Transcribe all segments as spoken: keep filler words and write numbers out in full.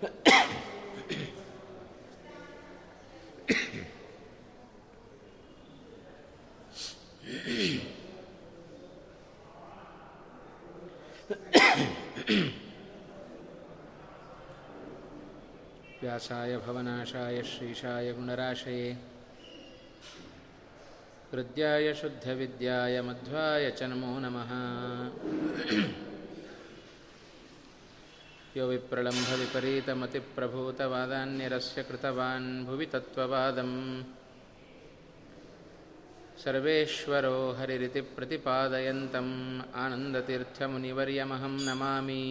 ವ್ಯಾಸಾಯ ಭವನಾಶಾಯ ಶ್ರೀಶಾಯ ಗುಣರಾಶಯೇ ಹೃದ್ಯಾಯ ಶುದ್ಧವಿದ್ಯಾಯ ಮಧ್ವಾಯ ಚ ನಮೋ ನಮಃ. ಯೋ ವಿಪ್ರಲಂಭ ವಿಪರೀತಮತಿಪ್ರಭೂತವಾದಾನ್ಯರಸ್ಯ ಕೃತವಾನ್ ಭುವಿ ತತ್ವವಾದಂ ಸರ್ವೇಶ್ವರೋ ಹರಿರಿತಿ ಪ್ರತಿಪಾದಯಂತಂ ಆನಂದತೀರ್ಥಮುನಿವರ್ಯಮಹಂ ನಮಾಮಿ.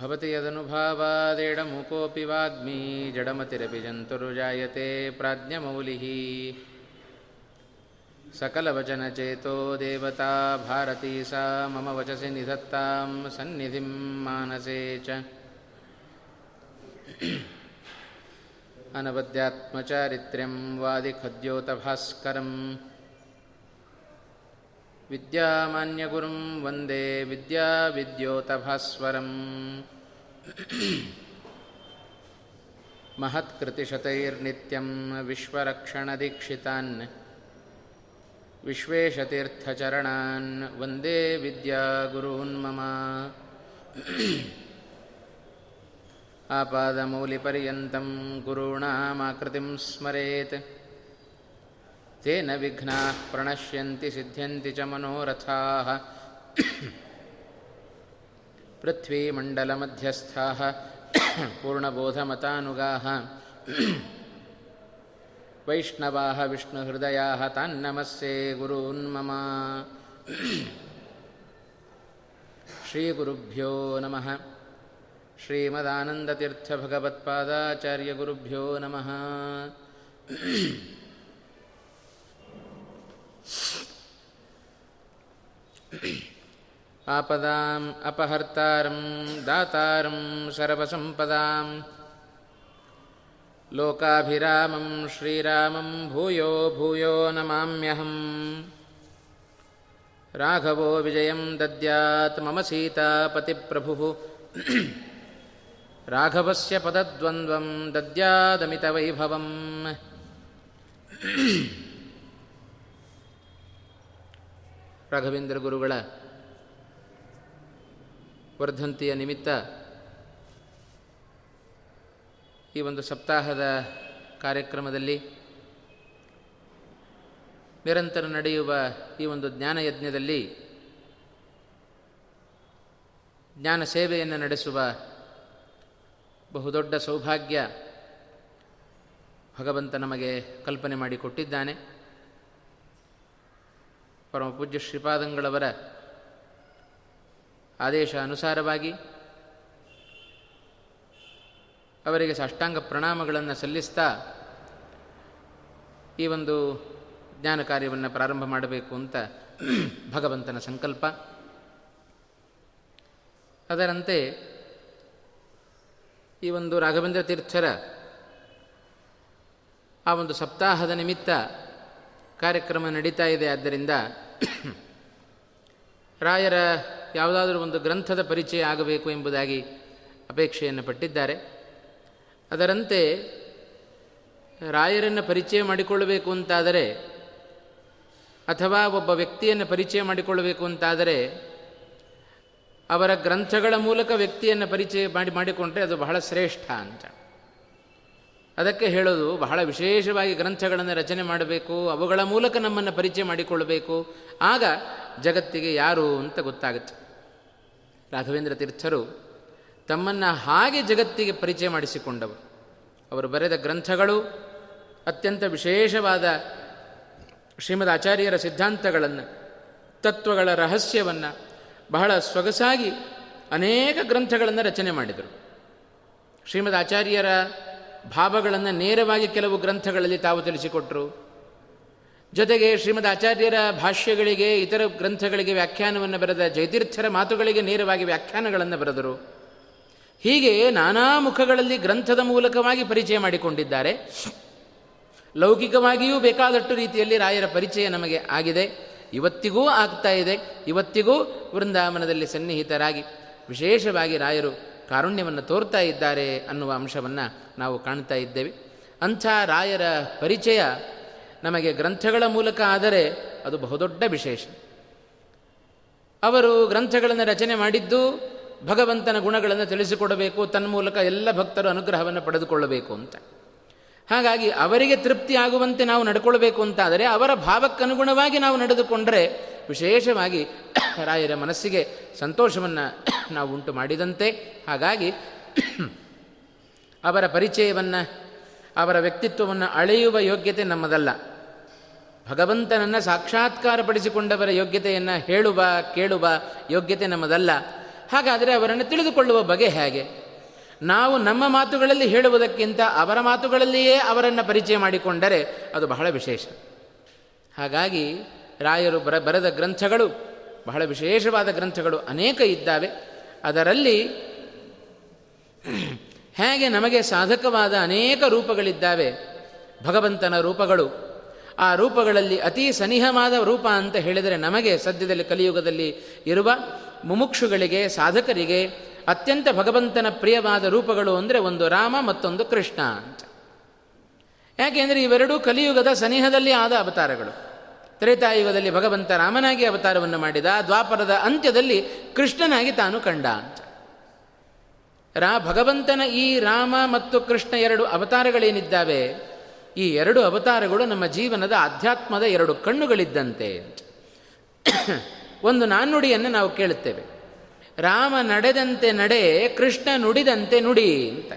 ಭವತಿ ಯದನುಭಾವಾದೇಡಮುಕೋಪಿ ವಾಗ್ಮಿ ಜಡಮತಿರಪಿ ಜಂತುರ್ಜಾಯತೆ ಪ್ರಾಜ್ಞಮೌಲಿಃ ಸಕಲವಚನಚೇತೋ ದೇವತಾ ಭಾರತೀ ಸಾ ಮಮ ವಚಸಿ ನಿಧತ್ತಾಂ ಸನ್ನಿಧಿಂ ಮಾನಸೇ ಚ. ಅನವದ್ಯಾತ್ಮಚಾರಿತ್ರ್ಯಂ ವಾದಿಖದ್ಯೋತಭಾಸ್ಕರಂ ವಿದ್ಯಾಮಾನ್ಯಗುರುಂ ವಂದೇ ವಿದ್ಯಾವಿದ್ಯೋತಭಾಸ್ವರಂ. ಮಹತ್ಕೃತಿಶತೈರ್ನಿತ್ಯಂ ವಿಶ್ವರಕ್ಷಣದೀಕ್ಷಿತಾನ್ ವಿಶ್ವೇಶತೀರ್ಥಚರಣಾನ್ ವಂದೇ ವಿದ್ಯಾಗುರೂನ್ ಮಮ. ಆಪಾದಮೂಲಿಪರ್ಯಂತಂ ಗುರುಣಾಮಾಕೃತಿಂ ಸ್ಮರೇತ್ ತೇನ ವಿಘ್ನಾಃ ಪ್ರಣಶ್ಯಂತಿ ಸಿದ್ಧ್ಯಂತಿ ಚ ಮನೋರಥಾಃ. ಪೃಥ್ವೀಮಂಡಲಮಧ್ಯಸ್ಥಾಃ ಪೂರ್ಣಬೋಧಮತಾನುಗಾಃ ವೈಷ್ಣವಾಃ ವಿಷ್ಣುಹೃದಯಾಃ ತಾನ್ ನಮಸ್ಸೇ ಗುರೂನ್ ಮಮ. ಶ್ರೀಗುರುಭ್ಯೋ ನಮಃ. ಶ್ರೀಮದಾನಂದತೀರ್ಥಭಗವತ್ಪಾದಾಚಾರ್ಯಗುರುಭ್ಯೋ ನಮಃ. ಆಪದಾಂ ಅಪಹರ್ತಾರಂ ದಾತಾರಂ ಸರ್ವಸಂಪದಾಂ ಲೋಕಾಭಿರಾಮಂ ಶ್ರೀರಾಮಂ ಭೂಯೋ ಭೂಯೋ ನಮಾಮ್ಯಹಂ. ರಾಘವೋ ವಿಜಯಂ ದದ್ಯಾತ್ ಮಮ ಸೀತಾಪತಿಪ್ರಭುಃ ರಾಘವಸ್ಯ ಪದದ್ವಂದ್ವಂ ದದ್ಯಾದಮಿತವೈಭವಂ. ರಾಘವೇಂದ್ರ ಗುರುಗಳ ವರ್ಧಂತಿಯ ನಿಮಿತ್ತ ಈ ಒಂದು ಸಪ್ತಾಹದ ಕಾರ್ಯಕ್ರಮದಲ್ಲಿ ನಿರಂತರ ನಡೆಯುವ ಈ ಒಂದು ಜ್ಞಾನಯಜ್ಞದಲ್ಲಿ ಜ್ಞಾನ ಸೇವೆಯನ್ನು ನಡೆಸುವ ಬಹುದೊಡ್ಡ ಸೌಭಾಗ್ಯ ಭಗವಂತ ನಮಗೆ ಕಲ್ಪನೆ ಮಾಡಿಕೊಟ್ಟಿದ್ದಾನೆ. ಪರಮಪೂಜ್ಯ ಶ್ರೀಪಾದಂಗಳವರ ಆದೇಶ ಅನುಸಾರವಾಗಿ ಅವರಿಗೆ ಸಾಷ್ಟಾಂಗ ಪ್ರಣಾಮಗಳನ್ನು ಸಲ್ಲಿಸ್ತಾ ಈ ಒಂದು ಜ್ಞಾನ ಕಾರ್ಯವನ್ನು ಪ್ರಾರಂಭ ಮಾಡಬೇಕು ಅಂತ ಭಗವಂತನ ಸಂಕಲ್ಪ. ಅದರಂತೆ ಈ ಒಂದು ರಾಘವೇಂದ್ರ ತೀರ್ಥರ ಆ ಒಂದು ಸಪ್ತಾಹದ ನಿಮಿತ್ತ ಕಾರ್ಯಕ್ರಮ ನಡೀತಾ ಇದೆ. ಆದ್ದರಿಂದ ರಾಯರ ಯಾವುದಾದರೂ ಒಂದು ಗ್ರಂಥದ ಪರಿಚಯ ಆಗಬೇಕು ಎಂಬುದಾಗಿ ಅಪೇಕ್ಷೆಯನ್ನು ಪಟ್ಟಿದ್ದಾರೆ. ಅದರಂತೆ ರಾಯರನ್ನು ಪರಿಚಯ ಮಾಡಿಕೊಳ್ಳಬೇಕು ಅಂತಾದರೆ ಅಥವಾ ಒಬ್ಬ ವ್ಯಕ್ತಿಯನ್ನು ಪರಿಚಯ ಮಾಡಿಕೊಳ್ಳಬೇಕು ಅಂತಾದರೆ ಅವರ ಗ್ರಂಥಗಳ ಮೂಲಕ ವ್ಯಕ್ತಿಯನ್ನು ಪರಿಚಯ ಮಾಡಿ ಮಾಡಿಕೊಂಡ್ರೆ ಅದು ಬಹಳ ಶ್ರೇಷ್ಠ ಅಂತ. ಅದಕ್ಕೆ ಹೇಳೋದು ಬಹಳ ವಿಶೇಷವಾಗಿ ಗ್ರಂಥಗಳನ್ನು ರಚನೆ ಮಾಡಬೇಕು, ಅವುಗಳ ಮೂಲಕ ನಮ್ಮನ್ನು ಪರಿಚಯ ಮಾಡಿಕೊಳ್ಳಬೇಕು, ಆಗ ಜಗತ್ತಿಗೆ ಯಾರು ಅಂತ ಗೊತ್ತಾಗುತ್ತೆ. ರಾಘವೇಂದ್ರ ತೀರ್ಥರು ತಮ್ಮನ್ನು ಹಾಗೆ ಜಗತ್ತಿಗೆ ಪರಿಚಯ ಮಾಡಿಸಿಕೊಂಡವರು. ಅವರು ಬರೆದ ಗ್ರಂಥಗಳು ಅತ್ಯಂತ ವಿಶೇಷವಾದ ಶ್ರೀಮದ್ ಆಚಾರ್ಯರ ಸಿದ್ಧಾಂತಗಳನ್ನು, ತತ್ವಗಳ ರಹಸ್ಯವನ್ನು ಬಹಳ ಸೊಗಸಾಗಿ ಅನೇಕ ಗ್ರಂಥಗಳನ್ನು ರಚನೆ ಮಾಡಿದರು. ಶ್ರೀಮದ್ ಆಚಾರ್ಯರ ಭಾವಗಳನ್ನು ನೇರವಾಗಿ ಕೆಲವು ಗ್ರಂಥಗಳಲ್ಲಿ ತಾವು ತಿಳಿಸಿಕೊಟ್ಟರು. ಜೊತೆಗೆ ಶ್ರೀಮದ್ ಆಚಾರ್ಯರ ಭಾಷ್ಯಗಳಿಗೆ, ಇತರ ಗ್ರಂಥಗಳಿಗೆ ವ್ಯಾಖ್ಯಾನವನ್ನು ಬರೆದ ಜಯತೀರ್ಥರ ಮಾತುಗಳಿಗೆ ನೇರವಾಗಿ ವ್ಯಾಖ್ಯಾನಗಳನ್ನು ಬರೆದರು. ಹೀಗೆ ನಾನಾ ಮುಖಗಳಲ್ಲಿ ಗ್ರಂಥದ ಮೂಲಕವಾಗಿ ಪರಿಚಯ ಮಾಡಿಕೊಂಡಿದ್ದಾರೆ. ಲೌಕಿಕವಾಗಿಯೂ ಬೇಕಾದಷ್ಟು ರೀತಿಯಲ್ಲಿ ರಾಯರ ಪರಿಚಯ ನಮಗೆ ಆಗಿದೆ, ಇವತ್ತಿಗೂ ಆಗ್ತಾ ಇದೆ. ಇವತ್ತಿಗೂ ವೃಂದಾವನದಲ್ಲಿ ಸನ್ನಿಹಿತರಾಗಿ ವಿಶೇಷವಾಗಿ ರಾಯರು ಕಾರುಣ್ಯವನ್ನು ತೋರ್ತಾ ಇದ್ದಾರೆ ಅನ್ನುವ ಅಂಶವನ್ನು ನಾವು ಕಾಣ್ತಾ ಇದ್ದೇವೆ. ಅಂಥ ರಾಯರ ಪರಿಚಯ ನಮಗೆ ಗ್ರಂಥಗಳ ಮೂಲಕ ಆದರೆ ಅದು ಬಹುದೊಡ್ಡ ವಿಶೇಷ. ಅವರು ಗ್ರಂಥಗಳನ್ನು ರಚನೆ ಮಾಡಿದ್ದು ಭಗವಂತನ ಗುಣಗಳನ್ನು ತಿಳಿಸಿಕೊಡಬೇಕು, ತನ್ಮೂಲಕ ಎಲ್ಲ ಭಕ್ತರು ಅನುಗ್ರಹವನ್ನು ಪಡೆದುಕೊಳ್ಳಬೇಕು ಅಂತ. ಹಾಗಾಗಿ ಅವರಿಗೆ ತೃಪ್ತಿಯಾಗುವಂತೆ ನಾವು ನಡ್ಕೊಳ್ಬೇಕು ಅಂತಾದರೆ ಅವರ ಭಾವಕ್ಕನುಗುಣವಾಗಿ ನಾವು ನಡೆದುಕೊಂಡರೆ ವಿಶೇಷವಾಗಿ ರಾಯರ ಮನಸ್ಸಿಗೆ ಸಂತೋಷವನ್ನು ನಾವು ಉಂಟು ಮಾಡಿದಂತೆ. ಹಾಗಾಗಿ ಅವರ ಪರಿಚಯವನ್ನು, ಅವರ ವ್ಯಕ್ತಿತ್ವವನ್ನು ಅಳೆಯುವ ಯೋಗ್ಯತೆ ನಮ್ಮದಲ್ಲ, ಭಗವಂತನನ್ನು ಸಾಕ್ಷಾತ್ಕಾರ ಪಡಿಸಿಕೊಂಡವರ ಯೋಗ್ಯತೆಯನ್ನು ಹೇಳುವ ಕೇಳುವ ಯೋಗ್ಯತೆ ನಮ್ಮದಲ್ಲ. ಹಾಗಾದರೆ ಅವರನ್ನು ತಿಳಿದುಕೊಳ್ಳುವ ಬಗೆ ಹೇಗೆ? ನಾವು ನಮ್ಮ ಮಾತುಗಳಲ್ಲಿ ಹೇಳುವುದಕ್ಕಿಂತ ಅವರ ಮಾತುಗಳಲ್ಲಿಯೇ ಅವರನ್ನು ಪರಿಚಯ ಮಾಡಿಕೊಂಡರೆ ಅದು ಬಹಳ ವಿಶೇಷ. ಹಾಗಾಗಿ ರಾಯರು ಬರ ಬರೆದ ಗ್ರಂಥಗಳು ಬಹಳ ವಿಶೇಷವಾದ ಗ್ರಂಥಗಳು ಅನೇಕ ಇದ್ದಾವೆ. ಅದರಲ್ಲಿ ಹೇಗೆ ನಮಗೆ ಸಾಧಕವಾದ ಅನೇಕ ರೂಪಗಳಿದ್ದಾವೆ, ಭಗವಂತನ ರೂಪಗಳು. ಆ ರೂಪಗಳಲ್ಲಿ ಅತೀ ಸನಿಹವಾದ ರೂಪ ಅಂತ ಹೇಳಿದರೆ ನಮಗೆ ಸದ್ಯದಲ್ಲಿ ಕಲಿಯುಗದಲ್ಲಿ ಇರುವ ಮುಮುಕ್ಷುಗಳಿಗೆ, ಸಾಧಕರಿಗೆ ಅತ್ಯಂತ ಭಗವಂತನ ಪ್ರಿಯವಾದ ರೂಪಗಳು ಅಂದರೆ ಒಂದು ರಾಮ, ಮತ್ತೊಂದು ಕೃಷ್ಣ ಅಂತ. ಯಾಕೆಂದರೆ ಇವೆರಡೂ ಕಲಿಯುಗದ ಸನಿಹದಲ್ಲಿ ಆದ ಅವತಾರಗಳು. ತ್ರೇತಾಯುಗದಲ್ಲಿ ಭಗವಂತ ರಾಮನಾಗಿ ಅವತಾರವನ್ನು ಮಾಡಿದ, ದ್ವಾಪರದ ಅಂತ್ಯದಲ್ಲಿ ಕೃಷ್ಣನಾಗಿ ತಾನು ಕಂಡ ಅಂತ. ರಾ ಭಗವಂತನ ಈ ರಾಮ ಮತ್ತು ಕೃಷ್ಣ ಎರಡು ಅವತಾರಗಳೇನಿದ್ದಾವೆ, ಈ ಎರಡು ಅವತಾರಗಳು ನಮ್ಮ ಜೀವನದ ಆಧ್ಯಾತ್ಮದ ಎರಡು ಕಣ್ಣುಗಳಿದ್ದಂತೆ. ಒಂದು ನಾಣ್ಣುಡಿಯನ್ನು ನಾವು ಕೇಳುತ್ತೇವೆ, ರಾಮ ನಡೆದಂತೆ ನಡೆ, ಕೃಷ್ಣ ನುಡಿದಂತೆ ನುಡಿ ಅಂತ.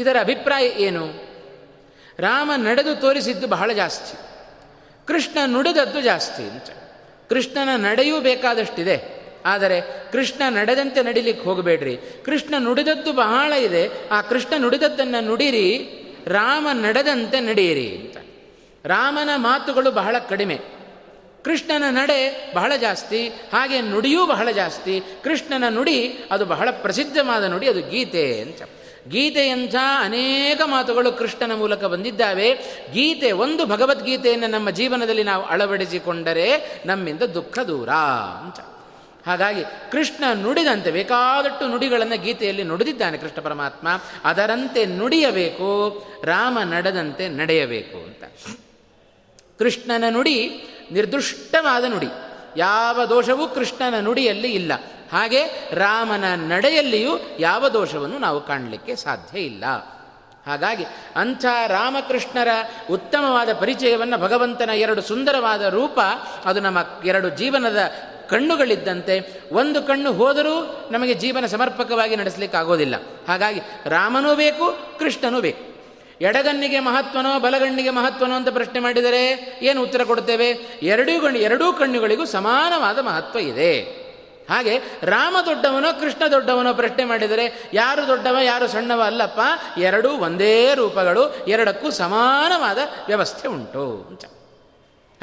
ಇದರ ಅಭಿಪ್ರಾಯ ಏನು? ರಾಮ ನಡೆದು ತೋರಿಸಿದ್ದು ಬಹಳ ಜಾಸ್ತಿ, ಕೃಷ್ಣ ನುಡಿದದ್ದು ಜಾಸ್ತಿ ಅಂತ. ಕೃಷ್ಣನ ನಡೆಯೂ ಬೇಕಾದಷ್ಟಿದೆ, ಆದರೆ ಕೃಷ್ಣ ನಡೆದಂತೆ ನಡಿಲಿಕ್ಕೆ ಹೋಗಬೇಡ್ರಿ. ಕೃಷ್ಣ ನುಡಿದದ್ದು ಬಹಳ ಇದೆ, ಆ ಕೃಷ್ಣ ನುಡಿದದ್ದನ್ನು ನುಡಿರಿ, ರಾಮ ನಡೆದಂತೆ ನಡೆಯಿರಿ ಅಂತ. ರಾಮನ ಮಾತುಗಳು ಬಹಳ ಕಡಿಮೆ, ಕೃಷ್ಣನ ನಡೆ ಬಹಳ ಜಾಸ್ತಿ, ಹಾಗೆ ನುಡಿಯೂ ಬಹಳ ಜಾಸ್ತಿ. ಕೃಷ್ಣನ ನುಡಿ ಅದು ಬಹಳ ಪ್ರಸಿದ್ಧವಾದ ನುಡಿ, ಅದು ಗೀತೆ ಅಂತ. ಗೀತೆಯಂಥ ಅನೇಕ ಮಾತುಗಳು ಕೃಷ್ಣನ ಮೂಲಕ ಬಂದಿದ್ದಾವೆ. ಗೀತೆ ಒಂದು ಭಗವದ್ಗೀತೆಯನ್ನು ನಮ್ಮ ಜೀವನದಲ್ಲಿ ನಾವು ಅಳವಡಿಸಿಕೊಂಡರೆ ನಮ್ಮಿಂದ ದುಃಖ ದೂರ ಅಂತ. ಹಾಗಾಗಿ ಕೃಷ್ಣ ನುಡಿದಂತೆ ಬೇಕಾದಷ್ಟು ನುಡಿಗಳನ್ನು ಗೀತೆಯಲ್ಲಿ ನುಡಿದಿದ್ದಾನೆ ಕೃಷ್ಣ ಪರಮಾತ್ಮ, ಅದರಂತೆ ನುಡಿಯಬೇಕು. ರಾಮ ನಡೆದಂತೆ ನಡೆಯಬೇಕು ಅಂತ. ಕೃಷ್ಣನ ನುಡಿ ನಿರ್ದುಷ್ಟವಾದ ನುಡಿ, ಯಾವ ದೋಷವೂ ಕೃಷ್ಣನ ನುಡಿಯಲ್ಲಿ ಇಲ್ಲ. ಹಾಗೆ ರಾಮನ ನಡೆಯಲ್ಲಿಯೂ ಯಾವ ದೋಷವನ್ನು ನಾವು ಕಾಣಲಿಕ್ಕೆ ಸಾಧ್ಯ ಇಲ್ಲ. ಹಾಗಾಗಿ ಅಂಥ ರಾಮಕೃಷ್ಣರ ಉತ್ತಮವಾದ ಪರಿಚಯವನ್ನು ಭಗವಂತನ ಎರಡು ಸುಂದರವಾದ ರೂಪ, ಅದು ನಮ್ಮ ಎರಡು ಜೀವನದ ಕಣ್ಣುಗಳಿದ್ದಂತೆ. ಒಂದು ಕಣ್ಣು ಹೋದರೂ ನಮಗೆ ಜೀವನ ಸಮರ್ಪಕವಾಗಿ ನಡೆಸಲಿಕ್ಕಾಗೋದಿಲ್ಲ. ಹಾಗಾಗಿ ರಾಮನೂ ಬೇಕು, ಕೃಷ್ಣನೂ ಬೇಕು. ಎಡಗಣ್ಣಿಗೆ ಮಹತ್ವನೋ ಬಲಗಣ್ಣಿಗೆ ಮಹತ್ವನೋ ಅಂತ ಪ್ರಶ್ನೆ ಮಾಡಿದರೆ ಏನು ಉತ್ತರ ಕೊಡ್ತೇವೆ? ಎರಡೂ ಗಣ್ಣು ಎರಡೂ ಕಣ್ಣುಗಳಿಗೂ ಸಮಾನವಾದ ಮಹತ್ವ ಇದೆ. ಹಾಗೆ ರಾಮ ದೊಡ್ಡವನೋ ಕೃಷ್ಣ ದೊಡ್ಡವನೋ ಪ್ರಶ್ನೆ ಮಾಡಿದರೆ ಯಾರು ದೊಡ್ಡವ ಯಾರು ಸಣ್ಣವ ಅಲ್ಲಪ್ಪ, ಎರಡೂ ಒಂದೇ ರೂಪಗಳು, ಎರಡಕ್ಕೂ ಸಮಾನವಾದ ವ್ಯವಸ್ಥೆ ಉಂಟು ಅಂತ.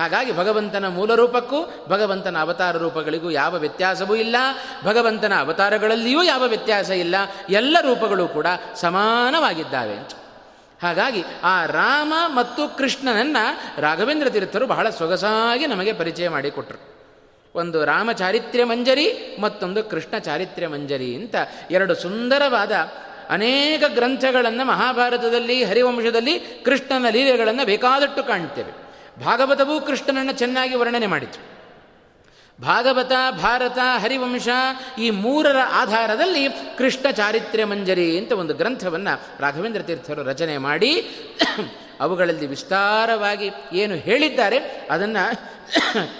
ಹಾಗಾಗಿ ಭಗವಂತನ ಮೂಲ ರೂಪಕ್ಕೂ ಭಗವಂತನ ಅವತಾರ ರೂಪಗಳಿಗೂ ಯಾವ ವ್ಯತ್ಯಾಸವೂ ಇಲ್ಲ, ಭಗವಂತನ ಅವತಾರಗಳಲ್ಲಿಯೂ ಯಾವ ವ್ಯತ್ಯಾಸ ಇಲ್ಲ, ಎಲ್ಲ ರೂಪಗಳು ಕೂಡ ಸಮಾನವಾಗಿದ್ದಾವೆ ಅಂತ. ಹಾಗಾಗಿ ಆ ರಾಮ ಮತ್ತು ಕೃಷ್ಣನನ್ನು ರಾಘವೇಂದ್ರ ತೀರ್ಥರು ಬಹಳ ಸೊಗಸಾಗಿ ನಮಗೆ ಪರಿಚಯ ಮಾಡಿಕೊಟ್ರು. ಒಂದು ರಾಮಚಾರಿತ್ರ್ಯ ಮಂಜರಿ, ಮತ್ತೊಂದು ಕೃಷ್ಣ ಚಾರಿತ್ರ್ಯ ಮಂಜರಿ ಅಂತ ಎರಡು ಸುಂದರವಾದ ಅನೇಕ ಗ್ರಂಥಗಳನ್ನು ಮಹಾಭಾರತದಲ್ಲಿ, ಹರಿವಂಶದಲ್ಲಿ ಕೃಷ್ಣನ ಲೀಲೆಗಳನ್ನು ಬೇಕಾದಷ್ಟು ಕಾಣ್ತೇವೆ. ಭಾಗವತವೂ ಕೃಷ್ಣನನ್ನು ಚೆನ್ನಾಗಿ ವರ್ಣನೆ ಮಾಡಿತು. ಭಾಗವತ, ಭಾರತ, ಹರಿವಂಶ ಈ ಮೂರರ ಆಧಾರದಲ್ಲಿ ಕೃಷ್ಣ ಚಾರಿತ್ರ್ಯ ಮಂಜರಿ ಅಂತ ಒಂದು ಗ್ರಂಥವನ್ನು ರಾಘವೇಂದ್ರ ತೀರ್ಥರು ರಚನೆ ಮಾಡಿ ಅವುಗಳಲ್ಲಿ ವಿಸ್ತಾರವಾಗಿ ಏನು ಹೇಳಿದ್ದಾರೆ ಅದನ್ನು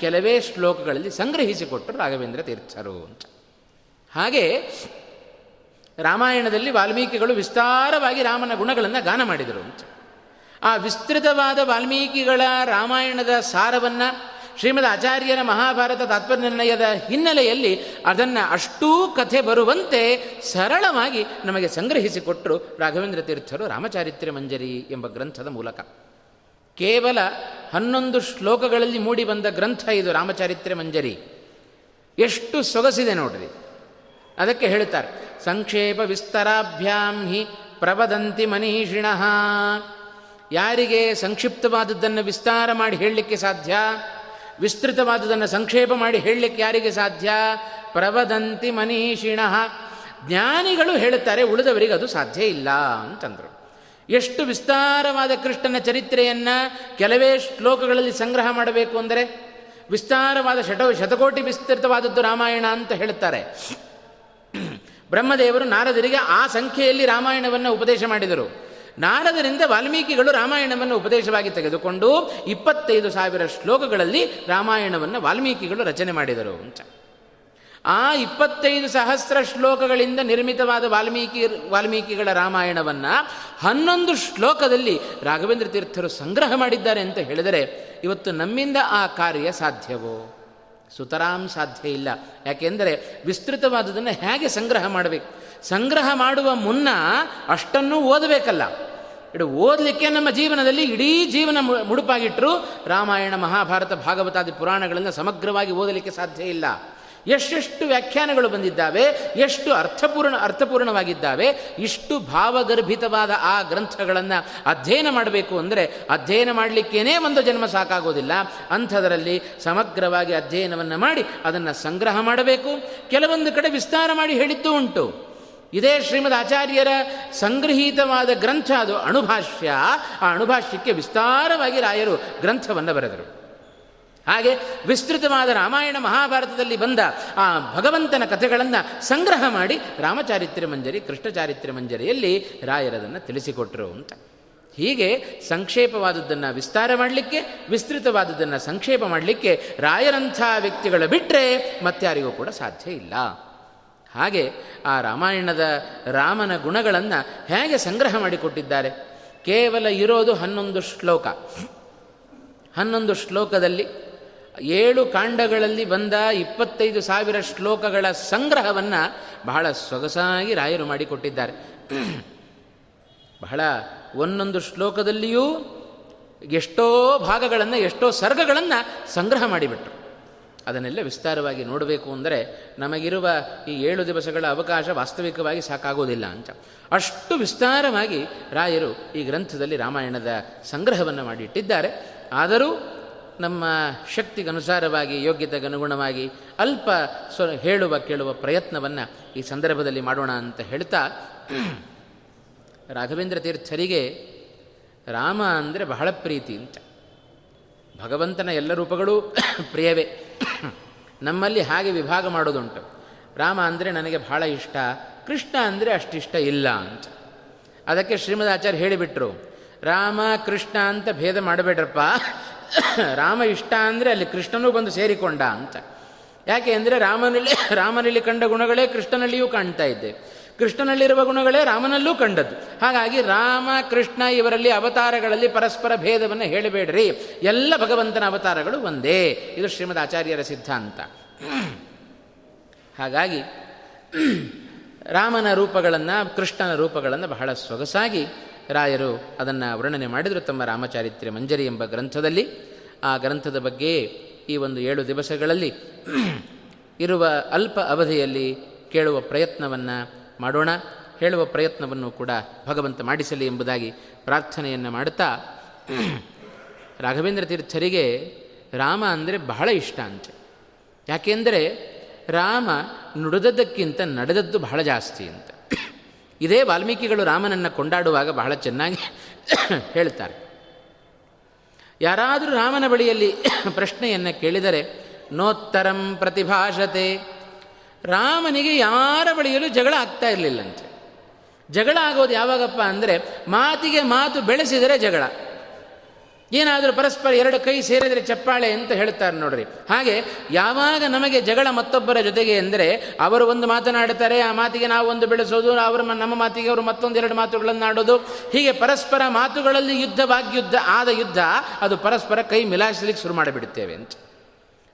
ಕೆಲವೇ ಶ್ಲೋಕಗಳಲ್ಲಿ ಸಂಗ್ರಹಿಸಿಕೊಟ್ಟರು ರಾಘವೇಂದ್ರ ತೀರ್ಥರು ಅಂತ. ಹಾಗೆ ರಾಮಾಯಣದಲ್ಲಿ ವಾಲ್ಮೀಕಿಗಳು ವಿಸ್ತಾರವಾಗಿ ರಾಮನ ಗುಣಗಳನ್ನು ಗಾನ ಮಾಡಿದರು ಅಂತ. ಆ ವಿಸ್ತೃತವಾದ ವಾಲ್ಮೀಕಿಗಳ ರಾಮಾಯಣದ ಸಾರವನ್ನು ಶ್ರೀಮದ್ ಆಚಾರ್ಯರ ಮಹಾಭಾರತ ತಾತ್ಪರ್ಯನಿರ್ಣಯದ ಹಿನ್ನೆಲೆಯಲ್ಲಿ ಅದನ್ನು ಅಷ್ಟೂ ಕಥೆ ಬರುವಂತೆ ಸರಳವಾಗಿ ನಮಗೆ ಸಂಗ್ರಹಿಸಿಕೊಟ್ಟರು ರಾಘವೇಂದ್ರ ತೀರ್ಥರು ರಾಮಚಾರಿತ್ರ್ಯ ಮಂಜರಿ ಎಂಬ ಗ್ರಂಥದ ಮೂಲಕ. ಕೇವಲ ಹನ್ನೊಂದು ಶ್ಲೋಕಗಳಲ್ಲಿ ಮೂಡಿ ಬಂದ ಗ್ರಂಥ ಇದು ರಾಮಚಾರಿತ್ರ್ಯ ಮಂಜರಿ. ಎಷ್ಟು ಸೊಗಸಿದೆ ನೋಡ್ರಿ. ಅದಕ್ಕೆ ಹೇಳ್ತಾರೆ, ಸಂಕ್ಷೇಪ ವಿಸ್ತಾರಾಭ್ಯಾಂ ಹಿ ಪ್ರವದಂತಿ ಮನೀಷಿಣಃ. ಯಾರಿಗೆ ಸಂಕ್ಷಿಪ್ತವಾದದ್ದನ್ನು ವಿಸ್ತಾರ ಮಾಡಿ ಹೇಳಲಿಕ್ಕೆ ಸಾಧ್ಯ? ವಿಸ್ತೃತವಾದುದನ್ನು ಸಂಕ್ಷೇಪ ಮಾಡಿ ಹೇಳಲಿಕ್ಕೆ ಯಾರಿಗೆ ಸಾಧ್ಯ? ಪ್ರವದಂತಿ ಮನೀಷಿಣಃ, ಜ್ಞಾನಿಗಳು ಹೇಳುತ್ತಾರೆ, ಉಳಿದವರಿಗೆ ಅದು ಸಾಧ್ಯ ಇಲ್ಲ ಅಂತಂದರು. ಎಷ್ಟು ವಿಸ್ತಾರವಾದ ಕೃಷ್ಣನ ಚರಿತ್ರೆಯನ್ನು ಕೆಲವೇ ಶ್ಲೋಕಗಳಲ್ಲಿ ಸಂಗ್ರಹ ಮಾಡಬೇಕು ಅಂದರೆ ವಿಸ್ತಾರವಾದ ಶತ ಶತಕೋಟಿ ವಿಸ್ತೃತವಾದದ್ದು ರಾಮಾಯಣ ಅಂತ ಹೇಳುತ್ತಾರೆ. ಬ್ರಹ್ಮದೇವರು ನಾರದರಿಗೆ ಆ ಸಂಖ್ಯೆಯಲ್ಲಿ ರಾಮಾಯಣವನ್ನು ಉಪದೇಶ ಮಾಡಿದರು. ನಾರದರಿಂದ ವಾಲ್ಮೀಕಿಗಳು ರಾಮಾಯಣವನ್ನು ಉಪದೇಶವಾಗಿ ತೆಗೆದುಕೊಂಡು ಇಪ್ಪತ್ತೈದು ಸಾವಿರ ಶ್ಲೋಕಗಳಲ್ಲಿ ರಾಮಾಯಣವನ್ನು ವಾಲ್ಮೀಕಿಗಳು ರಚನೆ ಮಾಡಿದರು ಅಂತ. ಆ ಇಪ್ಪತ್ತೈದು ಸಹಸ್ರ ಶ್ಲೋಕಗಳಿಂದ ನಿರ್ಮಿತವಾದ ವಾಲ್ಮೀಕಿ ವಾಲ್ಮೀಕಿಗಳ ರಾಮಾಯಣವನ್ನು ಹನ್ನೊಂದು ಶ್ಲೋಕದಲ್ಲಿ ರಾಘವೇಂದ್ರ ತೀರ್ಥರು ಸಂಗ್ರಹ ಮಾಡಿದ್ದಾರೆ ಅಂತ ಹೇಳಿದರೆ ಇವತ್ತು ನಮ್ಮಿಂದ ಆ ಕಾರ್ಯ ಸಾಧ್ಯವೋ? ಸುತರಾಂ ಸಾಧ್ಯ ಇಲ್ಲ. ಯಾಕೆಂದರೆ ವಿಸ್ತೃತವಾದುದನ್ನು ಹೇಗೆ ಸಂಗ್ರಹ ಮಾಡಬೇಕು? ಸಂಗ್ರಹ ಮಾಡುವ ಮುನ್ನ ಅಷ್ಟನ್ನೂ ಓದಬೇಕಲ್ಲ. ಇಡು ಓದಲಿಕ್ಕೆ ನಮ್ಮ ಜೀವನದಲ್ಲಿ ಇಡೀ ಜೀವನ ಮುಡುಪಾಗಿಟ್ಟರು ರಾಮಾಯಣ, ಮಹಾಭಾರತ, ಭಾಗವತಾದಿ ಪುರಾಣಗಳನ್ನು ಸಮಗ್ರವಾಗಿ ಓದಲಿಕ್ಕೆ ಸಾಧ್ಯ ಇಲ್ಲ. ಎಷ್ಟೆಷ್ಟು ವ್ಯಾಖ್ಯಾನಗಳು ಬಂದಿದ್ದಾವೆ, ಎಷ್ಟು ಅರ್ಥಪೂರ್ಣ ಅರ್ಥಪೂರ್ಣವಾಗಿದ್ದಾವೆ. ಇಷ್ಟು ಭಾವಗರ್ಭಿತವಾದ ಆ ಗ್ರಂಥಗಳನ್ನು ಅಧ್ಯಯನ ಮಾಡಬೇಕು ಅಂದರೆ ಅಧ್ಯಯನ ಮಾಡಲಿಕ್ಕೇನೇ ಒಂದು ಜನ್ಮ ಸಾಕಾಗೋದಿಲ್ಲ. ಅಂಥದರಲ್ಲಿ ಸಮಗ್ರವಾಗಿ ಅಧ್ಯಯನವನ್ನು ಮಾಡಿ ಅದನ್ನು ಸಂಗ್ರಹ ಮಾಡಬೇಕು. ಕೆಲವೊಂದು ಕಡೆ ವಿಸ್ತಾರ ಮಾಡಿ ಹೇಳಿದ್ದೂ ಉಂಟು. ಇದೇ ಶ್ರೀಮದ್ ಆಚಾರ್ಯರ ಸಂಗೃಹೀತವಾದ ಗ್ರಂಥ, ಅದು ಅಣುಭಾಷ್ಯ. ಆ ಅಣುಭಾಷ್ಯಕ್ಕೆ ವಿಸ್ತಾರವಾಗಿ ರಾಯರು ಗ್ರಂಥವನ್ನು ಬರೆದರು. ಹಾಗೆ ವಿಸ್ತೃತವಾದ ರಾಮಾಯಣ ಮಹಾಭಾರತದಲ್ಲಿ ಬಂದ ಆ ಭಗವಂತನ ಕಥೆಗಳನ್ನು ಸಂಗ್ರಹ ಮಾಡಿ ರಾಮಚಾರಿತ್ರ್ಯ ಮಂಜರಿ, ಕೃಷ್ಣ ಚಾರಿತ್ರ್ಯ ಮಂಜರಿಯಲ್ಲಿ ರಾಯರದನ್ನು ತಿಳಿಸಿಕೊಟ್ರು ಅಂತ. ಹೀಗೆ ಸಂಕ್ಷೇಪವಾದದ್ದನ್ನು ವಿಸ್ತಾರ ಮಾಡಲಿಕ್ಕೆ, ವಿಸ್ತೃತವಾದದ್ದನ್ನು ಸಂಕ್ಷೇಪ ಮಾಡಲಿಕ್ಕೆ ರಾಯರಂಥ ವ್ಯಕ್ತಿಗಳ ಬಿಟ್ಟರೆ ಮತ್ತಾರಿಗೂ ಕೂಡ ಸಾಧ್ಯ ಇಲ್ಲ. ಹಾಗೆ ಆ ರಾಮಾಯಣದ ರಾಮನ ಗುಣಗಳನ್ನು ಹೇಗೆ ಸಂಗ್ರಹ ಮಾಡಿಕೊಟ್ಟಿದ್ದಾರೆ. ಕೇವಲ ಇರೋದು ಹನ್ನೊಂದು ಶ್ಲೋಕ. ಹನ್ನೊಂದು ಶ್ಲೋಕದಲ್ಲಿ ಏಳು ಕಾಂಡಗಳಲ್ಲಿ ಬಂದ ಇಪ್ಪತ್ತೈದು ಸಾವಿರ ಶ್ಲೋಕಗಳ ಸಂಗ್ರಹವನ್ನು ಬಹಳ ಸೊಗಸಾಗಿ ರಾಯರು ಮಾಡಿಕೊಟ್ಟಿದ್ದಾರೆ. ಬಹಳ ಒಂದೊಂದು ಶ್ಲೋಕದಲ್ಲಿಯೂ ಎಷ್ಟೋ ಭಾಗಗಳನ್ನು, ಎಷ್ಟೋ ಸರ್ಗಗಳನ್ನು ಸಂಗ್ರಹ ಮಾಡಿಬಿಟ್ರು. ಅದನ್ನೆಲ್ಲ ವಿಸ್ತಾರವಾಗಿ ನೋಡಬೇಕು ಅಂದರೆ ನಮಗಿರುವ ಈ ಏಳು ದಿವಸಗಳ ಅವಕಾಶ ವಾಸ್ತವಿಕವಾಗಿ ಸಾಕಾಗೋದಿಲ್ಲ ಅಂತ. ಅಷ್ಟು ವಿಸ್ತಾರವಾಗಿ ರಾಯರು ಈ ಗ್ರಂಥದಲ್ಲಿ ರಾಮಾಯಣದ ಸಂಗ್ರಹವನ್ನು ಮಾಡಿಟ್ಟಿದ್ದಾರೆ. ಆದರೂ ನಮ್ಮ ಶಕ್ತಿಗನುಸಾರವಾಗಿ, ಯೋಗ್ಯತೆಗನುಗುಣವಾಗಿ ಅಲ್ಪ ಸ್ವ ಹೇಳುವ ಕೇಳುವ ಪ್ರಯತ್ನವನ್ನು ಈ ಸಂದರ್ಭದಲ್ಲಿ ಮಾಡೋಣ ಅಂತ ಹೇಳ್ತಾ, ರಾಘವೇಂದ್ರ ತೀರ್ಥರಿಗೆ ರಾಮ ಅಂದರೆ ಬಹಳ ಪ್ರೀತಿ ಅಂತ. ಭಗವಂತನ ಎಲ್ಲ ರೂಪಗಳೂ ಪ್ರಿಯವೇ. ನಮ್ಮಲ್ಲಿ ಹಾಗೆ ವಿಭಾಗ ಮಾಡೋದುಂಟು. ರಾಮ ಅಂದರೆ ನನಗೆ ಬಹಳ ಇಷ್ಟ, ಕೃಷ್ಣ ಅಂದರೆ ಅಷ್ಟಿಷ್ಟ ಇಲ್ಲ ಅಂತ. ಅದಕ್ಕೆ ಶ್ರೀಮದ್ ಆಚಾರ್ಯ ಹೇಳಿಬಿಟ್ರು, ರಾಮ ಕೃಷ್ಣ ಅಂತ ಭೇದ ಮಾಡಬೇಡ್ರಪ್ಪ, ರಾಮ ಇಷ್ಟ ಅಂದರೆ ಅಲ್ಲಿ ಕೃಷ್ಣನೂ ಬಂದು ಸೇರಿಕೊಂಡ ಅಂತ. ಯಾಕೆ ಅಂದರೆ ರಾಮನಲ್ಲಿ ರಾಮನಲ್ಲಿ ಕಂಡ ಗುಣಗಳೇ ಕೃಷ್ಣನಲ್ಲಿಯೂ ಕಾಣ್ತಾ ಇದ್ದೆ, ಕೃಷ್ಣನಲ್ಲಿರುವ ಗುಣಗಳೇ ರಾಮನಲ್ಲೂ ಕಂಡದ್ದು. ಹಾಗಾಗಿ ರಾಮ ಕೃಷ್ಣ ಇವರಲ್ಲಿ ಅವತಾರಗಳಲ್ಲಿ ಪರಸ್ಪರ ಭೇದವನ್ನು ಹೇಳಬೇಡ್ರಿ, ಎಲ್ಲ ಭಗವಂತನ ಅವತಾರಗಳು ಒಂದೇ. ಇದು ಶ್ರೀಮದ್ ಆಚಾರ್ಯರ ಸಿದ್ಧಾಂತ. ಹಾಗಾಗಿ ರಾಮನ ರೂಪಗಳನ್ನು, ಕೃಷ್ಣನ ರೂಪಗಳನ್ನು ಬಹಳ ಸೊಗಸಾಗಿ ರಾಯರು ಅದನ್ನು ವರ್ಣನೆ ಮಾಡಿದರು ತಮ್ಮ ರಾಮಚಾರಿತ್ರ್ಯ ಮಂಜರಿ ಎಂಬ ಗ್ರಂಥದಲ್ಲಿ. ಆ ಗ್ರಂಥದ ಬಗ್ಗೆ ಈ ಒಂದು ಏಳು ದಿವಸಗಳಲ್ಲಿ ಇರುವ ಅಲ್ಪ ಅವಧಿಯಲ್ಲಿ ಕೇಳುವ ಪ್ರಯತ್ನವನ್ನು ಮಾಡೋಣ. ಹೇಳುವ ಪ್ರಯತ್ನವನ್ನು ಕೂಡ ಭಗವಂತ ಮಾಡಿಸಲಿ ಎಂಬುದಾಗಿ ಪ್ರಾರ್ಥನೆಯನ್ನು ಮಾಡುತ್ತಾ, ರಾಘವೇಂದ್ರ ತೀರ್ಥರಿಗೆ ರಾಮ ಅಂದರೆ ಬಹಳ ಇಷ್ಟ ಅಂತೆ. ಯಾಕೆಂದರೆ ರಾಮ ನುಡಿದದ್ದಕ್ಕಿಂತ ನಡೆದದ್ದು ಬಹಳ ಜಾಸ್ತಿ ಅಂತ. ಇದೇ ವಾಲ್ಮೀಕಿಗಳು ರಾಮನನ್ನು ಕೊಂಡಾಡುವಾಗ ಬಹಳ ಚೆನ್ನಾಗಿ ಹೇಳ್ತಾರೆ. ಯಾರಾದರೂ ರಾಮನ ಬಳಿಯಲ್ಲಿ ಪ್ರಶ್ನೆಯನ್ನು ಕೇಳಿದರೆ ನೋತ್ತರಂ ಪ್ರತಿಭಾಷತೆ, ರಾಮನಿಗೆ ಯಾರ ಬಳಿಯಲ್ಲೂ ಜಗಳ ಆಗ್ತಾ ಇರಲಿಲ್ಲಂತೆ. ಜಗಳ ಆಗೋದು ಯಾವಾಗಪ್ಪ ಅಂದರೆ ಮಾತಿಗೆ ಮಾತು ಬೆಳೆಸಿದರೆ ಜಗಳ, ಏನಾದರೂ ಪರಸ್ಪರ ಎರಡು ಕೈ ಸೇರಿದರೆ ಚಪ್ಪಾಳೆ ಅಂತ ಹೇಳ್ತಾರೆ ನೋಡ್ರಿ. ಹಾಗೆ ಯಾವಾಗ ನಮಗೆ ಜಗಳ ಮತ್ತೊಬ್ಬರ ಜೊತೆಗೆ ಅಂದರೆ ಅವರು ಒಂದು ಮಾತನಾಡುತ್ತಾರೆ, ಆ ಮಾತಿಗೆ ನಾವು ಒಂದು ಬೆಳೆಸೋದು, ಅವರು ನಮ್ಮ ಮಾತಿಗೆ ಅವರು ಮತ್ತೊಂದೆರಡು ಮಾತುಗಳನ್ನು ಆಡೋದು, ಹೀಗೆ ಪರಸ್ಪರ ಮಾತುಗಳಲ್ಲಿ ಯುದ್ಧ ವಾಗ್ಯುದ್ಧ ಆದ ಯುದ್ಧ ಅದು ಪರಸ್ಪರ ಕೈ ಮಿಲಾಯಿಸಲಿಕ್ಕೆ ಶುರು ಮಾಡಿಬಿಡುತ್ತೇವೆ ಅಂತ.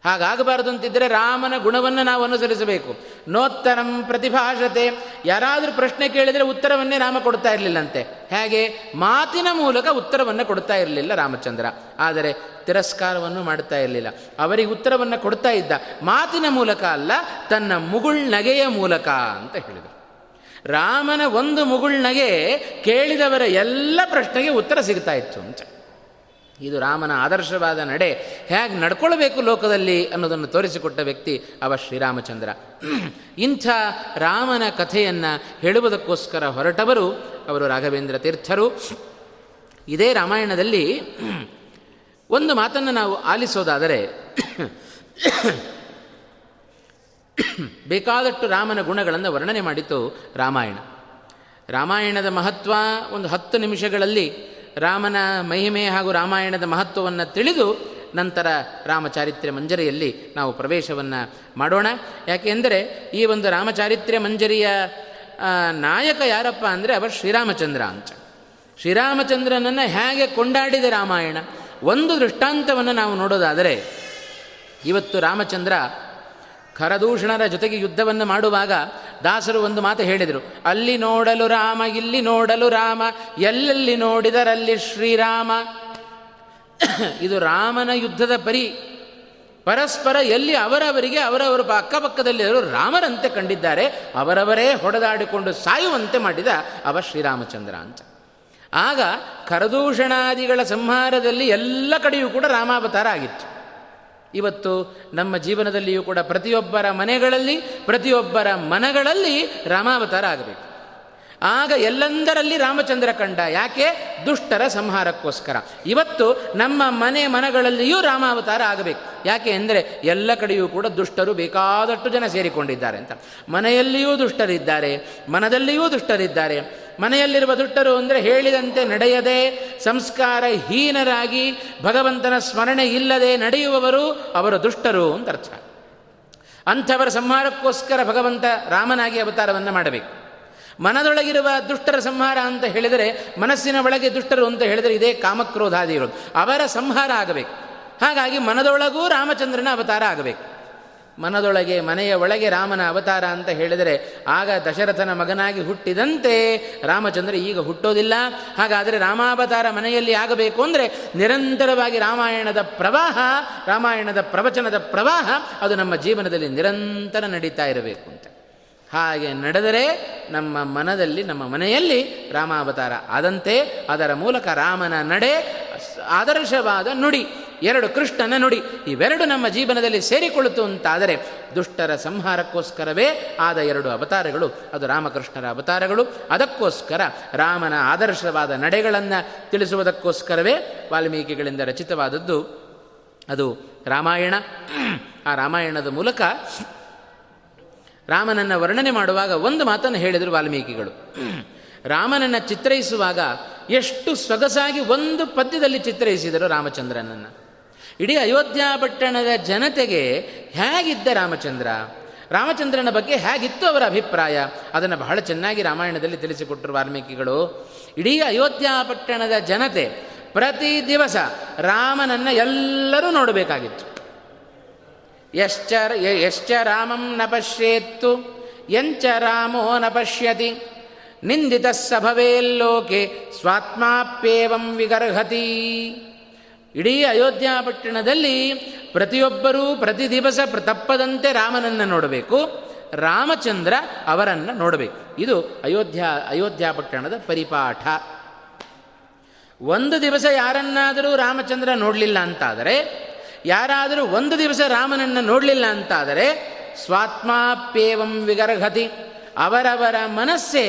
ಹಾಗಾಗಬಾರದು ಅಂತಿದ್ದರೆ ರಾಮನ ಗುಣವನ್ನು ನಾವು ಅನುಸರಿಸಬೇಕು. ನೋತ್ತರಂ ಪ್ರತಿಭಾಷತೆ, ಯಾರಾದರೂ ಪ್ರಶ್ನೆ ಕೇಳಿದರೆ ಉತ್ತರವನ್ನೇ ರಾಮ ಕೊಡ್ತಾ ಇರಲಿಲ್ಲಂತೆ. ಹೇಗೆ? ಮಾತಿನ ಮೂಲಕ ಉತ್ತರವನ್ನು ಕೊಡ್ತಾ ಇರಲಿಲ್ಲ ರಾಮಚಂದ್ರ, ಆದರೆ ತಿರಸ್ಕಾರವನ್ನು ಮಾಡ್ತಾ ಇರಲಿಲ್ಲ. ಅವರಿಗೆ ಉತ್ತರವನ್ನು ಕೊಡ್ತಾ ಇದ್ದ, ಮಾತಿನ ಮೂಲಕ ಅಲ್ಲ, ತನ್ನ ಮುಗುಳ್ನಗೆಯ ಮೂಲಕ ಅಂತ ಹೇಳಿದರು. ರಾಮನ ಒಂದು ಮುಗುಳ್ನಗೆ ಕೇಳಿದವರ ಎಲ್ಲ ಪ್ರಶ್ನೆಗೆ ಉತ್ತರ ಸಿಗ್ತಾ ಇತ್ತು ಅಂತ. ಇದು ರಾಮನ ಆದರ್ಶವಾದ ನಡೆ, ಹೇಗೆ ನಡ್ಕೊಳ್ಬೇಕು ಲೋಕದಲ್ಲಿ ಅನ್ನೋದನ್ನು ತೋರಿಸಿಕೊಟ್ಟ ವ್ಯಕ್ತಿ ಅವ ಶ್ರೀರಾಮಚಂದ್ರ. ಇಂಥ ರಾಮನ ಕಥೆಯನ್ನು ಹೇಳುವುದಕ್ಕೋಸ್ಕರ ಹೊರಟವರು ಅವರು ರಾಘವೇಂದ್ರ ತೀರ್ಥರು. ಇದೇ ರಾಮಾಯಣದಲ್ಲಿ ಒಂದು ಮಾತನ್ನು ನಾವು ಆಲಿಸೋದಾದರೆ, ಬೇಕಾದಷ್ಟು ರಾಮನ ಗುಣಗಳನ್ನು ವರ್ಣನೆ ಮಾಡಿತು ರಾಮಾಯಣ. ರಾಮಾಯಣದ ಮಹತ್ವ ಒಂದು ಹತ್ತು ನಿಮಿಷಗಳಲ್ಲಿ ರಾಮನ ಮಹಿಮೆ ಹಾಗೂ ರಾಮಾಯಣದ ಮಹತ್ವವನ್ನು ತಿಳಿದು ನಂತರ ರಾಮಚಾರಿತ್ರ್ಯ ಮಂಜರಿಯಲ್ಲಿ ನಾವು ಪ್ರವೇಶವನ್ನು ಮಾಡೋಣ. ಯಾಕೆಂದರೆ ಈ ಒಂದು ರಾಮಚಾರಿತ್ರ್ಯ ಮಂಜರಿಯ ನಾಯಕ ಯಾರಪ್ಪ ಅಂದರೆ ಅವರು ಶ್ರೀರಾಮಚಂದ್ರ ಅಂತ. ಶ್ರೀರಾಮಚಂದ್ರನನ್ನು ಹೇಗೆ ಕೊಂಡಾಡಿದೆ ರಾಮಾಯಣ. ಒಂದು ದೃಷ್ಟಾಂತವನ್ನು ನಾವು ನೋಡೋದಾದರೆ, ಇವತ್ತು ರಾಮಚಂದ್ರ ಖರದೂಷಣರ ಜೊತೆಗೆ ಯುದ್ಧವನ್ನು ಮಾಡುವಾಗ ದಾಸರು ಒಂದು ಮಾತು ಹೇಳಿದರು, ಅಲ್ಲಿ ನೋಡಲು ರಾಮ ಇಲ್ಲಿ ನೋಡಲು ರಾಮ ಎಲ್ಲೆಲ್ಲಿ ನೋಡಿದರಲ್ಲಿ ಶ್ರೀರಾಮ. ಇದು ರಾಮನ ಯುದ್ಧದ ಪರಿ. ಪರಸ್ಪರ ಎಲ್ಲಿ ಅವರವರಿಗೆ ಅವರವರ ಅಕ್ಕಪಕ್ಕದಲ್ಲಿ ರಾಮರಂತೆ ಕಂಡಿದ್ದಾರೆ, ಅವರವರೇ ಹೊಡೆದಾಡಿಕೊಂಡು ಸಾಯುವಂತೆ ಮಾಡಿದ ಅವ ಶ್ರೀರಾಮಚಂದ್ರ ಅಂತ. ಆಗ ಖರದೂಷಣಾದಿಗಳ ಸಂಹಾರದಲ್ಲಿ ಎಲ್ಲ ಕಡೆಯೂ ಕೂಡ ರಾಮಾವತಾರ ಆಗಿತ್ತು. ಇವತ್ತು ನಮ್ಮ ಜೀವನದಲ್ಲಿಯೂ ಕೂಡ ಪ್ರತಿಯೊಬ್ಬರ ಮನೆಗಳಲ್ಲಿ ಪ್ರತಿಯೊಬ್ಬರ ಮನಗಳಲ್ಲಿ ರಾಮಾವತಾರ ಆಗಬೇಕು. ಆಗ ಎಲ್ಲಂದರಲ್ಲಿ ರಾಮಚಂದ್ರ ಕಂಡ, ಯಾಕೆ? ದುಷ್ಟರ ಸಂಹಾರಕ್ಕೋಸ್ಕರ. ಇವತ್ತು ನಮ್ಮ ಮನೆ ಮನಗಳಲ್ಲಿಯೂ ರಾಮಾವತಾರ ಆಗಬೇಕು. ಯಾಕೆ ಅಂದರೆ ಎಲ್ಲ ಕಡೆಯೂ ಕೂಡ ದುಷ್ಟರು ಬೇಕಾದಷ್ಟು ಜನ ಸೇರಿಕೊಂಡಿದ್ದಾರೆ ಅಂತ. ಮನೆಯಲ್ಲಿಯೂ ದುಷ್ಟರಿದ್ದಾರೆ, ಮನದಲ್ಲಿಯೂ ದುಷ್ಟರಿದ್ದಾರೆ. ಮನೆಯಲ್ಲಿರುವ ದುಷ್ಟರು ಅಂದರೆ ಹೇಳಿದಂತೆ ನಡೆಯದೆ ಸಂಸ್ಕಾರ ಹೀನರಾಗಿ ಭಗವಂತನ ಸ್ಮರಣೆ ಇಲ್ಲದೆ ನಡೆಯುವವರು ಅವರು ದುಷ್ಟರು ಅಂತ ಅರ್ಥ. ಅಂಥವರ ಸಂಹಾರಕ್ಕೋಸ್ಕರ ಭಗವಂತ ರಾಮನಾಗಿ ಅವತಾರವನ್ನು ಮಾಡಬೇಕು. ಮನದೊಳಗಿರುವ ದುಷ್ಟರ ಸಂಹಾರ ಅಂತ ಹೇಳಿದರೆ, ಮನಸ್ಸಿನ ಒಳಗೆ ದುಷ್ಟರು ಅಂತ ಹೇಳಿದರೆ ಇದೇ ಕಾಮಕ್ರೋಧಾದಿಗಳು, ಅವರ ಸಂಹಾರ ಆಗಬೇಕು. ಹಾಗಾಗಿ ಮನದೊಳಗೂ ರಾಮಚಂದ್ರನ ಅವತಾರ ಆಗಬೇಕು. ಮನದೊಳಗೆ ಮನೆಯ ಒಳಗೆ ರಾಮನ ಅವತಾರ ಅಂತ ಹೇಳಿದರೆ ಆಗ ದಶರಥನ ಮಗನಾಗಿ ಹುಟ್ಟಿದಂತೆ ರಾಮಚಂದ್ರ ಈಗ ಹುಟ್ಟೋದಿಲ್ಲ. ಹಾಗಾದರೆ ರಾಮಾವತಾರ ಮನೆಯಲ್ಲಿ ಆಗಬೇಕು ಅಂದರೆ ನಿರಂತರವಾಗಿ ರಾಮಾಯಣದ ಪ್ರವಾಹ, ರಾಮಾಯಣದ ಪ್ರವಚನದ ಪ್ರವಾಹ ಅದು ನಮ್ಮ ಜೀವನದಲ್ಲಿ ನಿರಂತರ ನಡೀತಾ ಇರಬೇಕು ಅಂತ. ಹಾಗೆ ನಡೆದರೆ ನಮ್ಮ ಮನದಲ್ಲಿ ನಮ್ಮ ಮನೆಯಲ್ಲಿ ರಾಮಾವತಾರ ಆದಂತೆ, ಅದರ ಮೂಲಕ ರಾಮನ ನಡೆ ಆದರ್ಶವಾದ ನುಡಿ, ಎರಡು ಕೃಷ್ಣನ ನುಡಿ, ಇವೆರಡು ನಮ್ಮ ಜೀವನದಲ್ಲಿ ಸೇರಿಕೊಳ್ಳುತ್ತು ಅಂತಾದರೆ ದುಷ್ಟರ ಸಂಹಾರಕ್ಕೋಸ್ಕರವೇ ಆದ ಎರಡು ಅವತಾರಗಳು ಅದು ರಾಮಕೃಷ್ಣರ ಅವತಾರಗಳು. ಅದಕ್ಕೋಸ್ಕರ ರಾಮನ ಆದರ್ಶವಾದ ನಡೆಗಳನ್ನು ತಿಳಿಸುವುದಕ್ಕೋಸ್ಕರವೇ ವಾಲ್ಮೀಕಿಗಳಿಂದ ರಚಿತವಾದದ್ದು ಅದು ರಾಮಾಯಣ. ಆ ರಾಮಾಯಣದ ಮೂಲಕ ರಾಮನನ್ನು ವರ್ಣನೆ ಮಾಡುವಾಗ ಒಂದು ಮಾತನ್ನು ಹೇಳಿದರು ವಾಲ್ಮೀಕಿಗಳು. ರಾಮನನ್ನು ಚಿತ್ರೈಸುವಾಗ ಎಷ್ಟು ಸೊಗಸಾಗಿ ಒಂದು ಪದ್ಯದಲ್ಲಿ ಚಿತ್ರೈಸಿದರು ರಾಮಚಂದ್ರನನ್ನು. ಇಡೀ ಅಯೋಧ್ಯ ಪಟ್ಟಣದ ಜನತೆಗೆ ಹೇಗಿದ್ದ ರಾಮಚಂದ್ರ, ರಾಮಚಂದ್ರನ ಬಗ್ಗೆ ಹೇಗಿತ್ತು ಅವರ ಅಭಿಪ್ರಾಯ, ಅದನ್ನು ಬಹಳ ಚೆನ್ನಾಗಿ ರಾಮಾಯಣದಲ್ಲಿ ತಿಳಿಸಿಕೊಟ್ಟರು ವಾಲ್ಮೀಕಿಗಳು. ಇಡೀ ಅಯೋಧ್ಯ ಪಟ್ಟಣದ ಜನತೆ ಪ್ರತಿ ದಿವಸ ರಾಮನನ್ನು ಎಲ್ಲರೂ ನೋಡಬೇಕಾಗಿತ್ತು. ಯಶ್ಚ ಯಶ್ಚ ರಾಮಂ ನ ಪಶ್ಯೇತ್ತು ಯಂಚ ರಾಮೋ ನ ಪಶ್ಯತಿ ನಿಂದಿತ ಸ ಭವೇಲ್ಲೋಕೆ ಸ್ವಾತ್ಮಾಪ್ಯೇವಂ ವಿಗರ್ಹತಿ. ಇಡೀ ಅಯೋಧ್ಯ ಪಟ್ಟಣದಲ್ಲಿ ಪ್ರತಿಯೊಬ್ಬರೂ ಪ್ರತಿ ದಿವಸ ತಪ್ಪದಂತೆ ರಾಮನನ್ನು ನೋಡಬೇಕು, ರಾಮಚಂದ್ರ ಅವರನ್ನು ನೋಡಬೇಕು. ಇದು ಅಯೋಧ್ಯ ಅಯೋಧ್ಯ ಪಟ್ಟಣದ ಪರಿಪಾಠ. ಒಂದು ದಿವಸ ಯಾರನ್ನಾದರೂ ರಾಮಚಂದ್ರ ನೋಡಲಿಲ್ಲ ಅಂತಾದರೆ, ಯಾರಾದರೂ ಒಂದು ದಿವಸ ರಾಮನನ್ನು ನೋಡಲಿಲ್ಲ ಅಂತಾದರೆ ಸ್ವಾತ್ಮಾಪ್ಯೇವಂ ವಿಗರ್ಹತಿ, ಅವರವರ ಮನಸ್ಸೇ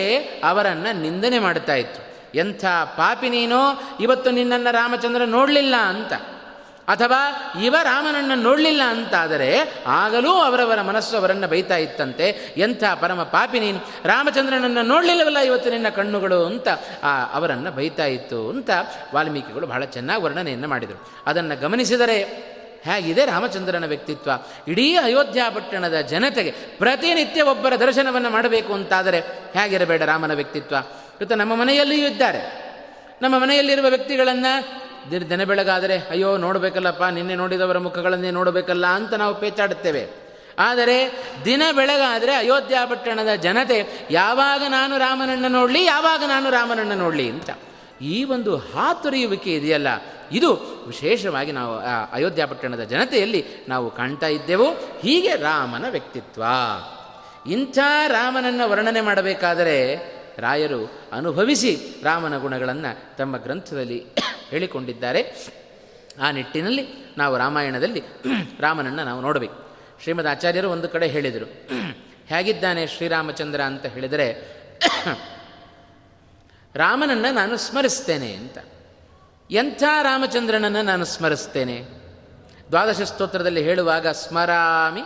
ಅವರನ್ನು ನಿಂದನೆ ಮಾಡ್ತಾ ಇತ್ತು. ಎಂಥ ಪಾಪಿ ನೀನೋ, ಇವತ್ತು ನಿನ್ನನ್ನು ರಾಮಚಂದ್ರ ನೋಡಲಿಲ್ಲ ಅಂತ. ಅಥವಾ ಇವ ರಾಮನನ್ನು ನೋಡಲಿಲ್ಲ ಅಂತಾದರೆ ಆಗಲೂ ಅವರವರ ಮನಸ್ಸು ಅವರನ್ನು ಬೈತಾ ಇತ್ತಂತೆ. ಎಂಥ ಪರಮ ಪಾಪಿ ನೀನು, ರಾಮಚಂದ್ರನನ್ನು ನೋಡಲಿಲ್ಲವಲ್ಲ ಇವತ್ತು ನಿನ್ನ ಕಣ್ಣುಗಳು ಅಂತ ಅವರನ್ನು ಬೈತಾ ಇತ್ತು ಅಂತ ವಾಲ್ಮೀಕಿಗಳು ಬಹಳ ಚೆನ್ನಾಗಿ ವರ್ಣನೆಯನ್ನು ಮಾಡಿದರು. ಅದನ್ನು ಗಮನಿಸಿದರೆ ಹೇಗಿದೆ ರಾಮಚಂದ್ರನ ವ್ಯಕ್ತಿತ್ವ. ಇಡೀ ಅಯೋಧ್ಯ ಪಟ್ಟಣದ ಜನತೆಗೆ ಪ್ರತಿನಿತ್ಯ ಒಬ್ಬರ ದರ್ಶನವನ್ನು ಮಾಡಬೇಕು ಅಂತಾದರೆ ಹೇಗಿರಬೇಡ ರಾಮನ ವ್ಯಕ್ತಿತ್ವ. ಇವತ್ತು ನಮ್ಮ ಮನೆಯಲ್ಲಿಯೂ ಇದ್ದಾರೆ. ನಮ್ಮ ಮನೆಯಲ್ಲಿರುವ ವ್ಯಕ್ತಿಗಳನ್ನು ದಿನ ಬೆಳಗಾದರೆ ಅಯ್ಯೋ ನೋಡಬೇಕಲ್ಲಪ್ಪ, ನಿನ್ನೆ ನೋಡಿದವರ ಮುಖಗಳನ್ನೇ ನೋಡಬೇಕಲ್ಲ ಅಂತ ನಾವು ಪೇಚಾಡುತ್ತೇವೆ. ಆದರೆ ದಿನ ಬೆಳಗಾದರೆ ಅಯೋಧ್ಯ ಪಟ್ಟಣದ ಜನತೆ ಯಾವಾಗ ನಾನು ರಾಮನನ್ನು ನೋಡಲಿ, ಯಾವಾಗ ನಾನು ರಾಮನನ್ನು ನೋಡಲಿ ಅಂತ ಈ ಒಂದು ಹಾತೊರೆಯುವಿಕೆ ಇದೆಯಲ್ಲ, ಇದು ವಿಶೇಷವಾಗಿ ನಾವು ಅಯೋಧ್ಯ ಪಟ್ಟಣದ ಜನತೆಯಲ್ಲಿ ನಾವು ಕಾಣ್ತಾ ಇದ್ದೆವು. ಹೀಗೆ ರಾಮನ ವ್ಯಕ್ತಿತ್ವ. ಇಂಥ ರಾಮನನ್ನು ವರ್ಣನೆ ಮಾಡಬೇಕಾದರೆ ರಾಯರು ಅನುಭವಿಸಿ ರಾಮನ ಗುಣಗಳನ್ನು ತಮ್ಮ ಗ್ರಂಥದಲ್ಲಿ ಹೇಳಿಕೊಂಡಿದ್ದಾರೆ. ಆ ನಿಟ್ಟಿನಲ್ಲಿ ನಾವು ರಾಮಾಯಣದಲ್ಲಿ ರಾಮನನ್ನು ನಾವು ನೋಡಬೇಕು. ಶ್ರೀಮದ್ ಆಚಾರ್ಯರು ಒಂದು ಕಡೆ ಹೇಳಿದರು, ಹೇಗಿದ್ದಾನೆ ಶ್ರೀರಾಮಚಂದ್ರ ಅಂತ ಹೇಳಿದರೆ ರಾಮನನ್ನು ನಾನು ಸ್ಮರಿಸ್ತೇನೆ ಅಂತ. ಎಂಥ ರಾಮಚಂದ್ರನನ್ನು ನಾನು ಸ್ಮರಿಸ್ತೇನೆ? ದ್ವಾದಶ ಸ್ತೋತ್ರದಲ್ಲಿ ಹೇಳುವಾಗ ಸ್ಮರಾಮಿ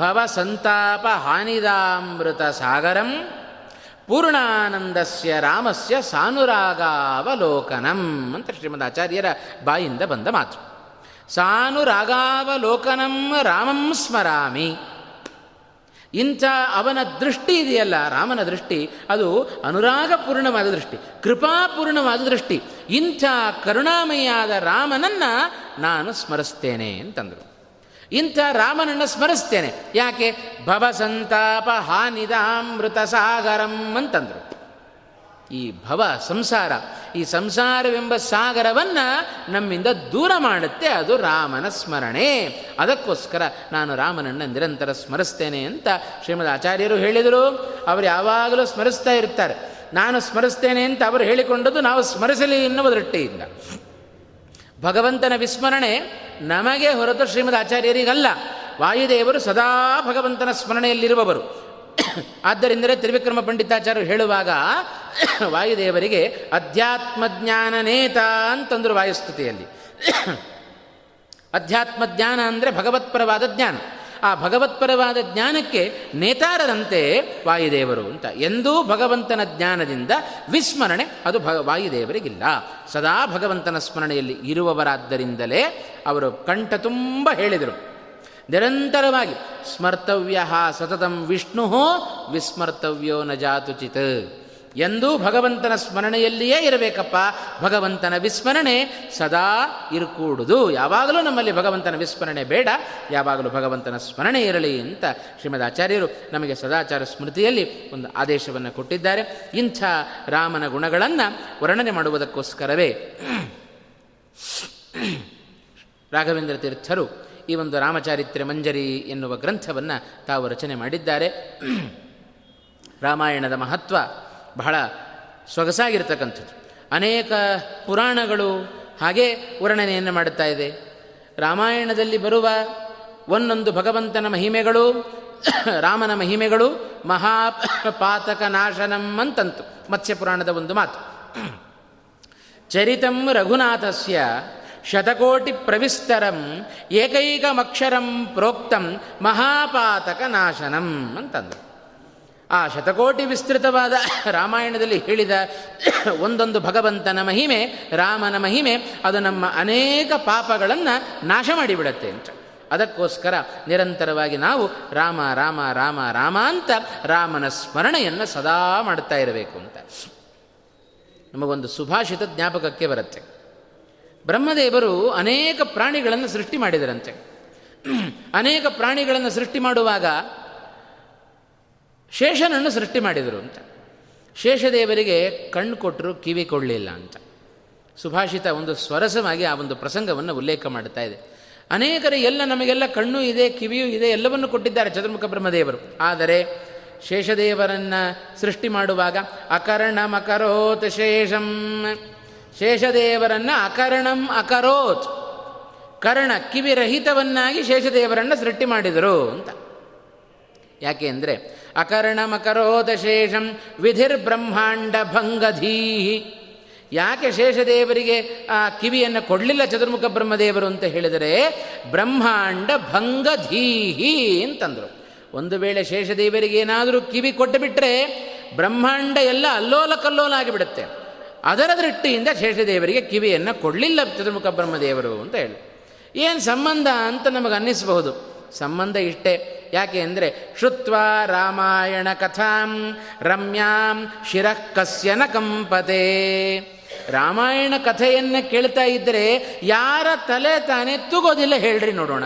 ಭವ ಸಂತಾಪ ಹಾನಿದಾಮೃತ ಸಾಗರಂ ಪೂರ್ಣಾನಂದಸ್ಯ ರಾಮಸ್ಯ ಸಾನುರಾಗಾವಲೋಕನಂ ಅಂತ ಶ್ರೀಮದ್ ಆಚಾರ್ಯರ ಬಾಯಿಂದ ಬಂದ ಮಾತು. ಸಾನುರಾಗಾವಲೋಕನಂ ರಾಮಂ ಸ್ಮರಾಮಿ. ಇಂಥ ಅವನ ದೃಷ್ಟಿ ಇದೆಯಲ್ಲ, ರಾಮನ ದೃಷ್ಟಿ, ಅದು ಅನುರಾಗಪೂರ್ಣವಾದ ದೃಷ್ಟಿ, ಕೃಪಾಪೂರ್ಣವಾದ ದೃಷ್ಟಿ. ಇಂಥ ಕರುಣಾಮಯಾದ ರಾಮನನ್ನು ನಾನು ಸ್ಮರಿಸ್ತೇನೆ ಅಂತಂದರು. ಇಂಥ ರಾಮನನ್ನು ಸ್ಮರಿಸ್ತೇನೆ ಯಾಕೆ? ಭವ ಸಂತಾಪ ಹಾನಿದಾಮೃತ ಸಾಗರಂ ಅಂತಂದರು. ಈ ಭವ ಸಂಸಾರ, ಈ ಸಂಸಾರವೆಂಬ ಸಾಗರವನ್ನು ನಮ್ಮಿಂದ ದೂರ ಮಾಡುತ್ತೆ ಅದು ರಾಮನ ಸ್ಮರಣೆ. ಅದಕ್ಕೋಸ್ಕರ ನಾನು ರಾಮನನ್ನು ನಿರಂತರ ಸ್ಮರಿಸ್ತೇನೆ ಅಂತ ಶ್ರೀಮದ್ ಆಚಾರ್ಯರು ಹೇಳಿದರು. ಅವರು ಯಾವಾಗಲೂ ಸ್ಮರಿಸ್ತಾ ಇರ್ತಾರೆ. ನಾನು ಸ್ಮರಿಸ್ತೇನೆ ಅಂತ ಅವರು ಹೇಳಿಕೊಂಡದ್ದು ನಾವು ಸ್ಮರಿಸಲಿ ಎನ್ನುವ ದೃಷ್ಟಿಯಿಂದ. ಭಗವಂತನ ವಿಸ್ಮರಣೆ ನಮಗೆ ಹೊರತು ಶ್ರೀಮದ್ ಆಚಾರ್ಯರಿಗಲ್ಲ. ವಾಯುದೇವರು ಸದಾ ಭಗವಂತನ ಸ್ಮರಣೆಯಲ್ಲಿರುವವರು. ಆದ್ದರಿಂದಲೇ ತ್ರಿವಿಕ್ರಮ ಪಂಡಿತಾಚಾರ್ಯರು ಹೇಳುವಾಗ ವಾಯುದೇವರಿಗೆ ಅಧ್ಯಾತ್ಮಜ್ಞಾನನೇತ ಅಂತಂದರು ವಾಯುಸ್ತುತಿಯಲ್ಲಿ. ಅಧ್ಯಾತ್ಮಜ್ಞಾನ ಅಂದರೆ ಭಗವತ್ಪರವಾದ ಜ್ಞಾನ. ಆ ಭಗವತ್ಪರವಾದ ಜ್ಞಾನಕ್ಕೆ ನೇತಾರರಂತೆ ವಾಯುದೇವರು ಅಂತ. ಎಂದೂ ಭಗವಂತನ ಜ್ಞಾನದಿಂದ ವಿಸ್ಮರಣೆ ಅದು ಭ ವಾಯುದೇವರಿಗಿಲ್ಲ. ಸದಾ ಭಗವಂತನ ಸ್ಮರಣೆಯಲ್ಲಿ ಇರುವವರಾದ್ದರಿಂದಲೇ ಅವರು ಕಂಠ ತುಂಬ ಹೇಳಿದರು ನಿರಂತರವಾಗಿ, ಸ್ಮರ್ತವ್ಯ ಸತತಂ ವಿಷ್ಣು ವಿಸ್ಮರ್ತವ್ಯೋ ನ ಜಾತುಚಿತ್. ಎಂದೂ ಭಗವಂತನ ಸ್ಮರಣೆಯಲ್ಲಿಯೇ ಇರಬೇಕಪ್ಪ. ಭಗವಂತನ ವಿಸ್ಮರಣೆ ಸದಾ ಇರಕೂಡುದು. ಯಾವಾಗಲೂ ನಮ್ಮಲ್ಲಿ ಭಗವಂತನ ವಿಸ್ಮರಣೆ ಬೇಡ, ಯಾವಾಗಲೂ ಭಗವಂತನ ಸ್ಮರಣೆ ಇರಲಿ ಅಂತ ಶ್ರೀಮದ್ ಆಚಾರ್ಯರು ನಮಗೆ ಸದಾಚಾರ ಸ್ಮೃತಿಯಲ್ಲಿ ಒಂದು ಆದೇಶವನ್ನು ಕೊಟ್ಟಿದ್ದಾರೆ. ಇಂಥ ರಾಮನ ಗುಣಗಳನ್ನು ವರ್ಣನೆ ಮಾಡುವುದಕ್ಕೋಸ್ಕರವೇ ರಾಘವೇಂದ್ರ ತೀರ್ಥರು ಈ ಒಂದು ರಾಮಚಾರಿತ್ರ್ಯ ಮಂಜರಿ ಎನ್ನುವ ಗ್ರಂಥವನ್ನು ತಾವು ರಚನೆ ಮಾಡಿದ್ದಾರೆ. ರಾಮಾಯಣದ ಮಹತ್ವ ಬಹಳ ಸೊಗಸಾಗಿರ್ತಕ್ಕಂಥದ್ದು. ಅನೇಕ ಪುರಾಣಗಳು ಹಾಗೇ ವರ್ಣನೆಯನ್ನು ಮಾಡುತ್ತಾ ಇದೆ. ರಾಮಾಯಣದಲ್ಲಿ ಬರುವ ಒಂದೊಂದು ಭಗವಂತನ ಮಹಿಮೆಗಳು, ರಾಮನ ಮಹಿಮೆಗಳು ಮಹಾಪಾತಕ ನಾಶನಂ ಅಂತಂತು ಮತ್ಸ್ಯಪುರಾಣದ ಒಂದು ಮಾತು. ಚರಿತಂ ರಘುನಾಥಸ್ಯ ಶತಕೋಟಿ ಪ್ರವಿಸ್ತರಂ ಏಕೈಕಮಕ್ಷರಂ ಪ್ರೋಕ್ತಂ ಮಹಾಪಾತಕ ನಾಶನಂ ಅಂತಂದರು. ಆ ಶತಕೋಟಿ ವಿಸ್ತೃತವಾದ ರಾಮಾಯಣದಲ್ಲಿ ಹೇಳಿದ ಒಂದೊಂದು ಭಗವಂತನ ಮಹಿಮೆ, ರಾಮನ ಮಹಿಮೆ, ಅದು ನಮ್ಮ ಅನೇಕ ಪಾಪಗಳನ್ನು ನಾಶ ಮಾಡಿಬಿಡತ್ತೆ ಅಂತ. ಅದಕ್ಕೋಸ್ಕರ ನಿರಂತರವಾಗಿ ನಾವು ರಾಮ ರಾಮ ರಾಮ ರಾಮ ಅಂತ ರಾಮನ ಸ್ಮರಣೆಯನ್ನು ಸದಾ ಮಾಡ್ತಾ ಇರಬೇಕು ಅಂತ. ನಮಗೊಂದು ಸುಭಾಷಿತ ಜ್ಞಾಪಕಕ್ಕೆ ಬರುತ್ತೆ. ಬ್ರಹ್ಮದೇವರು ಅನೇಕ ಪ್ರಾಣಿಗಳನ್ನು ಸೃಷ್ಟಿ ಮಾಡಿದರಂತೆ. ಅನೇಕ ಪ್ರಾಣಿಗಳನ್ನು ಸೃಷ್ಟಿ ಮಾಡುವಾಗ ಶೇಷನನ್ನು ಸೃಷ್ಟಿ ಮಾಡಿದರು ಅಂತ. ಶೇಷದೇವರಿಗೆ ಕಣ್ಣು ಕೊಟ್ಟರು, ಕಿವಿ ಕೊಡಲಿಲ್ಲ ಅಂತ ಸುಭಾಷಿತ ಒಂದು ಸ್ವರಸವಾಗಿ ಆ ಒಂದು ಪ್ರಸಂಗವನ್ನು ಉಲ್ಲೇಖ ಮಾಡ್ತಾ ಇದೆ. ಅನೇಕರು ಎಲ್ಲ ನಮಗೆಲ್ಲ ಕಣ್ಣು ಇದೆ, ಕಿವಿಯೂ ಇದೆ, ಎಲ್ಲವನ್ನು ಕೊಟ್ಟಿದ್ದಾರೆ ಚತುರ್ಮುಖ ಬ್ರಹ್ಮದೇವರು. ಆದರೆ ಶೇಷದೇವರನ್ನು ಸೃಷ್ಟಿ ಮಾಡುವಾಗ ಅಕರ್ಣಂ ಅಕರೋತ್ ಶೇಷಂ, ಶೇಷದೇವರನ್ನು ಅಕರ್ಣಂ ಅಕರೋತ್, ಕರ್ಣ ಕಿವಿರಹಿತವನ್ನಾಗಿ ಶೇಷದೇವರನ್ನು ಸೃಷ್ಟಿ ಮಾಡಿದರು ಅಂತ. ಯಾಕೆ ಅಂದರೆ ಅಕರ್ಣಂ ಅಕರೋತ್ ಶೇಷಂ ವಿಧಿರ್ ಬ್ರಹ್ಮಾಂಡ ಭಂಗಧೀಹಿ. ಯಾಕೆ ಶೇಷದೇವರಿಗೆ ಆ ಕಿವಿಯನ್ನು ಕೊಡಲಿಲ್ಲ ಚತುರ್ಮುಖ ಬ್ರಹ್ಮದೇವರು ಅಂತ ಹೇಳಿದರೆ ಬ್ರಹ್ಮಾಂಡ ಭಂಗಧೀಹಿ ಅಂತಂದರು. ಒಂದು ವೇಳೆ ಶೇಷದೇವರಿಗೇನಾದರೂ ಕಿವಿ ಕೊಟ್ಟು ಬಿಟ್ಟರೆ ಬ್ರಹ್ಮಾಂಡ ಎಲ್ಲ ಅಲ್ಲೋಲ ಕಲ್ಲೋಲ ಆಗಿಬಿಡುತ್ತೆ. ಅದರ ದೃಷ್ಟಿಯಿಂದ ಶೇಷದೇವರಿಗೆ ಕಿವಿಯನ್ನು ಕೊಡಲಿಲ್ಲ ಚತುರ್ಮುಖ ಬ್ರಹ್ಮದೇವರು ಅಂತ ಹೇಳಿ. ಏನು ಸಂಬಂಧ ಅಂತ ನಮಗನ್ನಿಸಬಹುದು. ಸಂಬಂಧ ಇಷ್ಟೇ. ಯಾಕೆ ಅಂದರೆ ಶ್ರುತ್ವಾ ರಾಮಾಯಣ ಕಥಾಂ ರಮ್ಯಾಂ ಶಿರಃ ಕಸ್ಯ ನ ಕಂಪತೆ. ರಾಮಾಯಣ ಕಥೆಯನ್ನು ಕೇಳ್ತಾ ಇದ್ದರೆ ಯಾರ ತಲೆ ತಾನೇ ತೂಗೋದಿಲ್ಲ ಹೇಳ್ರಿ ನೋಡೋಣ.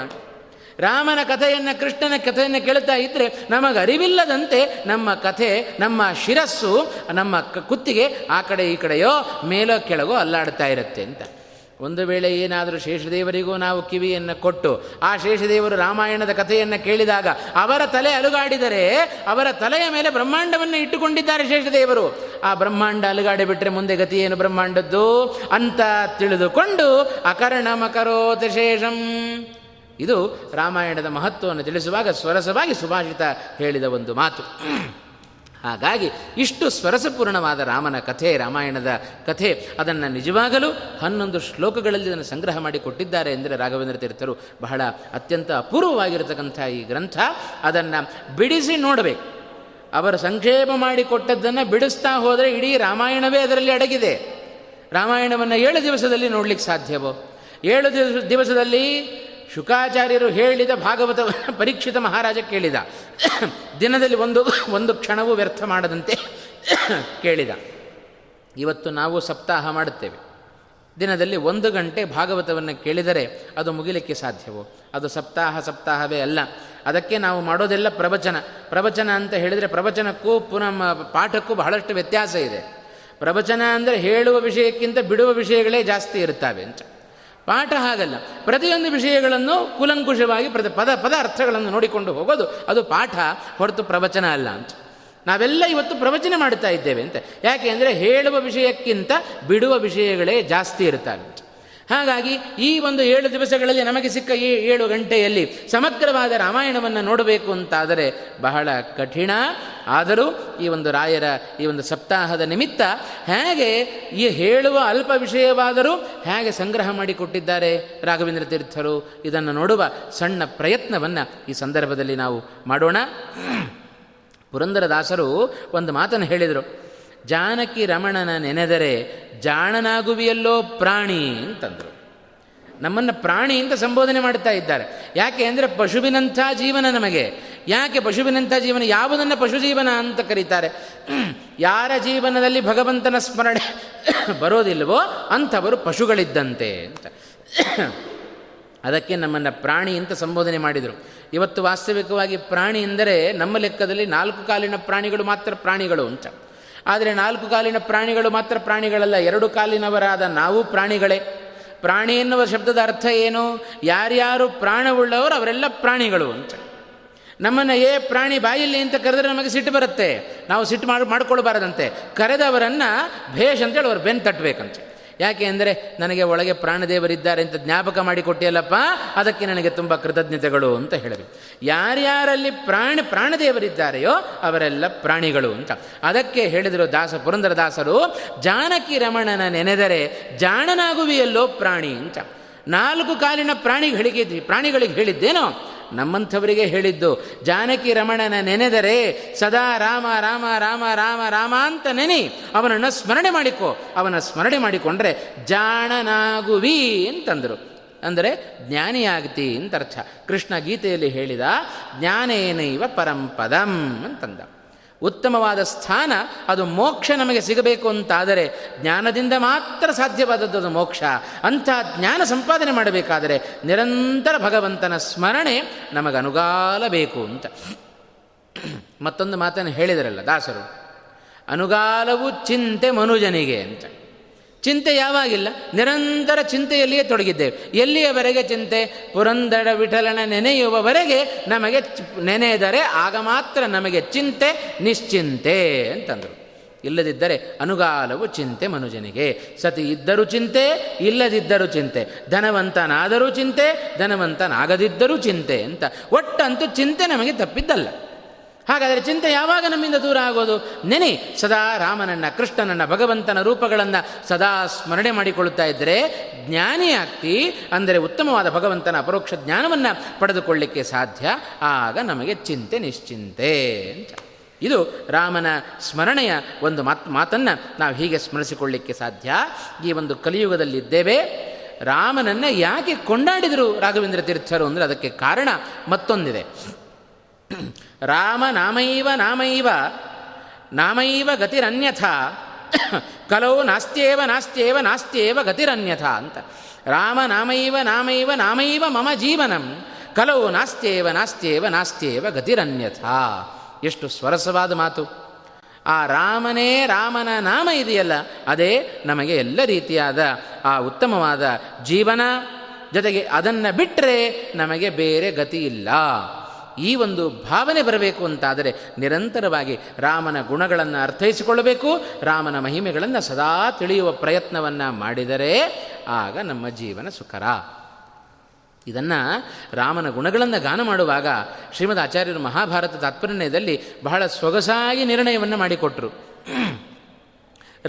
ರಾಮನ ಕಥೆಯನ್ನು, ಕೃಷ್ಣನ ಕಥೆಯನ್ನು ಕೇಳ್ತಾ ಇದ್ದರೆ ನಮಗರಿವಿಲ್ಲದಂತೆ ನಮ್ಮ ಕಥೆ, ನಮ್ಮ ಶಿರಸ್ಸು, ನಮ್ಮ ಕುತ್ತಿಗೆ ಆ ಕಡೆ ಈ ಕಡೆಯೋ ಮೇಲೋ ಕೆಳಗೋ ಅಲ್ಲಾಡ್ತಾ ಇರುತ್ತೆ ಅಂತ. ಒಂದು ವೇಳೆ ಏನಾದರೂ ಶೇಷದೇವರಿಗೂ ನಾವು ಕಿವಿಯನ್ನು ಕೊಟ್ಟು ಆ ಶೇಷದೇವರು ರಾಮಾಯಣದ ಕಥೆಯನ್ನು ಕೇಳಿದಾಗ ಅವರ ತಲೆ ಅಲುಗಾಡಿದರೆ ಅವರ ತಲೆಯ ಮೇಲೆ ಬ್ರಹ್ಮಾಂಡವನ್ನು ಇಟ್ಟುಕೊಂಡಿದ್ದಾರೆ ಶೇಷದೇವರು. ಆ ಬ್ರಹ್ಮಾಂಡ ಅಲುಗಾಡಿ ಬಿಟ್ಟರೆ ಮುಂದೆ ಗತಿ ಏನು ಬ್ರಹ್ಮಾಂಡದ್ದು ಅಂತ ತಿಳಿದುಕೊಂಡು ಅಕರ್ಣಮಕರೋತ ಶೇಷಂ. ಇದು ರಾಮಾಯಣದ ಮಹತ್ವವನ್ನು ತಿಳಿಸುವಾಗ ಸ್ವರಸವಾಗಿ ಸುಭಾಷಿತ ಹೇಳಿದ ಒಂದು ಮಾತು. ಹಾಗಾಗಿ ಇಷ್ಟು ಸ್ವರಸಪೂರ್ಣವಾದ ರಾಮನ ಕಥೆ, ರಾಮಾಯಣದ ಕಥೆ, ಅದನ್ನು ನಿಜವಾಗಲೂ ಹನ್ನೊಂದು ಶ್ಲೋಕಗಳಲ್ಲಿ ಅದನ್ನು ಸಂಗ್ರಹ ಮಾಡಿ ಕೊಟ್ಟಿದ್ದಾರೆ ಎಂದರೆ ರಾಘವೇಂದ್ರ ತೀರ್ಥರು ಬಹಳ ಅತ್ಯಂತ ಅಪೂರ್ವವಾಗಿರತಕ್ಕಂಥ ಈ ಗ್ರಂಥ. ಅದನ್ನು ಬಿಡಿಸಿ ನೋಡಬೇಕು. ಅವರು ಸಂಕ್ಷೇಪ ಮಾಡಿಕೊಟ್ಟದ್ದನ್ನು ಬಿಡಿಸ್ತಾ ಹೋದರೆ ಇಡೀ ರಾಮಾಯಣವೇ ಅದರಲ್ಲಿ ಅಡಗಿದೆ. ರಾಮಾಯಣವನ್ನು ಏಳು ದಿವಸದಲ್ಲಿ ನೋಡಲಿಕ್ಕೆ ಸಾಧ್ಯವೋ? ಏಳು ದಿವಸ ದಿವಸದಲ್ಲಿ ಶುಕಾಚಾರ್ಯರು ಹೇಳಿದ ಭಾಗವತವನ್ನು ಪರೀಕ್ಷಿತ ಮಹಾರಾಜ ಕೇಳಿದ. ದಿನದಲ್ಲಿ ಒಂದು ಒಂದು ಕ್ಷಣವೂ ವ್ಯರ್ಥ ಮಾಡದಂತೆ ಕೇಳಿದ. ಇವತ್ತು ನಾವು ಸಪ್ತಾಹ ಮಾಡುತ್ತೇವೆ. ದಿನದಲ್ಲಿ ಒಂದು ಗಂಟೆ ಭಾಗವತವನ್ನು ಕೇಳಿದರೆ ಅದು ಮುಗಿಲಿಕ್ಕೆ ಸಾಧ್ಯವೋ? ಅದು ಸಪ್ತಾಹ ಸಪ್ತಾಹವೇ ಅಲ್ಲ. ಅದಕ್ಕೆ ನಾವು ಮಾಡೋದೆಲ್ಲ ಪ್ರವಚನ. ಪ್ರವಚನ ಅಂತ ಹೇಳಿದರೆ ಪ್ರವಚನಕ್ಕೂ ಪುನಃ ಪಾಠಕ್ಕೂ ಬಹಳಷ್ಟು ವ್ಯತ್ಯಾಸ ಇದೆ. ಪ್ರವಚನ ಅಂದರೆ ಹೇಳುವ ವಿಷಯಕ್ಕಿಂತ ಬಿಡುವ ವಿಷಯಗಳೇ ಜಾಸ್ತಿ ಇರುತ್ತವೆ ಅಂತ. ಪಾಠ ಹಾಗಲ್ಲ, ಪ್ರತಿಯೊಂದು ವಿಷಯಗಳನ್ನು ಕೂಲಂಕುಷವಾಗಿ ಪ್ರತಿ ಪದ ಪದ ಅರ್ಥಗಳನ್ನು ನೋಡಿಕೊಂಡು ಹೋಗೋದು. ಅದು ಪಾಠ ಹೊರತು ಪ್ರವಚನ ಅಲ್ಲ ಅಂತ ನಾವೆಲ್ಲ ಇವತ್ತು ಪ್ರವಚನ ಮಾಡ್ತಾ ಇದ್ದೇವೆ ಅಂತ. ಯಾಕೆ ಅಂದರೆ ಹೇಳುವ ವಿಷಯಕ್ಕಿಂತ ಬಿಡುವ ವಿಷಯಗಳೇ ಜಾಸ್ತಿ ಇರುತ್ತವೆ. ಹಾಗಾಗಿ ಈ ಒಂದು ಏಳು ದಿವಸಗಳಲ್ಲಿ ನಮಗೆ ಸಿಕ್ಕ ಈ ಏಳು ಗಂಟೆಯಲ್ಲಿ ಸಮಗ್ರವಾದ ರಾಮಾಯಣವನ್ನು ನೋಡಬೇಕು ಅಂತಾದರೆ ಬಹಳ ಕಠಿಣ. ಆದರೂ ಈ ಒಂದು ರಾಯರ ಈ ಒಂದು ಸಪ್ತಾಹದ ನಿಮಿತ್ತ ಹೇಗೆ ಈ ಹೇಳುವ ಅಲ್ಪ ವಿಷಯವಾದರೂ ಹೇಗೆ ಸಂಗ್ರಹ ಮಾಡಿಕೊಟ್ಟಿದ್ದಾರೆ ರಾಘವೇಂದ್ರ ತೀರ್ಥರು, ಇದನ್ನು ನೋಡುವ ಸಣ್ಣ ಪ್ರಯತ್ನವನ್ನು ಈ ಸಂದರ್ಭದಲ್ಲಿ ನಾವು ಮಾಡೋಣ. ಪುರಂದರದಾಸರು ಒಂದು ಮಾತನ್ನು ಹೇಳಿದರು, ಜಾನಕಿ ರಮಣನ ನೆನೆದರೆ ಜಾಣನಾಗುವಿಯಲ್ಲೋ ಪ್ರಾಣಿ ಅಂತಂದರು. ನಮ್ಮನ್ನು ಪ್ರಾಣಿ ಅಂತ ಸಂಬೋಧನೆ ಮಾಡ್ತಾ ಇದ್ದಾರೆ. ಯಾಕೆ ಅಂದರೆ ಪಶುವಿನಂಥ ಜೀವನ ನಮಗೆ. ಯಾಕೆ ಪಶುವಿನಂಥ ಜೀವನ? ಯಾವುದನ್ನು ಪಶು ಜೀವನ ಅಂತ ಕರೀತಾರೆ? ಯಾರ ಜೀವನದಲ್ಲಿ ಭಗವಂತನ ಸ್ಮರಣೆ ಬರೋದಿಲ್ವೋ ಅಂಥವರು ಪಶುಗಳಿದ್ದಂತೆ ಅಂತ. ಅದಕ್ಕೆ ನಮ್ಮನ್ನು ಪ್ರಾಣಿ ಅಂತ ಸಂಬೋಧನೆ ಮಾಡಿದರು. ಇವತ್ತು ವಾಸ್ತವಿಕವಾಗಿ ಪ್ರಾಣಿ ಎಂದರೆ ನಮ್ಮ ಲೆಕ್ಕದಲ್ಲಿ ನಾಲ್ಕು ಕಾಲಿನ ಪ್ರಾಣಿಗಳು ಮಾತ್ರ ಪ್ರಾಣಿಗಳು ಅಂತ. ಆದರೆ ನಾಲ್ಕು ಕಾಲಿನ ಪ್ರಾಣಿಗಳು ಮಾತ್ರ ಪ್ರಾಣಿಗಳಲ್ಲ, ಎರಡು ಕಾಲಿನವರಾದ ನಾವು ಪ್ರಾಣಿಗಳೇ. ಪ್ರಾಣಿ ಎನ್ನುವ ಶಬ್ದದ ಅರ್ಥ ಏನು? ಯಾರ್ಯಾರು ಪ್ರಾಣವುಳ್ಳವರು ಅವರೆಲ್ಲ ಪ್ರಾಣಿಗಳು ಅಂತ. ನಮ್ಮನ್ನು ಏ ಪ್ರಾಣಿ ಬಾಯಿಲಿ ಅಂತ ಕರೆದರೆ ನಮಗೆ ಸಿಟ್ಟು ಬರುತ್ತೆ, ನಾವು ಸಿಟ್ಟು ಮಾಡಿ ಮಾಡ್ಕೊಳ್ಬಾರ್ದಂತೆ. ಕರೆದವರನ್ನು ಭೇಷ್ ಅಂತೇಳಿ ಅವ್ರು ಬೆನ್ನು ತಟ್ಟಬೇಕಂತೆ. ಯಾಕೆ ಅಂದರೆ ನನಗೆ ಒಳಗೆ ಪ್ರಾಣದೇವರಿದ್ದಾರೆ ಅಂತ ಜ್ಞಾಪಕ ಮಾಡಿಕೊಟ್ಟಿಯಲ್ಲಪ್ಪ, ಅದಕ್ಕೆ ನನಗೆ ತುಂಬ ಕೃತಜ್ಞತೆಗಳು ಅಂತ ಹೇಳಬೇಕು. ಯಾರ್ಯಾರಲ್ಲಿ ಪ್ರಾಣ ಪ್ರಾಣದೇವರಿದ್ದಾರೆಯೋ ಅವರೆಲ್ಲ ಪ್ರಾಣಿಗಳು ಅಂತ. ಅದಕ್ಕೆ ಹೇಳಿದರು ದಾಸ ಪುರಂದರದಾಸರು, ಜಾನಕಿ ರಮಣನ ನೆನೆದರೆ ಜಾಣನಾಗುವಿಯಲ್ಲೋ ಪ್ರಾಣಿ ಅಂತ. ನಾಲ್ಕು ಕಾಲಿನ ಪ್ರಾಣಿಗೆ ಹೇಳಿದ್ವಿ, ಪ್ರಾಣಿಗಳಿಗೆ ಹೇಳಿದ್ದೇನೋ, ನಮ್ಮಂಥವರಿಗೆ ಹೇಳಿದ್ದು ಜಾನಕಿ ರಮಣನ ನೆನೆದರೆ ಸದಾ ರಾಮ ರಾಮ ರಾಮ ರಾಮ ರಾಮ ಅಂತ ನೆನಿ, ಅವನನ್ನು ಸ್ಮರಣೆ ಮಾಡಿಕೊ. ಅವನ ಸ್ಮರಣೆ ಮಾಡಿಕೊಂಡ್ರೆ ಜಾಣನಾಗುವಿ ಅಂತಂದರು. ಅಂದರೆ ಜ್ಞಾನಿಯಾಗ್ತಿ ಅಂತ ಅರ್ಥ. ಕೃಷ್ಣ ಗೀತೆಯಲ್ಲಿ ಹೇಳಿದ ಜ್ಞಾನೇನೈವ ಪರಂಪದಂ ಅಂತಂದ. ಉತ್ತಮವಾದ ಸ್ಥಾನ ಅದು ಮೋಕ್ಷ ನಮಗೆ ಸಿಗಬೇಕು ಅಂತಾದರೆ ಜ್ಞಾನದಿಂದ ಮಾತ್ರ ಸಾಧ್ಯವಾದದ್ದು ಅದು ಮೋಕ್ಷ. ಅಂಥ ಜ್ಞಾನ ಸಂಪಾದನೆ ಮಾಡಬೇಕಾದರೆ ನಿರಂತರ ಭಗವಂತನ ಸ್ಮರಣೆ ನಮಗೆ ಅನುಗಾಲ ಬೇಕು ಅಂತ. ಮತ್ತೊಂದು ಮಾತನ್ನು ಹೇಳಿದರಲ್ಲ ದಾಸರು, ಅನುಗಾಲವು ಚಿಂತೆ ಮನುಜನಿಗೆ ಅಂತ. ಚಿಂತೆ ಯಾವಾಗಿಲ್ಲ, ನಿರಂತರ ಚಿಂತೆಯಲ್ಲಿಯೇ ತೊಡಗಿದ್ದೇವೆ. ಎಲ್ಲಿಯವರೆಗೆ ಚಿಂತೆ? ಪುರಂದರ ವಿಠಲನ ನೆನೆಯುವವರೆಗೆ ನಮಗೆ ನೆನೆದರೆ ಆಗ ಮಾತ್ರ ನಮಗೆ ಚಿಂತೆ ನಿಶ್ಚಿಂತೆ ಅಂತಂದರು. ಇಲ್ಲದಿದ್ದರೆ ಅನುಗಾಲವು ಚಿಂತೆ ಮನುಜನಿಗೆ. ಸತಿ ಇದ್ದರೂ ಚಿಂತೆ, ಇಲ್ಲದಿದ್ದರೂ ಚಿಂತೆ, ಧನವಂತನಾದರೂ ಚಿಂತೆ, ಧನವಂತನಾಗದಿದ್ದರೂ ಚಿಂತೆ ಅಂತ. ಒಟ್ಟಂತೂ ಚಿಂತೆ ನಮಗೆ ತಪ್ಪಿದ್ದಲ್ಲ. ಹಾಗಾದರೆ ಚಿಂತೆ ಯಾವಾಗ ನಮ್ಮಿಂದ ದೂರ ಆಗೋದು? ನೆನೆ ಸದಾ ರಾಮನನ್ನು, ಕೃಷ್ಣನನ್ನು, ಭಗವಂತನ ರೂಪಗಳನ್ನು ಸದಾ ಸ್ಮರಣೆ ಮಾಡಿಕೊಳ್ಳುತ್ತಾ ಇದ್ದರೆ ಜ್ಞಾನಿಯಾಗ್ತಿ. ಅಂದರೆ ಉತ್ತಮವಾದ ಭಗವಂತನ ಪರೋಕ್ಷ ಜ್ಞಾನವನ್ನು ಪಡೆದುಕೊಳ್ಳಲಿಕ್ಕೆ ಸಾಧ್ಯ. ಆಗ ನಮಗೆ ಚಿಂತೆ ನಿಶ್ಚಿಂತೆ ಅಂತ. ಇದು ರಾಮನ ಸ್ಮರಣೆಯ ಒಂದು ಮಾತು ಮಾತನ್ನು ನಾವು ಹೀಗೆ ಸ್ಮರಿಸಿಕೊಳ್ಳಲಿಕ್ಕೆ ಸಾಧ್ಯ. ಈ ಒಂದು ಕಲಿಯುಗದಲ್ಲಿದ್ದೇವೆ. ರಾಮನನ್ನು ಯಾಕೆ ಕೊಂಡಾಡಿದರು ರಾಘವೇಂದ್ರ ತೀರ್ಥರು ಅಂದರೆ ಅದಕ್ಕೆ ಕಾರಣ ಮತ್ತೊಂದಿದೆ. ರಾಮ ನಾಮೈವ ನಾಮೈವ ನಾಮೈವ ಗತಿರನ್ಯಥ ಕಲೋ ನಾಸ್ತ್ಯೇವ ನಾಸ್ತ್ಯೇವ ನಾಸ್ತ್ಯೇವ ಗತಿರನ್ಯಥ ಅಂತ. ರಾಮ ನಾಮೈವ ನಾಮೈವ ನಾಮೈವ ಮಮ ಜೀವನಂ ಕಲೋ ನಾಸ್ತ್ಯೇವ ನಾಸ್ತ್ಯೇವ ನಾಸ್ತ್ಯೇವ ಗತಿರನ್ಯಥ. ಎಷ್ಟು ಸ್ವರಸವಾದ ಮಾತು! ಆ ರಾಮನೇ ರಾಮನ ನಾಮ ಇದೆಯಲ್ಲ, ಅದೇ ನಮಗೆ ಎಲ್ಲ ರೀತಿಯಾದ ಆ ಉತ್ತಮವಾದ ಜೀವನ. ಜೊತೆಗೆ ಅದನ್ನು ಬಿಟ್ಟರೆ ನಮಗೆ ಬೇರೆ ಗತಿ ಇಲ್ಲ. ಈ ಒಂದು ಭಾವನೆ ಬರಬೇಕು ಅಂತಾದರೆ ನಿರಂತರವಾಗಿ ರಾಮನ ಗುಣಗಳನ್ನು ಅರ್ಥೈಸಿಕೊಳ್ಳಬೇಕು, ರಾಮನ ಮಹಿಮೆಗಳನ್ನು ಸದಾ ತಿಳಿಯುವ ಪ್ರಯತ್ನವನ್ನು ಮಾಡಿದರೆ ಆಗ ನಮ್ಮ ಜೀವನ ಸುಖರ. ಇದನ್ನು ರಾಮನ ಗುಣಗಳನ್ನು ಗಾನ ಮಾಡುವಾಗ ಶ್ರೀಮದ್ ಆಚಾರ್ಯರು ಮಹಾಭಾರತ ತಾತ್ಪರ್ಯದಲ್ಲಿ ಬಹಳ ಸೊಗಸಾಗಿ ನಿರ್ಣಯವನ್ನು ಮಾಡಿಕೊಟ್ರು.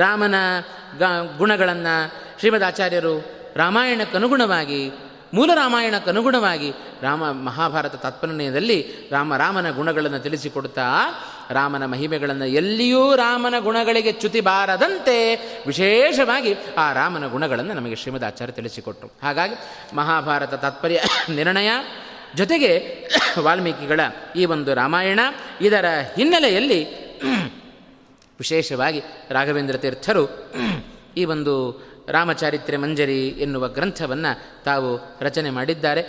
ರಾಮನ ಗ ಗುಣಗಳನ್ನು ಶ್ರೀಮದ್ ಆಚಾರ್ಯರು ರಾಮಾಯಣಕ್ಕನುಗುಣವಾಗಿ, ಮೂಲ ರಾಮಾಯಣಕ್ಕನುಗುಣವಾಗಿ ರಾಮ ಮಹಾಭಾರತ ತಾತ್ಪರ್ಯದಲ್ಲಿ ರಾಮ ರಾಮನ ಗುಣಗಳನ್ನು ತಿಳಿಸಿಕೊಡ್ತಾ ರಾಮನ ಮಹಿಮೆಗಳನ್ನು, ಎಲ್ಲಿಯೂ ರಾಮನ ಗುಣಗಳಿಗೆ ಚ್ಯುತಿ ಬಾರದಂತೆ ವಿಶೇಷವಾಗಿ ಆ ರಾಮನ ಗುಣಗಳನ್ನು ನಮಗೆ ಶ್ರೀಮದ್ ಆಚಾರ್ಯ ತಿಳಿಸಿಕೊಟ್ರು. ಹಾಗಾಗಿ ಮಹಾಭಾರತ ತಾತ್ಪರ್ಯ ನಿರ್ಣಯ ಜೊತೆಗೆ ವಾಲ್ಮೀಕಿಗಳ ಈ ಒಂದು ರಾಮಾಯಣ, ಇದರ ಹಿನ್ನೆಲೆಯಲ್ಲಿ ವಿಶೇಷವಾಗಿ ರಾಘವೇಂದ್ರ ತೀರ್ಥರು ಈ ಒಂದು ರಾಮಚಾರಿತ್ರ್ಯ ಮಂಜರಿ ಎನ್ನುವ ಗ್ರಂಥವನ್ನು ತಾವು ರಚನೆ ಮಾಡಿದ್ದಾರೆ.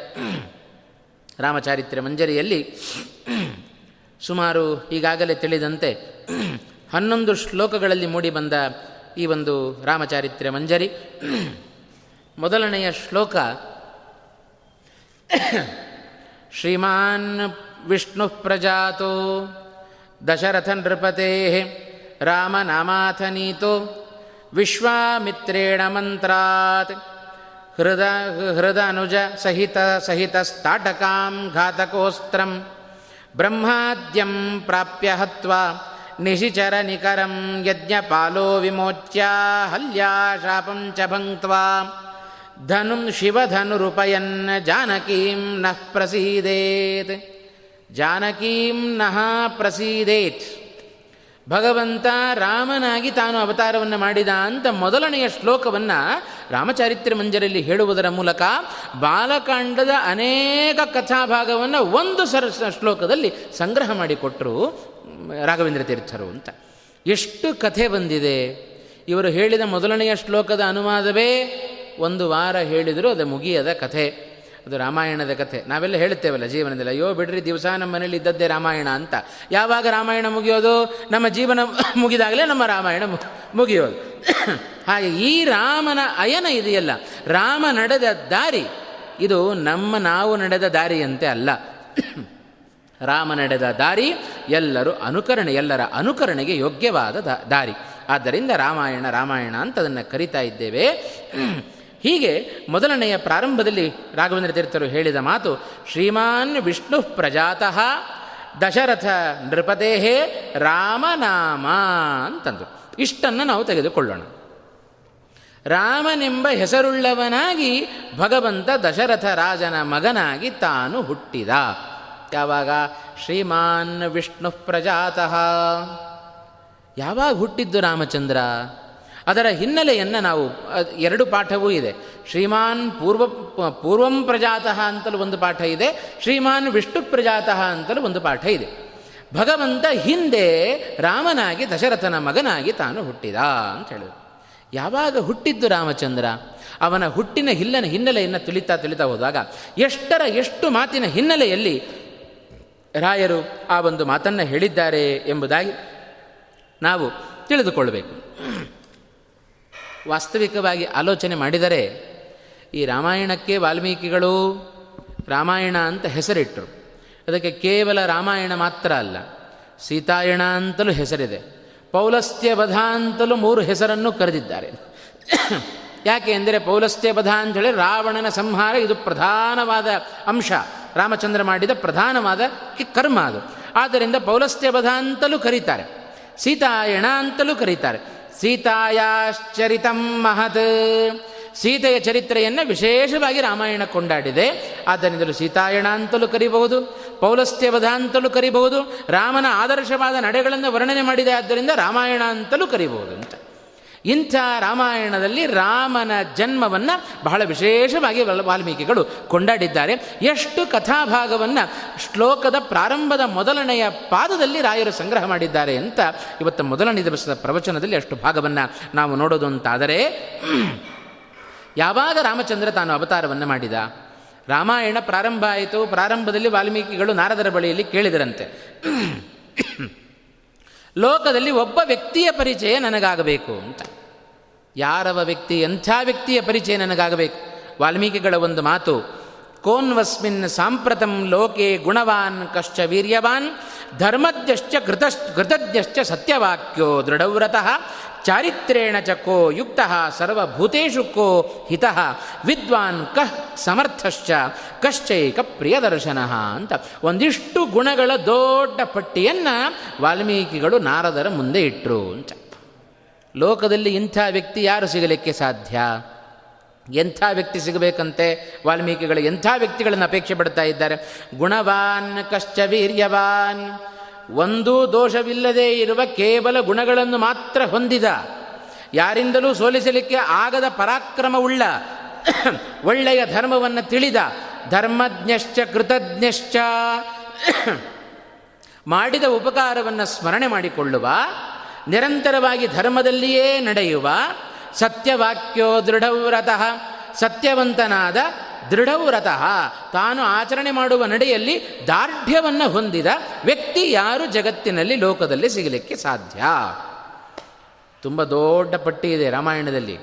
ರಾಮಚಾರಿತ್ರ್ಯ ಮಂಜರಿಯಲ್ಲಿ ಸುಮಾರು ಈಗಾಗಲೇ ತಿಳಿದಂತೆ ಹನ್ನೊಂದು ಶ್ಲೋಕಗಳಲ್ಲಿ ಮೂಡಿಬಂದ ಈ ಒಂದು ರಾಮಚಾರಿತ್ರ್ಯ ಮಂಜರಿ ಮೊದಲನೆಯ ಶ್ಲೋಕ ಶ್ರೀಮಾನ್ ವಿಷ್ಣು ಪ್ರಜಾತೋ ದಶರಥ ನೃಪತೆ ರಾಮನಾಮಾಥ ನೀತೋ ವಿಶ್ವಾಮಿತ್ರೇಣ ಮಂತ್ರಾತ್ ಹೃದ ಹೃದನುಜ ಸಹಿತ ಸಹಿತಸ್ತಾಟಕಾಂ ಘಾತಕೋಸ್ತ್ರಂ ಬ್ರಹ್ಮಾದ್ಯಂ ಪ್ರಾಪ್ಯ ಹತ್ವಾ ನಿಶಿಚರ ನಿಕರಂ ಯಜ್ಞಪಾಲೋ ವಿಮೋಚ್ಯ ಹಲ್ಯಾ ಶಾಪಂ ಚ ಭಂಕ್ತ್ವಾ ಧನುಂ ಶಿವಧನುರುಪಯನ್ ಜಾನಕೀಂ ನಃ ಪ್ರಸೀದೇತ್ ಜಾನಕೀಂ ನಃ ಪ್ರಸೀದೇತ್. ಭಗವಂತ ರಾಮನಾಗಿ ತಾನು ಅವತಾರವನ್ನು ಮಾಡಿದ ಅಂತ ಮೊದಲನೆಯ ಶ್ಲೋಕವನ್ನು ರಾಮಚಾರಿತ್ರ್ಯ ಮಂಜರಿಯಲ್ಲಿ ಹೇಳುವುದರ ಮೂಲಕ ಬಾಲಕಾಂಡದ ಅನೇಕ ಕಥಾಭಾಗವನ್ನು ಒಂದು ಸರ್ ಶ್ಲೋಕದಲ್ಲಿ ಸಂಗ್ರಹ ಮಾಡಿಕೊಟ್ಟರು ರಾಘವೇಂದ್ರ ತೀರ್ಥರು ಅಂತ. ಎಷ್ಟು ಕಥೆ ಬಂದಿದೆ! ಇವರು ಹೇಳಿದ ಮೊದಲನೆಯ ಶ್ಲೋಕದ ಅನುವಾದವೇ ಒಂದು ವಾರ ಹೇಳಿದರೂ ಅದು ಮುಗಿಯದ ಕಥೆ. ಅದು ರಾಮಾಯಣದ ಕಥೆ. ನಾವೆಲ್ಲ ಹೇಳ್ತೇವಲ್ಲ ಜೀವನದಲ್ಲಿ, ಅಯ್ಯೋ ಬಿಡ್ರಿ, ದಿವಸ ನಮ್ಮ ಮನೇಲಿ ಇದ್ದದ್ದೇ ರಾಮಾಯಣ ಅಂತ. ಯಾವಾಗ ರಾಮಾಯಣ ಮುಗಿಯೋದು? ನಮ್ಮ ಜೀವನ ಮುಗಿದಾಗಲೇ ನಮ್ಮ ರಾಮಾಯಣ ಮುಗಿಯೋದು. ಹಾಗೆ ಈ ರಾಮನ ಅಯನ ಇದೆಯಲ್ಲ, ರಾಮ ನಡೆದ ದಾರಿ, ಇದು ನಮ್ಮ ನಾವು ನಡೆದ ದಾರಿಯಂತೆ ಅಲ್ಲ. ರಾಮ ನಡೆದ ದಾರಿ ಎಲ್ಲರೂ ಅನುಕರಣೆ, ಎಲ್ಲರ ಅನುಕರಣೆಗೆ ಯೋಗ್ಯವಾದ ದಾರಿ. ಆದ್ದರಿಂದ ರಾಮಾಯಣ ರಾಮಾಯಣ ಅಂತ ಅದನ್ನು ಕರಿತಾ ಇದ್ದೇವೆ. ಹೀಗೆ ಮೊದಲನೆಯ ಪ್ರಾರಂಭದಲ್ಲಿ ರಾಘವೇಂದ್ರ ತೀರ್ಥರು ಹೇಳಿದ ಮಾತು ಶ್ರೀಮಾನ್ ವಿಷ್ಣು ಪ್ರಜಾತಃ ದಶರಥ ನೃಪತೇಹೇ ರಾಮನಾಮ ಅಂತಂದರು. ಇಷ್ಟನ್ನು ನಾವು ತೆಗೆದುಕೊಳ್ಳೋಣ. ರಾಮನೆಂಬ ಹೆಸರುಳ್ಳವನಾಗಿ ಭಗವಂತ ದಶರಥ ರಾಜನ ಮಗನಾಗಿ ತಾನು ಹುಟ್ಟಿದ. ಯಾವಾಗ? ಶ್ರೀಮಾನ್ ವಿಷ್ಣು ಪ್ರಜಾತಃ. ಯಾವಾಗ ಹುಟ್ಟಿದ್ದು ರಾಮಚಂದ್ರ? ಅದರ ಹಿನ್ನೆಲೆಯನ್ನು ನಾವು, ಎರಡು ಪಾಠವೂ ಇದೆ. ಶ್ರೀಮಾನ್ ಪೂರ್ವ ಪೂರ್ವಂ ಪ್ರಜಾತಃ ಅಂತಲೂ ಒಂದು ಪಾಠ ಇದೆ, ಶ್ರೀಮಾನ್ ವಿಷ್ಣು ಪ್ರಜಾತಃ ಅಂತಲೂ ಒಂದು ಪಾಠ ಇದೆ. ಭಗವಂತ ಹಿಂದೆ ರಾಮನಾಗಿ ದಶರಥನ ಮಗನಾಗಿ ತಾನು ಹುಟ್ಟಿದ ಅಂತ ಹೇಳಿದರು. ಯಾವಾಗ ಹುಟ್ಟಿದ್ದು ರಾಮಚಂದ್ರ? ಅವನ ಹುಟ್ಟಿನ ಹಿಲ್ಲನ ಹಿನ್ನೆಲೆಯನ್ನು ತಿಳಿತಾ ತಿಳಿತಾ ಹೋದಾಗ ಎಷ್ಟರ ಎಷ್ಟು ಮಾತಿನ ಹಿನ್ನೆಲೆಯಲ್ಲಿ ರಾಯರು ಆ ಒಂದು ಮಾತನ್ನು ಹೇಳಿದ್ದಾರೆ ಎಂಬುದಾಗಿ ನಾವು ತಿಳಿದುಕೊಳ್ಳಬೇಕು. ವಾಸ್ತವಿಕವಾಗಿ ಆಲೋಚನೆ ಮಾಡಿದರೆ ಈ ರಾಮಾಯಣಕ್ಕೆ ವಾಲ್ಮೀಕಿಗಳು ರಾಮಾಯಣ ಅಂತ ಹೆಸರಿಟ್ಟರು. ಅದಕ್ಕೆ ಕೇವಲ ರಾಮಾಯಣ ಮಾತ್ರ ಅಲ್ಲ, ಸೀತಾಯಣ ಅಂತಲೂ ಹೆಸರಿದೆ, ಪೌಲಸ್ತ್ಯವಧ ಅಂತಲೂ ಮೂರು ಹೆಸರನ್ನು ಕರೆದಿದ್ದಾರೆ. ಯಾಕೆ ಅಂದರೆ ಪೌಲಸ್ತ್ಯವಧ ಅಂಥೇಳಿ ರಾವಣನ ಸಂಹಾರ, ಇದು ಪ್ರಧಾನವಾದ ಅಂಶ, ರಾಮಚಂದ್ರ ಮಾಡಿದ ಪ್ರಧಾನವಾದ ಕರ್ಮ ಅದು. ಆದ್ದರಿಂದ ಪೌಲಸ್ತ್ಯವಧ ಅಂತಲೂ ಕರೀತಾರೆ, ಸೀತಾಯಣ ಅಂತಲೂ ಕರೀತಾರೆ. ಸೀತಾಯಾಶ್ಚರಿತಂ ಮಹತ್, ಸೀತೆಯ ಚರಿತ್ರೆಯನ್ನು ವಿಶೇಷವಾಗಿ ರಾಮಾಯಣ ಕೊಂಡಾಡಿದೆ. ಆದ್ದರಿಂದಲೂ ಸೀತಾಯಣ ಅಂತಲೂ ಕರೀಬಹುದು, ಪೌಲಸ್ತ್ಯವಧ ಅಂತಲೂ ಕರೀಬಹುದು, ರಾಮನ ಆದರ್ಶವಾದ ನಡೆಗಳನ್ನು ವರ್ಣನೆ ಮಾಡಿದೆ, ಆದ್ದರಿಂದ ರಾಮಾಯಣ ಅಂತಲೂ ಕರೀಬಹುದು ಅಂತ. ಇಂಥ ರಾಮಾಯಣದಲ್ಲಿ ರಾಮನ ಜನ್ಮವನ್ನು ಬಹಳ ವಿಶೇಷವಾಗಿ ವಾಲ್ಮೀಕಿಗಳು ಕೊಂಡಾಡಿದ್ದಾರೆ. ಎಷ್ಟು ಕಥಾಭಾಗವನ್ನು ಶ್ಲೋಕದ ಪ್ರಾರಂಭದ ಮೊದಲನೆಯ ಪಾದದಲ್ಲಿ ರಾಯರು ಸಂಗ್ರಹ ಮಾಡಿದ್ದಾರೆ ಅಂತ ಇವತ್ತು ಮೊದಲನೇ ದಿವಸದ ಪ್ರವಚನದಲ್ಲಿ ಅಷ್ಟು ಭಾಗವನ್ನು ನಾವು ನೋಡೋದು ಅಂತಾದರೆ, ಯಾವಾಗ ರಾಮಚಂದ್ರ ತಾನು ಅವತಾರವನ್ನು ಮಾಡಿದ? ರಾಮಾಯಣ ಪ್ರಾರಂಭ ಆಯಿತು. ಪ್ರಾರಂಭದಲ್ಲಿ ವಾಲ್ಮೀಕಿಗಳು ನಾರದರ ಬಳಿಯಲ್ಲಿ ಕೇಳಿದರಂತೆ, ಲೋಕದಲ್ಲಿ ಒಬ್ಬ ವ್ಯಕ್ತಿಯ ಪರಿಚಯ ನನಗಾಗಬೇಕು ಅಂತ. ಯಾರವ ವ್ಯಕ್ತಿ, ಎಂಥ ವ್ಯಕ್ತಿಯ ಪರಿಚಯ ನನಗಾಗಬೇಕು? ವಾಲ್ಮೀಕಿಗಳ ಒಂದು ಮಾತು, ಕೋನ್ವಸ್ಮಿನ್ ಸಾಂಪ್ರತಂ ಲೋಕೆ ಗುಣವಾನ್ ಕಶ್ಚ ವೀರ್ಯವಾನ್ ಧರ್ಮದ್ಯಶ್ಚ ಘೃತಶ್ ಘೃತದ್ಯಶ್ಚ ಸತ್ಯವಾಕ್ಯೋ ದೃಢವ್ರತಃ ಚಾರಿತ್ರೇಣ ಚ ಕೋ ಯುಕ್ತಃ ಸರ್ವಭೂತೇಷು ಕೋ ಹಿತಃ ವಿದ್ವಾನ್ ಕಃ ಸಮರ್ಥಶ್ಚ ಕಶ್ಚೈಕ ಪ್ರಿಯದರ್ಶನಃ ಅಂತ ಒಂದಿಷ್ಟು ಗುಣಗಳ ದೊಡ್ಡ ಪಟ್ಟಿಯನ್ನು ವಾಲ್ಮೀಕಿಗಳು ನಾರದರ ಮುಂದೆ ಇಟ್ಟರು ಅಂತ. ಲೋಕದಲ್ಲಿ ಇಂಥ ವ್ಯಕ್ತಿ ಯಾರು ಸಿಗಲಿಕ್ಕೆ ಸಾಧ್ಯ? ಎಂಥ ವ್ಯಕ್ತಿ ಸಿಗಬೇಕಂತೆ ವಾಲ್ಮೀಕಿಗಳು? ಎಂಥ ವ್ಯಕ್ತಿಗಳನ್ನು ಅಪೇಕ್ಷೆ ಪಡ್ತಾ ಇದ್ದಾರೆ? ಗುಣವಾನ್ ಕಶ್ಚ ವೀರ್ಯವಾನ್, ಒಂದೂ ದೋಷವಿಲ್ಲದೆ ಇರುವ ಕೇವಲ ಗುಣಗಳನ್ನು ಮಾತ್ರ ಹೊಂದಿದ, ಯಾರಿಂದಲೂ ಸೋಲಿಸಲಿಕ್ಕೆ ಆಗದ ಪರಾಕ್ರಮವುಳ್ಳ, ಒಳ್ಳೆಯ ಧರ್ಮವನ್ನು ತಿಳಿದ, ಧರ್ಮಜ್ಞಶ್ಚ ಕೃತಜ್ಞಶ್ಚ, ಮಾಡಿದ ಉಪಕಾರವನ್ನು ಸ್ಮರಣೆ ಮಾಡಿಕೊಳ್ಳುವ, ನಿರಂತರವಾಗಿ ಧರ್ಮದಲ್ಲಿಯೇ ನಡೆಯುವ, ಸತ್ಯವಾಕ್ಯೋ ದೃಢವ್ರತಃ, ಸತ್ಯವಂತನಾದ, ದೃಢವ್ರತಃ ತಾನು ಆಚರಣೆ ಮಾಡುವ ನಡೆಯಲ್ಲಿ ದಾರ್ಢ್ಯವನ್ನು ಹೊಂದಿದ ವ್ಯಕ್ತಿ ಯಾರು ಜಗತ್ತಿನಲ್ಲಿ ಲೋಕದಲ್ಲಿ ಸಿಗಲಿಕ್ಕೆ ಸಾಧ್ಯ? ತುಂಬ ದೊಡ್ಡ ಪಟ್ಟಿ ಇದೆ ರಾಮಾಯಣದಲ್ಲಿ.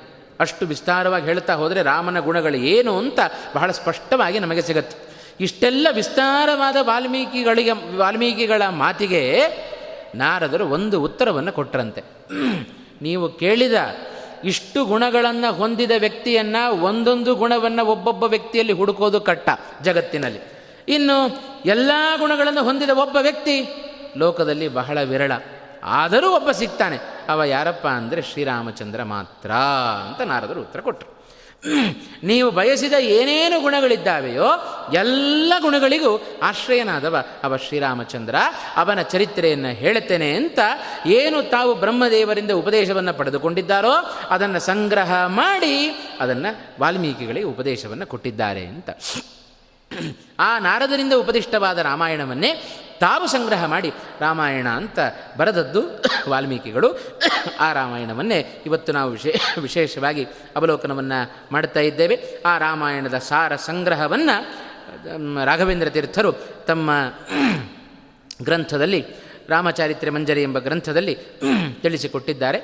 ಅಷ್ಟು ವಿಸ್ತಾರವಾಗಿ ಹೇಳ್ತಾ ಹೋದರೆ ರಾಮನ ಗುಣಗಳು ಏನು ಅಂತ ಬಹಳ ಸ್ಪಷ್ಟವಾಗಿ ನಮಗೆ ಸಿಗತ್ತೆ. ಇಷ್ಟೆಲ್ಲ ವಿಸ್ತಾರವಾದ ವಾಲ್ಮೀಕಿಗಳಿಗೆ ವಾಲ್ಮೀಕಿಗಳ ಮಾತಿಗೆ ನಾರದರು ಒಂದು ಉತ್ತರವನ್ನು ಕೊಟ್ಟರಂತೆ. ನೀವು ಕೇಳಿದ ಇಷ್ಟು ಗುಣಗಳನ್ನು ಹೊಂದಿದ ವ್ಯಕ್ತಿಯನ್ನು, ಒಂದೊಂದು ಗುಣವನ್ನು ಒಬ್ಬೊಬ್ಬ ವ್ಯಕ್ತಿಯಲ್ಲಿ ಹುಡುಕೋದು ಕಟ್ಟ ಜಗತ್ತಿನಲ್ಲಿ. ಇನ್ನು ಎಲ್ಲ ಗುಣಗಳನ್ನು ಹೊಂದಿದ ಒಬ್ಬ ವ್ಯಕ್ತಿ ಲೋಕದಲ್ಲಿ ಬಹಳ ವಿರಳ, ಆದರೂ ಒಬ್ಬ ಸಿಗ್ತಾನೆ. ಅವ ಯಾರಪ್ಪ ಅಂದರೆ ಶ್ರೀರಾಮಚಂದ್ರ ಮಾತ್ರ ಅಂತ ನಾರದರು ಉತ್ತರ ಕೊಟ್ಟರು. ನೀವು ಬಯಸಿದ ಏನೇನು ಗುಣಗಳಿದ್ದಾವೆಯೋ ಎಲ್ಲ ಗುಣಗಳಿಗೂ ಆಶ್ರಯನಾದವ ಅವ ಶ್ರೀರಾಮಚಂದ್ರ, ಅವನ ಚರಿತ್ರೆಯನ್ನು ಹೇಳುತ್ತೇನೆ ಅಂತ ಏನು ತಾವು ಬ್ರಹ್ಮದೇವರಿಂದ ಉಪದೇಶವನ್ನು ಪಡೆದುಕೊಂಡಿದ್ದಾರೋ ಅದನ್ನು ಸಂಗ್ರಹ ಮಾಡಿ ಅದನ್ನು ವಾಲ್ಮೀಕಿಗಳಿಗೆ ಉಪದೇಶವನ್ನು ಕೊಟ್ಟಿದ್ದಾರೆ ಅಂತ. ಆ ನಾರದರಿಂದ ಉಪದಿಷ್ಟವಾದ ರಾಮಾಯಣವನ್ನೇ ತಾವು ಸಂಗ್ರಹ ಮಾಡಿ ರಾಮಾಯಣ ಅಂತ ಬರೆದದ್ದು ವಾಲ್ಮೀಕಿಗಳು. ಆ ರಾಮಾಯಣವನ್ನೇ ಇವತ್ತು ನಾವು ವಿಶೇ ವಿಶೇಷವಾಗಿ ಅವಲೋಕನವನ್ನು ಮಾಡ್ತಾ ಇದ್ದೇವೆ. ಆ ರಾಮಾಯಣದ ಸಾರ ಸಂಗ್ರಹವನ್ನು ರಾಘವೇಂದ್ರ ತೀರ್ಥರು ತಮ್ಮ ಗ್ರಂಥದಲ್ಲಿ ರಾಮಚಾರಿತ್ರ್ಯ ಮಂಜರಿ ಎಂಬ ಗ್ರಂಥದಲ್ಲಿ ತಿಳಿಸಿಕೊಟ್ಟಿದ್ದಾರೆ.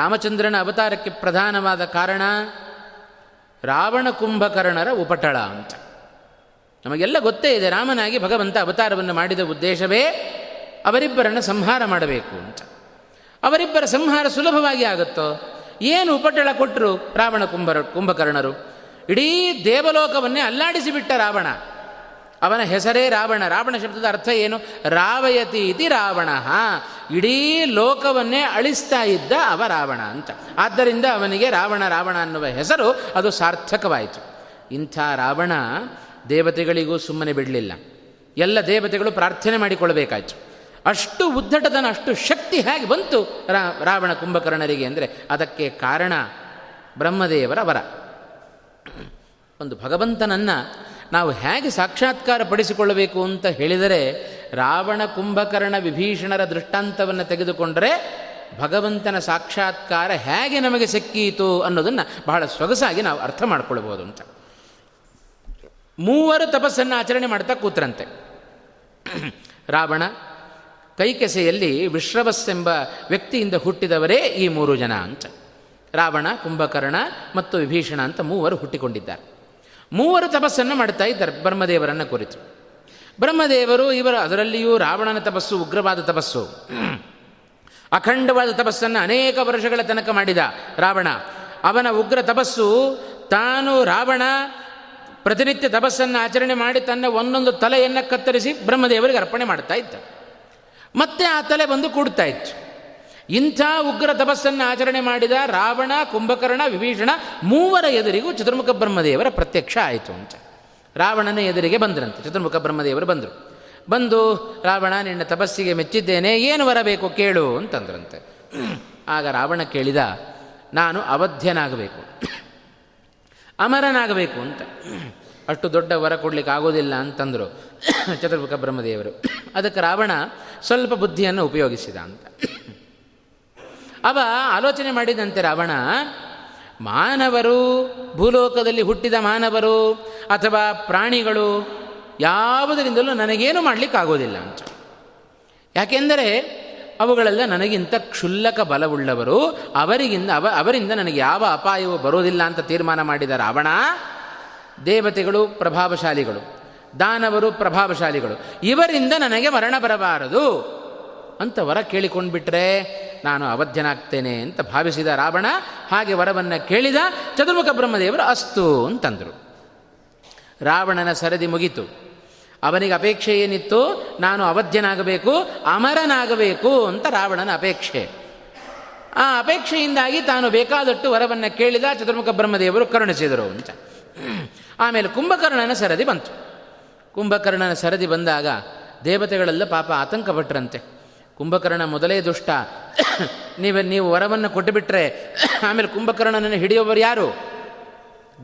ರಾಮಚಂದ್ರನ ಅವತಾರಕ್ಕೆ ಪ್ರಧಾನವಾದ ಕಾರಣ ರಾವಣ ಕುಂಭಕರ್ಣರ ಉಪಟಳ ಅಂತ ನಮಗೆಲ್ಲ ಗೊತ್ತೇ ಇದೆ. ರಾಮನಾಗಿ ಭಗವಂತ ಅವತಾರವನ್ನು ಮಾಡಿದ ಉದ್ದೇಶವೇ ಅವರಿಬ್ಬರನ್ನು ಸಂಹಾರ ಮಾಡಬೇಕು ಅಂತ. ಅವರಿಬ್ಬರ ಸಂಹಾರ ಸುಲಭವಾಗಿ ಆಗುತ್ತೋ? ಏನು ಉಪಟಳ ಕೊಟ್ಟರು ರಾವಣ ಕುಂಭರ ಕುಂಭಕರ್ಣರು? ಇಡೀ ದೇವಲೋಕವನ್ನೇ ಅಲ್ಲಾಡಿಸಿಬಿಟ್ಟ ರಾವಣ. ಅವನ ಹೆಸರೇ ರಾವಣ. ರಾವಣ ಶಬ್ದದ ಅರ್ಥ ಏನು? ರಾವಯತಿ ಇತಿ ರಾವಣ, ಇಡೀ ಲೋಕವನ್ನೇ ಅಳಿಸ್ತಾ ಇದ್ದ ಅವ ರಾವಣ ಅಂತ. ಆದ್ದರಿಂದ ಅವನಿಗೆ ರಾವಣ ರಾವಣ ಅನ್ನುವ ಹೆಸರು ಅದು ಸಾರ್ಥಕವಾಯಿತು. ಇಂಥ ರಾವಣ ದೇವತೆಗಳಿಗೂ ಸುಮ್ಮನೆ ಬಿಡಲಿಲ್ಲ. ಎಲ್ಲ ದೇವತೆಗಳು ಪ್ರಾರ್ಥನೆ ಮಾಡಿಕೊಳ್ಳಬೇಕಾಯ್ತು. ಅಷ್ಟು ಉದ್ದಟತನ, ಅಷ್ಟು ಶಕ್ತಿ ಹೇಗೆ ಬಂತು ರಾವಣ ಕುಂಭಕರ್ಣರಿಗೆ ಅಂದರೆ ಅದಕ್ಕೆ ಕಾರಣ ಬ್ರಹ್ಮದೇವರ ವರ. ಒಂದು ಭಗವಂತನನ್ನು ನಾವು ಹೇಗೆ ಸಾಕ್ಷಾತ್ಕಾರ ಪಡಿಸಿಕೊಳ್ಳಬೇಕು ಅಂತ ಹೇಳಿದರೆ ರಾವಣ ಕುಂಭಕರ್ಣ ವಿಭೀಷಣರ ದೃಷ್ಟಾಂತವನ್ನು ತೆಗೆದುಕೊಂಡರೆ ಭಗವಂತನ ಸಾಕ್ಷಾತ್ಕಾರ ಹೇಗೆ ನಮಗೆ ಸಿಕ್ಕೀತು ಅನ್ನೋದನ್ನು ಬಹಳ ಸೊಗಸಾಗಿ ನಾವು ಅರ್ಥ ಮಾಡಿಕೊಳ್ಬೋದು ಅಂತ. ಮೂವರು ತಪಸ್ಸನ್ನು ಆಚರಣೆ ಮಾಡ್ತಾ ಕೂತ್ರಂತೆ. ರಾವಣ ಕೈಕೆಸೆಯಲ್ಲಿ ವಿಶ್ರವಸ್ಸೆಂಬ ವ್ಯಕ್ತಿಯಿಂದ ಹುಟ್ಟಿದವರೇ ಈ ಮೂರು ಜನ ಅಂತ. ರಾವಣ, ಕುಂಭಕರ್ಣ ಮತ್ತು ವಿಭೀಷಣ ಅಂತ ಮೂವರು ಹುಟ್ಟಿಕೊಂಡಿದ್ದಾರೆ. ಮೂವರು ತಪಸ್ಸನ್ನು ಮಾಡ್ತಾ ಇದ್ದಾರೆ ಬ್ರಹ್ಮದೇವರನ್ನು ಕುರಿತು. ಬ್ರಹ್ಮದೇವರು ಇವರು ಅದರಲ್ಲಿಯೂ ರಾವಣನ ತಪಸ್ಸು ಉಗ್ರವಾದ ತಪಸ್ಸು, ಅಖಂಡವಾದ ತಪಸ್ಸನ್ನು ಅನೇಕ ವರ್ಷಗಳ ತನಕ ಮಾಡಿದ ರಾವಣ. ಅವನ ಉಗ್ರ ತಪಸ್ಸು, ತಾನು ರಾವಣ ಪ್ರತಿನಿತ್ಯ ತಪಸ್ಸನ್ನು ಆಚರಣೆ ಮಾಡಿ ತನ್ನ ಒಂದೊಂದು ತಲೆಯನ್ನು ಕತ್ತರಿಸಿ ಬ್ರಹ್ಮದೇವರಿಗೆ ಅರ್ಪಣೆ ಮಾಡ್ತಾ ಇದ್ದ. ಮತ್ತೆ ಆ ತಲೆ ಬಂದು ಕೂಡ್ತಾ ಇತ್ತು. ಇಂಥ ಉಗ್ರ ತಪಸ್ಸನ್ನು ಆಚರಣೆ ಮಾಡಿದ ರಾವಣ, ಕುಂಭಕರ್ಣ, ವಿಭೀಷಣ ಮೂವರ ಎದುರಿಗೂ ಚತುರ್ಮುಖ ಬ್ರಹ್ಮದೇವರ ಪ್ರತ್ಯಕ್ಷ ಆಯಿತು ಅಂತ. ರಾವಣನ ಎದುರಿಗೆ ಬಂದ್ರಂತೆ ಚತುರ್ಮುಖ ಬ್ರಹ್ಮದೇವರು. ಬಂದರು ಬಂದು ರಾವಣ, ನಿನ್ನ ತಪಸ್ಸಿಗೆ ಮೆಚ್ಚಿದ್ದೇನೆ, ಏನು ಬರಬೇಕು ಕೇಳು ಅಂತಂದ್ರಂತೆ. ಆಗ ರಾವಣ ಕೇಳಿದ, ನಾನು ಅವಧ್ಯನಾಗಬೇಕು, ಅಮರನಾಗಬೇಕು ಅಂತ. ಅಷ್ಟು ದೊಡ್ಡ ವರ ಕೊಡಲಿಕ್ಕೆ ಆಗೋದಿಲ್ಲ ಅಂತಂದರು ಚತುರ್ಮುಖ ಬ್ರಹ್ಮದೇವರು. ಅದಕ್ಕೆ ರಾವಣ ಸ್ವಲ್ಪ ಬುದ್ಧಿಯನ್ನು ಉಪಯೋಗಿಸಿದ ಅಂತ. ಅವ ಆಲೋಚನೆ ಮಾಡಿದಂತೆ ರಾವಣ, ಮಾನವರು, ಭೂಲೋಕದಲ್ಲಿ ಹುಟ್ಟಿದ ಮಾನವರು ಅಥವಾ ಪ್ರಾಣಿಗಳು ಯಾವುದರಿಂದಲೂ ನನಗೇನು ಮಾಡಲಿಕ್ಕಾಗೋದಿಲ್ಲ ಅಂತ. ಯಾಕೆಂದರೆ ಅವುಗಳೆಲ್ಲ ನನಗಿಂತ ಕ್ಷುಲ್ಲಕ ಬಲವುಳ್ಳವರು, ಅವರಿಗಿಂತ ಅವ ಅವರಿಂದ ನನಗೆ ಯಾವ ಅಪಾಯವೂ ಬರೋದಿಲ್ಲ ಅಂತ ತೀರ್ಮಾನ ಮಾಡಿದ ರಾವಣ. ದೇವತೆಗಳು ಪ್ರಭಾವಶಾಲಿಗಳು, ದಾನವರು ಪ್ರಭಾವಶಾಲಿಗಳು, ಇವರಿಂದ ನನಗೆ ಮರಣ ಬರಬಾರದು ಅಂತ ವರ ಕೇಳಿಕೊಂಡ್ಬಿಟ್ರೆ ನಾನು ಅವಧ್ಯನಾಗ್ತೇನೆ ಅಂತ ಭಾವಿಸಿದ ರಾವಣ. ಹಾಗೆ ವರವನ್ನು ಕೇಳಿದ. ಚತುರ್ಮುಖ ಬ್ರಹ್ಮದೇವರು ಅಸ್ತು ಅಂತಂದರು. ರಾವಣನ ಸರದಿ ಮುಗಿತು. ಅವನಿಗೆ ಅಪೇಕ್ಷೆ ಏನಿತ್ತು? ನಾನು ಅವಧ್ಯನಾಗಬೇಕು, ಅಮರನಾಗಬೇಕು ಅಂತ ರಾವಣನ ಅಪೇಕ್ಷೆ. ಆ ಅಪೇಕ್ಷೆಯಿಂದಾಗಿ ತಾನು ಬೇಕಾದಟ್ಟು ವರವನ್ನು ಕೇಳಿದ. ಚತುರ್ಮುಖ ಬ್ರಹ್ಮದೇವರು ಕರುಣಿಸಿದರು ಅಂತ. ಆಮೇಲೆ ಕುಂಭಕರ್ಣನ ಸರದಿ ಬಂತು. ಕುಂಭಕರ್ಣನ ಸರದಿ ಬಂದಾಗ ದೇವತೆಗಳೆಲ್ಲ ಪಾಪ ಆತಂಕಪಟ್ಟರಂತೆ. ಕುಂಭಕರ್ಣ ಮೊದಲೇ ದುಷ್ಟ, ನೀವ ನೀವು ವರವನ್ನು ಕೊಟ್ಟುಬಿಟ್ರೆ ಆಮೇಲೆ ಕುಂಭಕರ್ಣನನ್ನು ಹಿಡಿಯೋವರು ಯಾರು?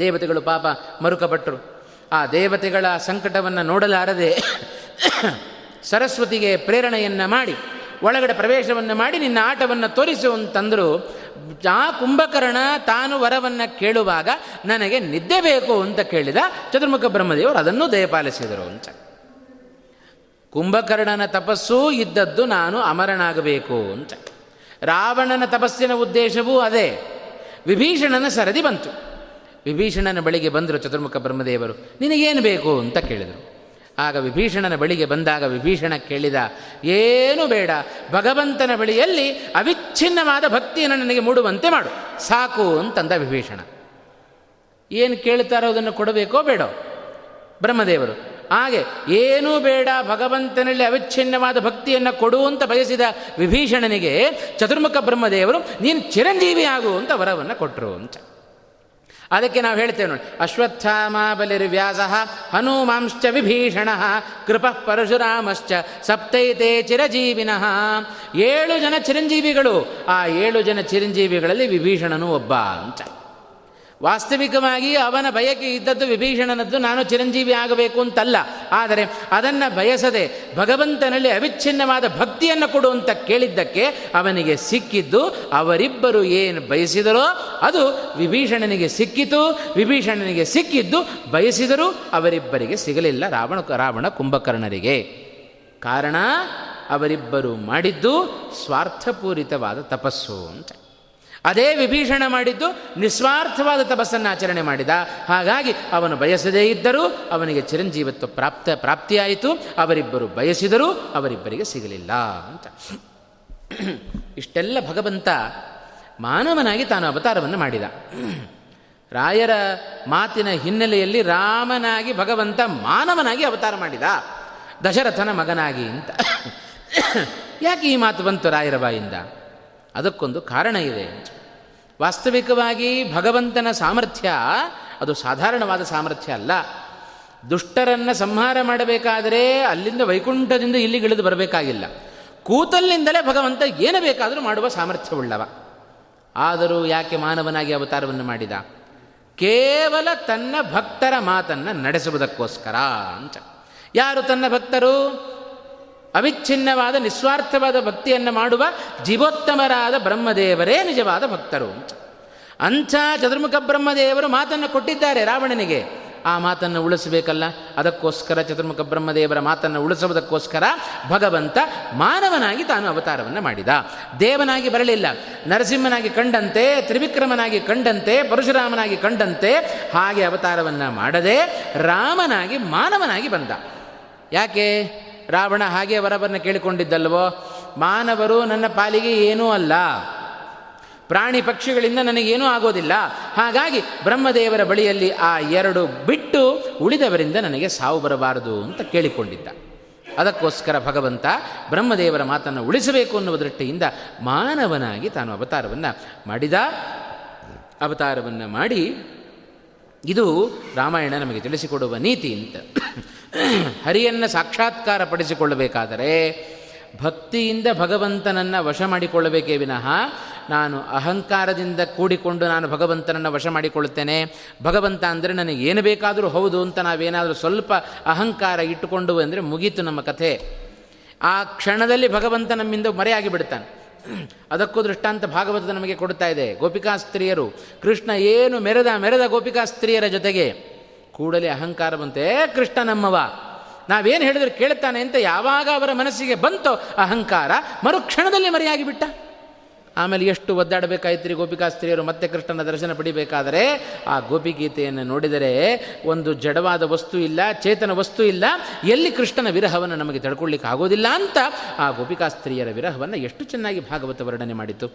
ದೇವತೆಗಳು ಪಾಪ ಮರುಕಪಟ್ಟರು. ಆ ದೇವತೆಗಳ ಸಂಕಟವನ್ನು ನೋಡಲಾರದೆ ಸರಸ್ವತಿಗೆ ಪ್ರೇರಣೆಯನ್ನು ಮಾಡಿ ಒಳಗಡೆ ಪ್ರವೇಶವನ್ನು ಮಾಡಿ ನಿನ್ನ ಆಟವನ್ನು ತೋರಿಸು ಅಂತಂದರು. ಆ ಕುಂಭಕರ್ಣ ತಾನು ವರವನ್ನು ಕೇಳುವಾಗ ನನಗೆ ನಿದ್ದೆ ಬೇಕು ಅಂತ ಕೇಳಿದ. ಚತುರ್ಮುಖ ಬ್ರಹ್ಮದೇವರು ಅದನ್ನು ದಯಪಾಲಿಸಿದರು ಅಂತ. ಕುಂಭಕರ್ಣನ ತಪಸ್ಸೂ ಇದ್ದದ್ದು ನಾನು ಅಮರನಾಗಬೇಕು ಅಂತ. ರಾವಣನ ತಪಸ್ಸಿನ ಉದ್ದೇಶವೂ ಅದೇ. ವಿಭೀಷಣನ ಸರದಿ ಬಂತು. ವಿಭೀಷಣನ ಬಳಿಗೆ ಬಂದರು ಚತುರ್ಮುಖ ಬ್ರಹ್ಮದೇವರು. ನಿನಗೇನು ಬೇಕು ಅಂತ ಕೇಳಿದರು. ಆಗ ವಿಭೀಷಣನ ಬಳಿಗೆ ಬಂದಾಗ ವಿಭೀಷಣ ಕೇಳಿದ, ಏನೂ ಬೇಡ, ಭಗವಂತನ ಬಳಿಯಲ್ಲಿ ಅವಿಚ್ಛಿನ್ನವಾದ ಭಕ್ತಿಯನ್ನು ನನಗೆ ಮೂಡುವಂತೆ ಮಾಡು, ಸಾಕು ಅಂತಂದ ವಿಭೀಷಣ. ಏನು ಕೇಳ್ತಾರೋ ಅದನ್ನು ಕೊಡಬೇಕೋ ಬೇಡೋ ಬ್ರಹ್ಮದೇವರು. ಹಾಗೆ ಏನೂ ಬೇಡ, ಭಗವಂತನಲ್ಲಿ ಅವಿಚ್ಛಿನ್ನವಾದ ಭಕ್ತಿಯನ್ನು ಕೊಡು ಅಂತ ಬಯಸಿದ ವಿಭೀಷಣನಿಗೆ ಚತುರ್ಮುಖ ಬ್ರಹ್ಮದೇವರು ನೀನು ಚಿರಂಜೀವಿ ಆಗು ಅಂತ ವರವನ್ನು ಕೊಟ್ಟರು ಅಂತ. ಅದಕ್ಕೆ ನಾವು ಹೇಳ್ತೇವೆ ನೋಡಿ, ಅಶ್ವತ್ಥಾಮ ಬಲಿರ್ವ್ಯಾಸ ಹನುಮಾಂಶ್ಚ ವಿಭೀಷಣ ಕೃಪಃ ಪರಶುರಾಮಶ್ಚ ಸಪ್ತೈತೆ ಚಿರಜೀವಿನಃ. ಏಳು ಜನ ಚಿರಂಜೀವಿಗಳು. ಆ ಏಳು ಜನ ಚಿರಂಜೀವಿಗಳಲ್ಲಿ ವಿಭೀಷಣನು ಒಬ್ಬ ಅಂತ. ವಾಸ್ತವಿಕವಾಗಿ ಅವನ ಬಯಕೆ ಇದ್ದದ್ದು ವಿಭೀಷಣನದ್ದು ನಾನು ಚಿರಂಜೀವಿ ಆಗಬೇಕು ಅಂತಲ್ಲ. ಆದರೆ ಅದನ್ನು ಬಯಸದೆ ಭಗವಂತನಲ್ಲಿ ಅವಿಚ್ಛಿನ್ನವಾದ ಭಕ್ತಿಯನ್ನು ಕೊಡು ಅಂತ ಕೇಳಿದ್ದಕ್ಕೆ ಅವನಿಗೆ ಸಿಕ್ಕಿದ್ದು, ಅವರಿಬ್ಬರು ಏನು ಬಯಸಿದರೋ ಅದು ವಿಭೀಷಣನಿಗೆ ಸಿಕ್ಕಿತು. ವಿಭೀಷಣನಿಗೆ ಸಿಕ್ಕಿದ್ದು ಬಯಸಿದರೂ ಅವರಿಬ್ಬರಿಗೆ ಸಿಗಲಿಲ್ಲ, ರಾವಣ ರಾವಣ ಕುಂಭಕರ್ಣರಿಗೆ. ಕಾರಣ ಅವರಿಬ್ಬರು ಮಾಡಿದ್ದು ಸ್ವಾರ್ಥಪೂರಿತವಾದ ತಪಸ್ಸು ಅಂತ. ಅದೇ ವಿಭೀಷಣ ಮಾಡಿದ್ದು ನಿಸ್ವಾರ್ಥವಾದ ತಪಸ್ಸನ್ನು ಆಚರಣೆ ಮಾಡಿದ. ಹಾಗಾಗಿ ಅವನು ಬಯಸದೇ ಇದ್ದರೂ ಅವನಿಗೆ ಚಿರಂಜೀವತ್ವ ಪ್ರಾಪ್ತ ಪ್ರಾಪ್ತಿಯಾಯಿತು. ಅವರಿಬ್ಬರು ಬಯಸಿದರೂ ಅವರಿಬ್ಬರಿಗೆ ಸಿಗಲಿಲ್ಲ ಅಂತ. ಇಷ್ಟೆಲ್ಲ ಭಗವಂತ ಮಾನವನಾಗಿ ತಾನು ಅವತಾರವನ್ನು ಮಾಡಿದ. ರಾಯರ ಮಾತಿನ ಹಿನ್ನೆಲೆಯಲ್ಲಿ ರಾಮನಾಗಿ ಭಗವಂತ ಮಾನವನಾಗಿ ಅವತಾರ ಮಾಡಿದ, ದಶರಥನ ಮಗನಾಗಿ ಅಂತ. ಯಾಕೆ ಈ ಮಾತು ಬಂತು ರಾಯರ ಬಾಯಿಂದ? ಅದಕ್ಕೊಂದು ಕಾರಣ ಇದೆ. ವಾಸ್ತವಿಕವಾಗಿ ಭಗವಂತನ ಸಾಮರ್ಥ್ಯ ಅದು ಸಾಧಾರಣವಾದ ಸಾಮರ್ಥ್ಯ ಅಲ್ಲ. ದುಷ್ಟರನ್ನು ಸಂಹಾರ ಮಾಡಬೇಕಾದರೆ ಅಲ್ಲಿಂದ ವೈಕುಂಠದಿಂದ ಇಲ್ಲಿಗಿಳಿದು ಬರಬೇಕಾಗಿಲ್ಲ. ಕೂತಲ್ಲಿಂದಲೇ ಭಗವಂತ ಏನು ಬೇಕಾದರೂ ಮಾಡುವ ಸಾಮರ್ಥ್ಯವುಳ್ಳವ. ಆದರೂ ಯಾಕೆ ಮಾನವನಾಗಿ ಅವತಾರವನ್ನು ಮಾಡಿದ? ಕೇವಲ ತನ್ನ ಭಕ್ತರ ಮಾತನ್ನು ನಡೆಸುವುದಕ್ಕೋಸ್ಕರ ಅಂತ. ಯಾರು ತನ್ನ ಭಕ್ತರು? ಅವಿಚ್ಛಿನ್ನವಾದ ನಿಸ್ವಾರ್ಥವಾದ ಭಕ್ತಿಯನ್ನು ಮಾಡುವ ಜೀವೋತ್ತಮರಾದ ಬ್ರಹ್ಮದೇವರೇ ನಿಜವಾದ ಭಕ್ತರು ಅಂತ. ಅಂಥ ಚತುರ್ಮುಖ ಬ್ರಹ್ಮದೇವರು ಮಾತನ್ನು ಕೊಟ್ಟಿದ್ದಾರೆ ರಾವಣನಿಗೆ. ಆ ಮಾತನ್ನು ಉಳಿಸಬೇಕಲ್ಲ, ಅದಕ್ಕೋಸ್ಕರ ಚತುರ್ಮುಖ ಬ್ರಹ್ಮದೇವರ ಮಾತನ್ನು ಉಳಿಸುವುದಕ್ಕೋಸ್ಕರ ಭಗವಂತ ಮಾನವನಾಗಿ ತಾನು ಅವತಾರವನ್ನು ಮಾಡಿದ. ದೇವನಾಗಿ ಬರಲಿಲ್ಲ. ನರಸಿಂಹನಾಗಿ ಕಂಡಂತೆ, ತ್ರಿವಿಕ್ರಮನಾಗಿ ಕಂಡಂತೆ, ಪರಶುರಾಮನಾಗಿ ಕಂಡಂತೆ ಹಾಗೆ ಅವತಾರವನ್ನು ಮಾಡದೆ ರಾಮನಾಗಿ ಮಾನವನಾಗಿ ಬಂದ. ಯಾಕೆ? ರಾವಣ ಹಾಗೆ ವರವನ್ನು ಕೇಳಿಕೊಂಡಿದ್ದಲ್ವೋ, ಮಾನವರು ನನ್ನ ಪಾಲಿಗೆ ಏನೂ ಅಲ್ಲ, ಪ್ರಾಣಿ ಪಕ್ಷಿಗಳಿಂದ ನನಗೇನೂ ಆಗೋದಿಲ್ಲ, ಹಾಗಾಗಿ ಬ್ರಹ್ಮದೇವರ ಬಳಿಯಲ್ಲಿ ಆ ಎರಡು ಬಿಟ್ಟು ಉಳಿದವರಿಂದ ನನಗೆ ಸಾವು ಬರಬಾರದು ಅಂತ ಕೇಳಿಕೊಂಡಿದ್ದ. ಅದಕ್ಕೋಸ್ಕರ ಭಗವಂತ ಬ್ರಹ್ಮದೇವರ ಮಾತನ್ನು ಉಳಿಸಬೇಕು ಅನ್ನುವ ದೃಷ್ಟಿಯಿಂದ ಮಾನವನಾಗಿ ತಾನು ಅವತಾರವನ್ನು ಮಾಡಿದ. ಅವತಾರವನ್ನು ಮಾಡಿ ಇದು ರಾಮಾಯಣ ನಮಗೆ ತಿಳಿಸಿಕೊಡುವ ನೀತಿ ಅಂತ. ಹರಿಯನ್ನು ಸಾಕ್ಷಾತ್ಕಾರ ಪಡಿಸಿಕೊಳ್ಳಬೇಕಾದರೆ ಭಕ್ತಿಯಿಂದ ಭಗವಂತನನ್ನು ವಶ ಮಾಡಿಕೊಳ್ಳಬೇಕೇ ವಿನಃ, ನಾನು ಅಹಂಕಾರದಿಂದ ಕೂಡಿಕೊಂಡು ನಾನು ಭಗವಂತನನ್ನು ವಶ ಮಾಡಿಕೊಳ್ಳುತ್ತೇನೆ, ಭಗವಂತ ಅಂದರೆ ನನಗೆ ಏನು ಬೇಕಾದರೂ ಹೌದು ಅಂತ ನಾವೇನಾದರೂ ಸ್ವಲ್ಪ ಅಹಂಕಾರ ಇಟ್ಟುಕೊಂಡು ಅಂದರೆ ಮುಗೀತು ನಮ್ಮ ಕಥೆ. ಆ ಕ್ಷಣದಲ್ಲಿ ಭಗವಂತ ನಮ್ಮಿಂದ ಮರೆಯಾಗಿ ಬಿಡ್ತಾನೆ. ಅದಕ್ಕೂ ದೃಷ್ಟಾಂತ ಭಾಗವತ ನಮಗೆ ಕೊಡ್ತಾ ಇದೆ. ಗೋಪಿಕಾಸ್ತ್ರೀಯರು, ಕೃಷ್ಣ ಏನು ಮೆರೆದ ಮೆರೆದ ಗೋಪಿಕಾಸ್ತ್ರೀಯರ ಜೊತೆಗೆ ಕೂಡಲೇ ಅಹಂಕಾರವಂತೆ, ಕೃಷ್ಣ ನಮ್ಮವ ನಾವೇನು ಹೇಳಿದ್ರೆ ಕೇಳ್ತಾನೆ ಅಂತ ಯಾವಾಗ ಅವರ ಮನಸ್ಸಿಗೆ ಬಂತೋ ಅಹಂಕಾರ, ಮರುಕ್ಷಣದಲ್ಲಿ ಮರೆಯಾಗಿ ಬಿಟ್ಟ. ಆಮೇಲೆ ಎಷ್ಟು ಒದ್ದಾಡಬೇಕಾಯ್ತು ರೀ ಗೋಪಿಕಾಸ್ತ್ರೀಯರು ಮತ್ತೆ ಕೃಷ್ಣನ ದರ್ಶನ ಪಡಿಬೇಕಾದರೆ. ಆ ಗೋಪಿಗೀತೆಯನ್ನು ನೋಡಿದರೆ ಒಂದು ಜಡವಾದ ವಸ್ತು ಇಲ್ಲ, ಚೇತನ ವಸ್ತು ಇಲ್ಲ, ಎಲ್ಲಿ ಕೃಷ್ಣನ ವಿರಹವನ್ನು ನಮಗೆ ತಡ್ಕೊಳ್ಳಿಕ್ಕೆ ಆಗೋದಿಲ್ಲ ಅಂತ ಆ ಗೋಪಿಕಾಸ್ತ್ರೀಯರ ವಿರಹವನ್ನು ಎಷ್ಟು ಚೆನ್ನಾಗಿ ಭಾಗವತ ವರ್ಣನೆ ಮಾಡಿತು.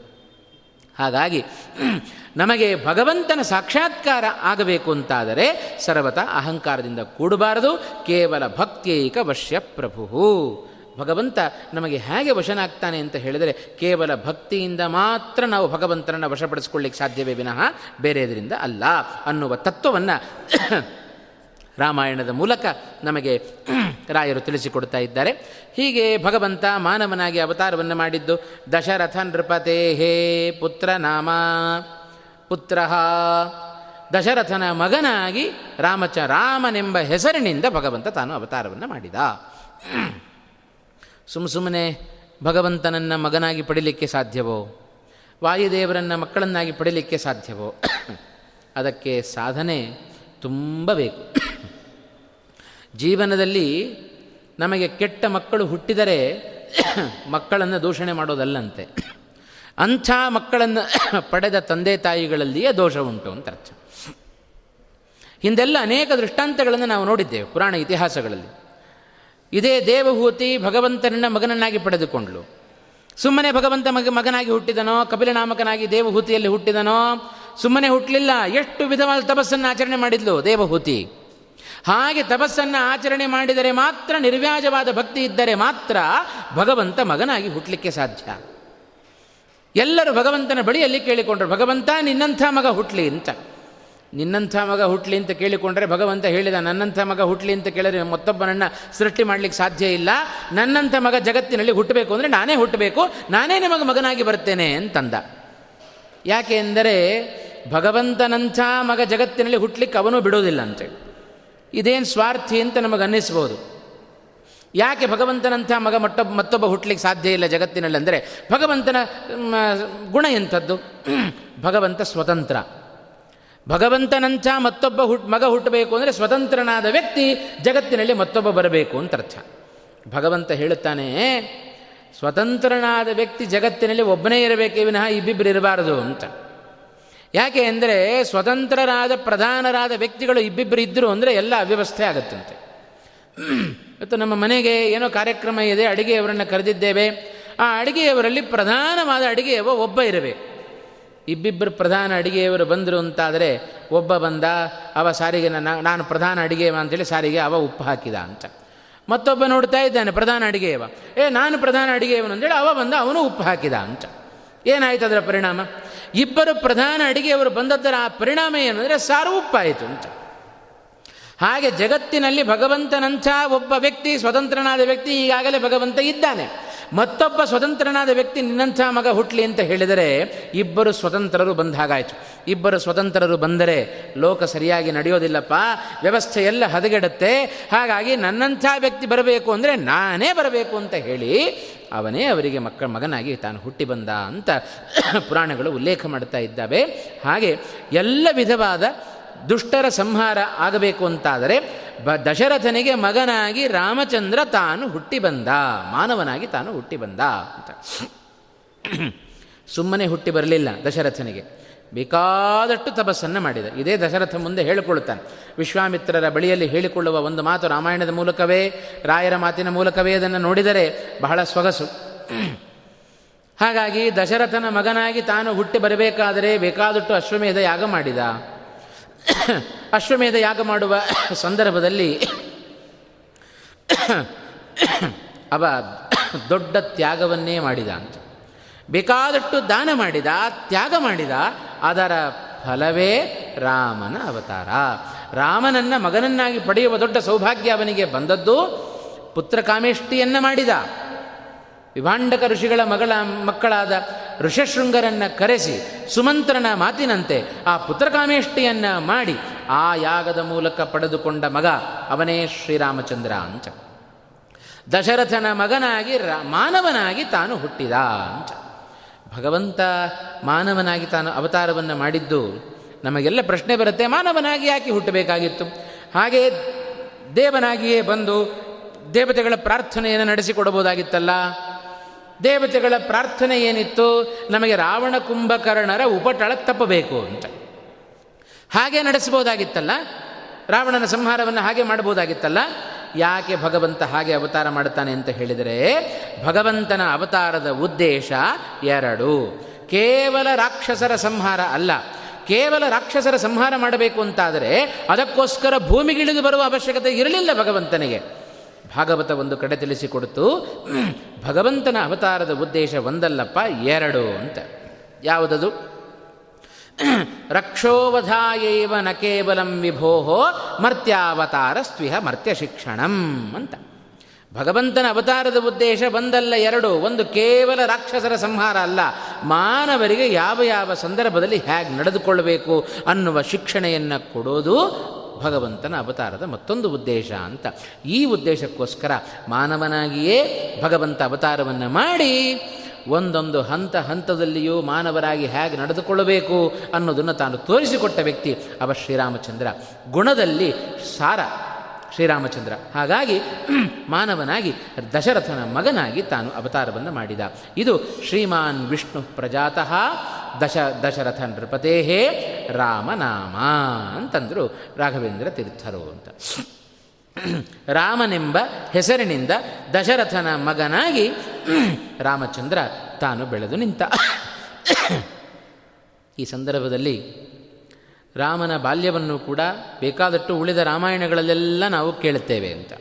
ಹಾಗಾಗಿ ನಮಗೆ ಭಗವಂತನ ಸಾಕ್ಷಾತ್ಕಾರ ಆಗಬೇಕು ಅಂತಾದರೆ ಸರ್ವತ ಅಹಂಕಾರದಿಂದ ಕೂಡಬಾರದು. ಕೇವಲ ಭಕ್ತ್ಯೈಕ ವಶ್ಯ ಪ್ರಭು. ಭಗವಂತ ನಮಗೆ ಹೇಗೆ ವಶನಾಗ್ತಾನೆ ಅಂತ ಹೇಳಿದರೆ ಕೇವಲ ಭಕ್ತಿಯಿಂದ ಮಾತ್ರ ನಾವು ಭಗವಂತನನ್ನು ವಶಪಡಿಸಿಕೊಳ್ಳಿಕ್ಕೆ ಸಾಧ್ಯವೇ ವಿನಃ ಬೇರೆದರಿಂದ ಅಲ್ಲ ಅನ್ನುವ ತತ್ವವನ್ನು ರಾಮಾಯಣದ ಮೂಲಕ ನಮಗೆ ರಾಯರು ತಿಳಿಸಿಕೊಡ್ತಾ ಇದ್ದಾರೆ. ಹೀಗೆ ಭಗವಂತ ಮಾನವನಾಗಿ ಅವತಾರವನ್ನು ಮಾಡಿದ್ದು. ದಶರಥ ನೃಪತೆ ಹೇ ಪುತ್ರ ನಾಮ ಪುತ್ರ. ದಶರಥನ ಮಗನಾಗಿ ರಾಮಚ ರಾಮನೆಂಬ ಹೆಸರಿನಿಂದ ಭಗವಂತ ತಾನು ಅವತಾರವನ್ನು ಮಾಡಿದ. ಸುಮ್ಮ ಸುಮ್ಮನೆ ಭಗವಂತನನ್ನು ಮಗನಾಗಿ ಪಡಿಲಿಕ್ಕೆ ಸಾಧ್ಯವೋ? ವಾಯುದೇವರನ್ನು ಮಕ್ಕಳನ್ನಾಗಿ ಪಡಿಲಿಕ್ಕೆ ಸಾಧ್ಯವೋ? ಅದಕ್ಕೆ ಸಾಧನೆ ತುಂಬ ಬೇಕು. ಜೀವನದಲ್ಲಿ ನಮಗೆ ಕೆಟ್ಟ ಮಕ್ಕಳು ಹುಟ್ಟಿದರೆ ಮಕ್ಕಳನ್ನು ದೂಷಣೆ ಮಾಡೋದಲ್ಲಂತೆ, ಅಂಥ ಮಕ್ಕಳನ್ನು ಪಡೆದ ತಂದೆ ತಾಯಿಗಳಲ್ಲಿಯೇ ದೋಷ ಉಂಟು ಅಂತ ಅರ್ಥ. ಹಿಂದೆಲ್ಲ ಅನೇಕ ದೃಷ್ಟಾಂತಗಳನ್ನು ನಾವು ನೋಡಿದ್ದೇವೆ ಪುರಾಣ ಇತಿಹಾಸಗಳಲ್ಲಿ. ಇದೇ ದೇವಹೂತಿ ಭಗವಂತನನ್ನ ಮಗನನ್ನಾಗಿ ಪಡೆದುಕೊಂಡಳು. ಸುಮ್ಮನೆ ಭಗವಂತ ಮಗ ಮಗನಾಗಿ ಹುಟ್ಟಿದನೋ, ಕಪಿಲನಾಮಕನಾಗಿ ದೇವಹೂತಿಯಲ್ಲಿ ಹುಟ್ಟಿದನೋ? ಸುಮ್ಮನೆ ಹುಟ್ಟಲಿಲ್ಲ. ಎಷ್ಟು ವಿಧವಾದ ತಪಸ್ಸನ್ನು ಆಚರಣೆ ಮಾಡಿದ್ಲು ದೇವಹೂತಿ. ಹಾಗೆ ತಪಸ್ಸನ್ನು ಆಚರಣೆ ಮಾಡಿದರೆ ಮಾತ್ರ, ನಿರ್ವ್ಯಾಜವಾದ ಭಕ್ತಿ ಇದ್ದರೆ ಮಾತ್ರ ಭಗವಂತ ಮಗನಾಗಿ ಹುಟ್ಟಲಿಕ್ಕೆ ಸಾಧ್ಯ. ಎಲ್ಲರೂ ಭಗವಂತನ ಬಳಿಯಲ್ಲಿ ಕೇಳಿಕೊಂಡ್ರು, ಭಗವಂತ ನಿನ್ನಂಥ ಮಗ ಹುಟ್ಟಲಿ ಅಂತ. ನಿನ್ನಂಥ ಮಗ ಹುಟ್ಟಲಿ ಅಂತ ಕೇಳಿಕೊಂಡ್ರೆ ಭಗವಂತ ಹೇಳಿದ, ನನ್ನಂಥ ಮಗ ಹುಟ್ಟಲಿ ಅಂತ ಕೇಳಿದರೆ ಮತ್ತೊಬ್ಬನನ್ನು ಸೃಷ್ಟಿ ಮಾಡಲಿಕ್ಕೆ ಸಾಧ್ಯ ಇಲ್ಲ. ನನ್ನಂಥ ಮಗ ಜಗತ್ತಿನಲ್ಲಿ ಹುಟ್ಟಬೇಕು ಅಂದರೆ ನಾನೇ ಹುಟ್ಟಬೇಕು, ನಾನೇ ನಿಮಗೆ ಮಗನಾಗಿ ಬರ್ತೇನೆ ಅಂತಂದ. ಯಾಕೆ ಅಂದರೆ ಭಗವಂತನಂಥ ಮಗ ಜಗತ್ತಿನಲ್ಲಿ ಹುಟ್ಟಲಿಕ್ಕೆ ಅವನು ಬಿಡೋದಿಲ್ಲ ಅಂತೇಳಿ. ಇದೇನು ಸ್ವಾರ್ಥಿ ಅಂತ ನಮಗೆ ಅನ್ನಿಸ್ಬೋದು. ಯಾಕೆ ಭಗವಂತನಂಥ ಮಗ ಮತ್ತೊಬ್ಬ ಮತ್ತೊಬ್ಬ ಹುಟ್ಟಲಿಕ್ಕೆ ಸಾಧ್ಯ ಇಲ್ಲ ಜಗತ್ತಿನಲ್ಲಿ ಅಂದರೆ, ಭಗವಂತನ ಗುಣ ಎಂಥದ್ದು? ಭಗವಂತ ಸ್ವತಂತ್ರ. ಭಗವಂತನಂಥ ಮತ್ತೊಬ್ಬ ಹುಟ್ಟು ಮಗ ಹುಟ್ಟಬೇಕು ಅಂದರೆ ಸ್ವತಂತ್ರನಾದ ವ್ಯಕ್ತಿ ಜಗತ್ತಿನಲ್ಲಿ ಮತ್ತೊಬ್ಬ ಬರಬೇಕು ಅಂತ ಅರ್ಥ. ಭಗವಂತ ಹೇಳುತ್ತಾನೆ, ಸ್ವತಂತ್ರನಾದ ವ್ಯಕ್ತಿ ಜಗತ್ತಿನಲ್ಲಿ ಒಬ್ಬನೇ ಇರಬೇಕೇ ವಿನಃ ಇಬ್ಬಿಬ್ಬರು ಇರಬಾರದು ಅಂತ. ಯಾಕೆ ಅಂದರೆ ಸ್ವತಂತ್ರರಾದ ಪ್ರಧಾನರಾದ ವ್ಯಕ್ತಿಗಳು ಇಬ್ಬಿಬ್ಬರು ಇದ್ದರು ಅಂದರೆ ಎಲ್ಲ ಅವ್ಯವಸ್ಥೆ ಆಗುತ್ತಂತೆ. ಇವತ್ತು ನಮ್ಮ ಮನೆಗೆ ಏನೋ ಕಾರ್ಯಕ್ರಮ ಇದೆ, ಅಡಿಗೆಯವರನ್ನು ಕರೆದಿದ್ದೇವೆ. ಆ ಅಡಿಗೆಯವರಲ್ಲಿ ಪ್ರಧಾನವಾದ ಅಡಿಗೆಯವ ಒಬ್ಬ ಇರಬೇಕು. ಇಬ್ಬಿಬ್ಬರು ಪ್ರಧಾನ ಅಡಿಗೆಯವರು ಬಂದರು ಅಂತಾದರೆ ಒಬ್ಬ ಬಂದ, ಅವ ಸಾರಿಗೆ ನಾನು ಪ್ರಧಾನ ಅಡಿಗೆಯವ ಅಂತೇಳಿ ಸಾರಿಗೆ ಅವ ಉಪ್ಪು ಹಾಕಿದ ಅಂತ. ಮತ್ತೊಬ್ಬ ನೋಡ್ತಾ ಇದ್ದಾನೆ ಪ್ರಧಾನ ಅಡಿಗೆಯವ, ಏ ನಾನು ಪ್ರಧಾನ ಅಡಿಗೆಯವನು ಅಂತೇಳಿ ಅವ ಬಂದ, ಅವನು ಉಪ್ಪು ಹಾಕಿದ ಅಂತ. ಏನಾಯಿತು ಅದರ ಪರಿಣಾಮ? ಇಬ್ಬರು ಪ್ರಧಾನ ಅಡಿಗೆಯವರು ಬಂದದ್ದರ ಆ ಪರಿಣಾಮ ಏನಂದರೆ ಸಾರು ಉಪ್ಪಾಯಿತು ಅಂತ. ಹಾಗೆ ಜಗತ್ತಿನಲ್ಲಿ ಭಗವಂತನಂಥ ಒಬ್ಬ ವ್ಯಕ್ತಿ, ಸ್ವತಂತ್ರನಾದ ವ್ಯಕ್ತಿ ಈಗಾಗಲೇ ಭಗವಂತ ಇದ್ದಾನೆ. ಮತ್ತೊಬ್ಬ ಸ್ವತಂತ್ರನಾದ ವ್ಯಕ್ತಿ ನಿನ್ನಂಥ ಮಗ ಹುಟ್ಟಲಿ ಅಂತ ಹೇಳಿದರೆ ಇಬ್ಬರು ಸ್ವತಂತ್ರರು ಬಂದ ಹಾಗಾಯಿತು. ಇಬ್ಬರು ಸ್ವತಂತ್ರರು ಬಂದರೆ ಲೋಕ ಸರಿಯಾಗಿ ನಡೆಯೋದಿಲ್ಲಪ್ಪ, ವ್ಯವಸ್ಥೆ ಎಲ್ಲ ಹದಗೆಡುತ್ತೆ. ಹಾಗಾಗಿ ನನ್ನಂಥ ವ್ಯಕ್ತಿ ಬರಬೇಕು ಅಂದರೆ ನಾನೇ ಬರಬೇಕು ಅಂತ ಹೇಳಿ ಅವನೇ ಅವರಿಗೆ ಮಕ್ಕಳ ಮಗನಾಗಿ ತಾನು ಹುಟ್ಟಿ ಬಂದ ಅಂತ ಪುರಾಣಗಳು ಉಲ್ಲೇಖ ಮಾಡ್ತಾ ಇದ್ದಾವೆ. ಹಾಗೆ ಎಲ್ಲ ವಿಧವಾದ ದುಷ್ಟರ ಸಂಹಾರ ಆಗಬೇಕು ಅಂತಾದರೆ ಬ ದಶರಥನಿಗೆ ಮಗನಾಗಿ ರಾಮಚಂದ್ರ ತಾನು ಹುಟ್ಟಿ ಬಂದ, ಮಾನವನಾಗಿ ತಾನು ಹುಟ್ಟಿ ಬಂದ ಅಂತ. ಸುಮ್ಮನೆ ಹುಟ್ಟಿ ಬರಲಿಲ್ಲ ದಶರಥನಿಗೆ, ಬೇಕಾದಷ್ಟು ತಪಸ್ಸನ್ನು ಮಾಡಿದ. ಇದೇ ದಶರಥ ಮುಂದೆ ಹೇಳಿಕೊಳ್ಳುತ್ತಾನೆ, ವಿಶ್ವಾಮಿತ್ರರ ಬಳಿಯಲ್ಲಿ ಹೇಳಿಕೊಳ್ಳುವ ಒಂದು ಮಾತು ರಾಮಾಯಣದ ಮೂಲಕವೇ ರಾಯರ ಮಾತಿನ ಮೂಲಕವೇ ಅದನ್ನು ನೋಡಿದರೆ ಬಹಳ ಸೊಗಸು. ಹಾಗಾಗಿ ದಶರಥನ ಮಗನಾಗಿ ತಾನು ಹುಟ್ಟಿ ಬರಬೇಕಾದರೆ ಬೇಕಾದಷ್ಟು ಅಶ್ವಮೇಧ ಯಾಗ ಮಾಡಿದ. ಅಶ್ವಮೇಧ ಯಾಗ ಮಾಡುವ ಸಂದರ್ಭದಲ್ಲಿ ಅವ ದೊಡ್ಡ ತ್ಯಾಗವನ್ನೇ ಮಾಡಿದ ಅಂತ. ಬೇಕಾದಷ್ಟು ದಾನ ಮಾಡಿದ, ತ್ಯಾಗ ಮಾಡಿದ. ಅದರ ಫಲವೇ ರಾಮನ ಅವತಾರ. ರಾಮನನ್ನು ಮಗನನ್ನಾಗಿ ಪಡೆಯುವ ದೊಡ್ಡ ಸೌಭಾಗ್ಯ ಅವನಿಗೆ ಬಂದದ್ದು. ಪುತ್ರ ಕಾಮೇಷ್ಟಿಯನ್ನು ಮಾಡಿದ. ವಿಭಾಂಡಕ ಋಷಿಗಳ ಮಗಳ ಮಕ್ಕಳಾದ ಋಷಶೃಂಗರನ್ನು ಕರೆಸಿ ಸುಮಂತ್ರನ ಮಾತಿನಂತೆ ಆ ಪುತ್ರಕಾಮೇಷ್ಟಿಯನ್ನು ಮಾಡಿ ಆ ಯಾಗದ ಮೂಲಕ ಪಡೆದುಕೊಂಡ ಮಗ ಅವನೇ ಶ್ರೀರಾಮಚಂದ್ರ ಅಂತ. ದಶರಥನ ಮಗನಾಗಿ ರಾ ಮಾನವನಾಗಿ ತಾನು ಹುಟ್ಟಿದ ಅಂತ. ಭಗವಂತ ಮಾನವನಾಗಿ ತಾನು ಅವತಾರವನ್ನು ಮಾಡಿದ್ದು. ನಮಗೆಲ್ಲ ಪ್ರಶ್ನೆ ಬರುತ್ತೆ, ಮಾನವನಾಗಿ ಯಾಕೆ ಹುಟ್ಟಬೇಕಾಗಿತ್ತು? ಹಾಗೆ ದೇವನಾಗಿಯೇ ಬಂದು ದೇವತೆಗಳ ಪ್ರಾರ್ಥನೆಯನ್ನು ನಡೆಸಿಕೊಡಬಹುದಾಗಿತ್ತಲ್ಲ. ದೇವತೆಗಳ ಪ್ರಾರ್ಥನೆ ಏನಿತ್ತು? ನಮಗೆ ರಾವಣ ಕುಂಭಕರ್ಣರ ಉಪಟಳ ತಪ್ಪಬೇಕು ಅಂತ. ಹಾಗೆ ನಡೆಸಬಹುದಾಗಿತ್ತಲ್ಲ, ರಾವಣನ ಸಂಹಾರವನ್ನು ಹಾಗೆ ಮಾಡಬಹುದಾಗಿತ್ತಲ್ಲ. ಯಾಕೆ ಭಗವಂತ ಹಾಗೆ ಅವತಾರ ಮಾಡ್ತಾನೆ ಅಂತ ಹೇಳಿದರೆ, ಭಗವಂತನ ಅವತಾರದ ಉದ್ದೇಶ ಎರಡು. ಕೇವಲ ರಾಕ್ಷಸರ ಸಂಹಾರ ಅಲ್ಲ. ಕೇವಲ ರಾಕ್ಷಸರ ಸಂಹಾರ ಮಾಡಬೇಕು ಅಂತಾದರೆ ಅದಕ್ಕೋಸ್ಕರ ಭೂಮಿಗಿಳಿದು ಬರುವ ಅವಶ್ಯಕತೆ ಇರಲಿಲ್ಲ ಭಗವಂತನಿಗೆ. ಭಾಗವತ ಒಂದು ಕಡೆ ತಿಳಿಸಿಕೊಡ್ತು, ಭಗವಂತನ ಅವತಾರದ ಉದ್ದೇಶ ಒಂದಲ್ಲಪ್ಪ ಎರಡು ಅಂತ. ಯಾವುದದು? ರಕ್ಷೋವಧಾಯೇವ ನ ಕೇವಲಂ ವಿಭೋಹೋ ಮರ್ತ್ಯಾವತಾರ ಸ್ವಿಹ ಮರ್ತ್ಯ ಶಿಕ್ಷಣಂ ಅಂತ. ಭಗವಂತನ ಅವತಾರದ ಉದ್ದೇಶ ಒಂದಲ್ಲ ಎರಡು. ಒಂದು ಕೇವಲ ರಾಕ್ಷಸರ ಸಂಹಾರ ಅಲ್ಲ, ಮಾನವರಿಗೆ ಯಾವ ಯಾವ ಸಂದರ್ಭದಲ್ಲಿ ಹೇಗೆ ನಡೆದುಕೊಳ್ಳಬೇಕು ಅನ್ನುವ ಶಿಕ್ಷಣೆಯನ್ನು ಕೊಡೋದು ಭಗವಂತನ ಅವತಾರದ ಮತ್ತೊಂದು ಉದ್ದೇಶ ಅಂತ. ಈ ಉದ್ದೇಶಕ್ಕೋಸ್ಕರ ಮಾನವನಾಗಿಯೇ ಭಗವಂತ ಅವತಾರವನ್ನು ಮಾಡಿ ಒಂದೊಂದು ಹಂತ ಹಂತದಲ್ಲಿಯೂ ಮಾನವರಾಗಿ ಹೇಗೆ ನಡೆದುಕೊಳ್ಳಬೇಕು ಅನ್ನೋದನ್ನು ತಾನು ತೋರಿಸಿಕೊಟ್ಟ ವ್ಯಕ್ತಿ ಅವ ಶ್ರೀರಾಮಚಂದ್ರ. ಗುಣದಲ್ಲಿ ಸಾರ ಶ್ರೀರಾಮಚಂದ್ರ. ಹಾಗಾಗಿ ಮಾನವನಾಗಿ ದಶರಥನ ಮಗನಾಗಿ ತಾನು ಅವತಾರವನ್ನು ಮಾಡಿದ. ಇದು ಶ್ರೀಮಾನ್ ವಿಷ್ಣು ಪ್ರಜಾತಃ ದಶ ದಶರಥ ನೃಪತೇ ರಾಮನಾಮ ಅಂತಂದರು ರಾಘವೇಂದ್ರ ತೀರ್ಥರು ಅಂತ. ರಾಮನೆಂಬ ಹೆಸರಿನಿಂದ ದಶರಥನ ಮಗನಾಗಿ ರಾಮಚಂದ್ರ ತಾನು ಬೆಳೆದು ನಿಂತ. ಈ ಸಂದರ್ಭದಲ್ಲಿ ರಾಮನ ಬಾಲ್ಯವನ್ನು ಕೂಡ ಬೇಕಾದಷ್ಟು ಉಳಿದ ರಾಮಾಯಣಗಳಲ್ಲೆಲ್ಲ ನಾವು ಕೇಳುತ್ತೇವೆ ಅಂತ.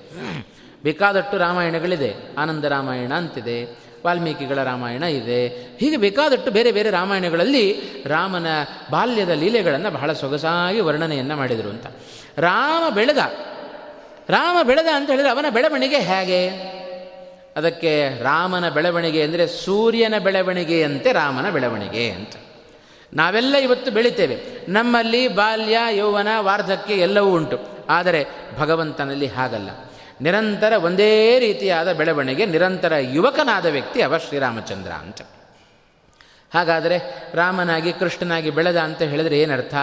ಬೇಕಾದಷ್ಟು ರಾಮಾಯಣಗಳಿದೆ. ಆನಂದ ರಾಮಾಯಣ ಅಂತಿದೆ, ವಾಲ್ಮೀಕಿಗಳ ರಾಮಾಯಣ ಇದೆ, ಹೀಗೆ ಬೇಕಾದಷ್ಟು ಬೇರೆ ಬೇರೆ ರಾಮಾಯಣಗಳಲ್ಲಿ ರಾಮನ ಬಾಲ್ಯದ ಲೀಲೆಗಳನ್ನು ಬಹಳ ಸೊಗಸಾಗಿ ವರ್ಣನೆಯನ್ನು ಮಾಡಿದರು ಅಂತ. ರಾಮ ಬೆಳೆದ ರಾಮ ಬೆಳೆದ ಅಂತ ಹೇಳಿದರೆ ಅವನ ಬೆಳವಣಿಗೆ ಹೇಗೆ? ಅದಕ್ಕೆ ರಾಮನ ಬೆಳವಣಿಗೆ ಅಂದರೆ ಸೂರ್ಯನ ಬೆಳವಣಿಗೆಯಂತೆ ರಾಮನ ಬೆಳವಣಿಗೆ ಅಂತ. ನಾವೆಲ್ಲ ಇವತ್ತು ಬೆಳಿತೇವೆ, ನಮ್ಮಲ್ಲಿ ಬಾಲ್ಯ ಯೌವನ ವಾರ್ಧಕ್ಯ ಎಲ್ಲವೂ ಉಂಟು. ಆದರೆ ಭಗವಂತನಲ್ಲಿ ಹಾಗಲ್ಲ, ನಿರಂತರ ಒಂದೇ ರೀತಿಯಾದ ಬೆಳವಣಿಗೆ, ನಿರಂತರ ಯುವಕನಾದ ವ್ಯಕ್ತಿ ಅವ ಶ್ರೀರಾಮಚಂದ್ರ ಅಂತ. ಹಾಗಾದರೆ ರಾಮನಾಗಿ ಕೃಷ್ಣನಾಗಿ ಬೆಳೆದ ಅಂತ ಹೇಳಿದರೆ ಏನರ್ಥ?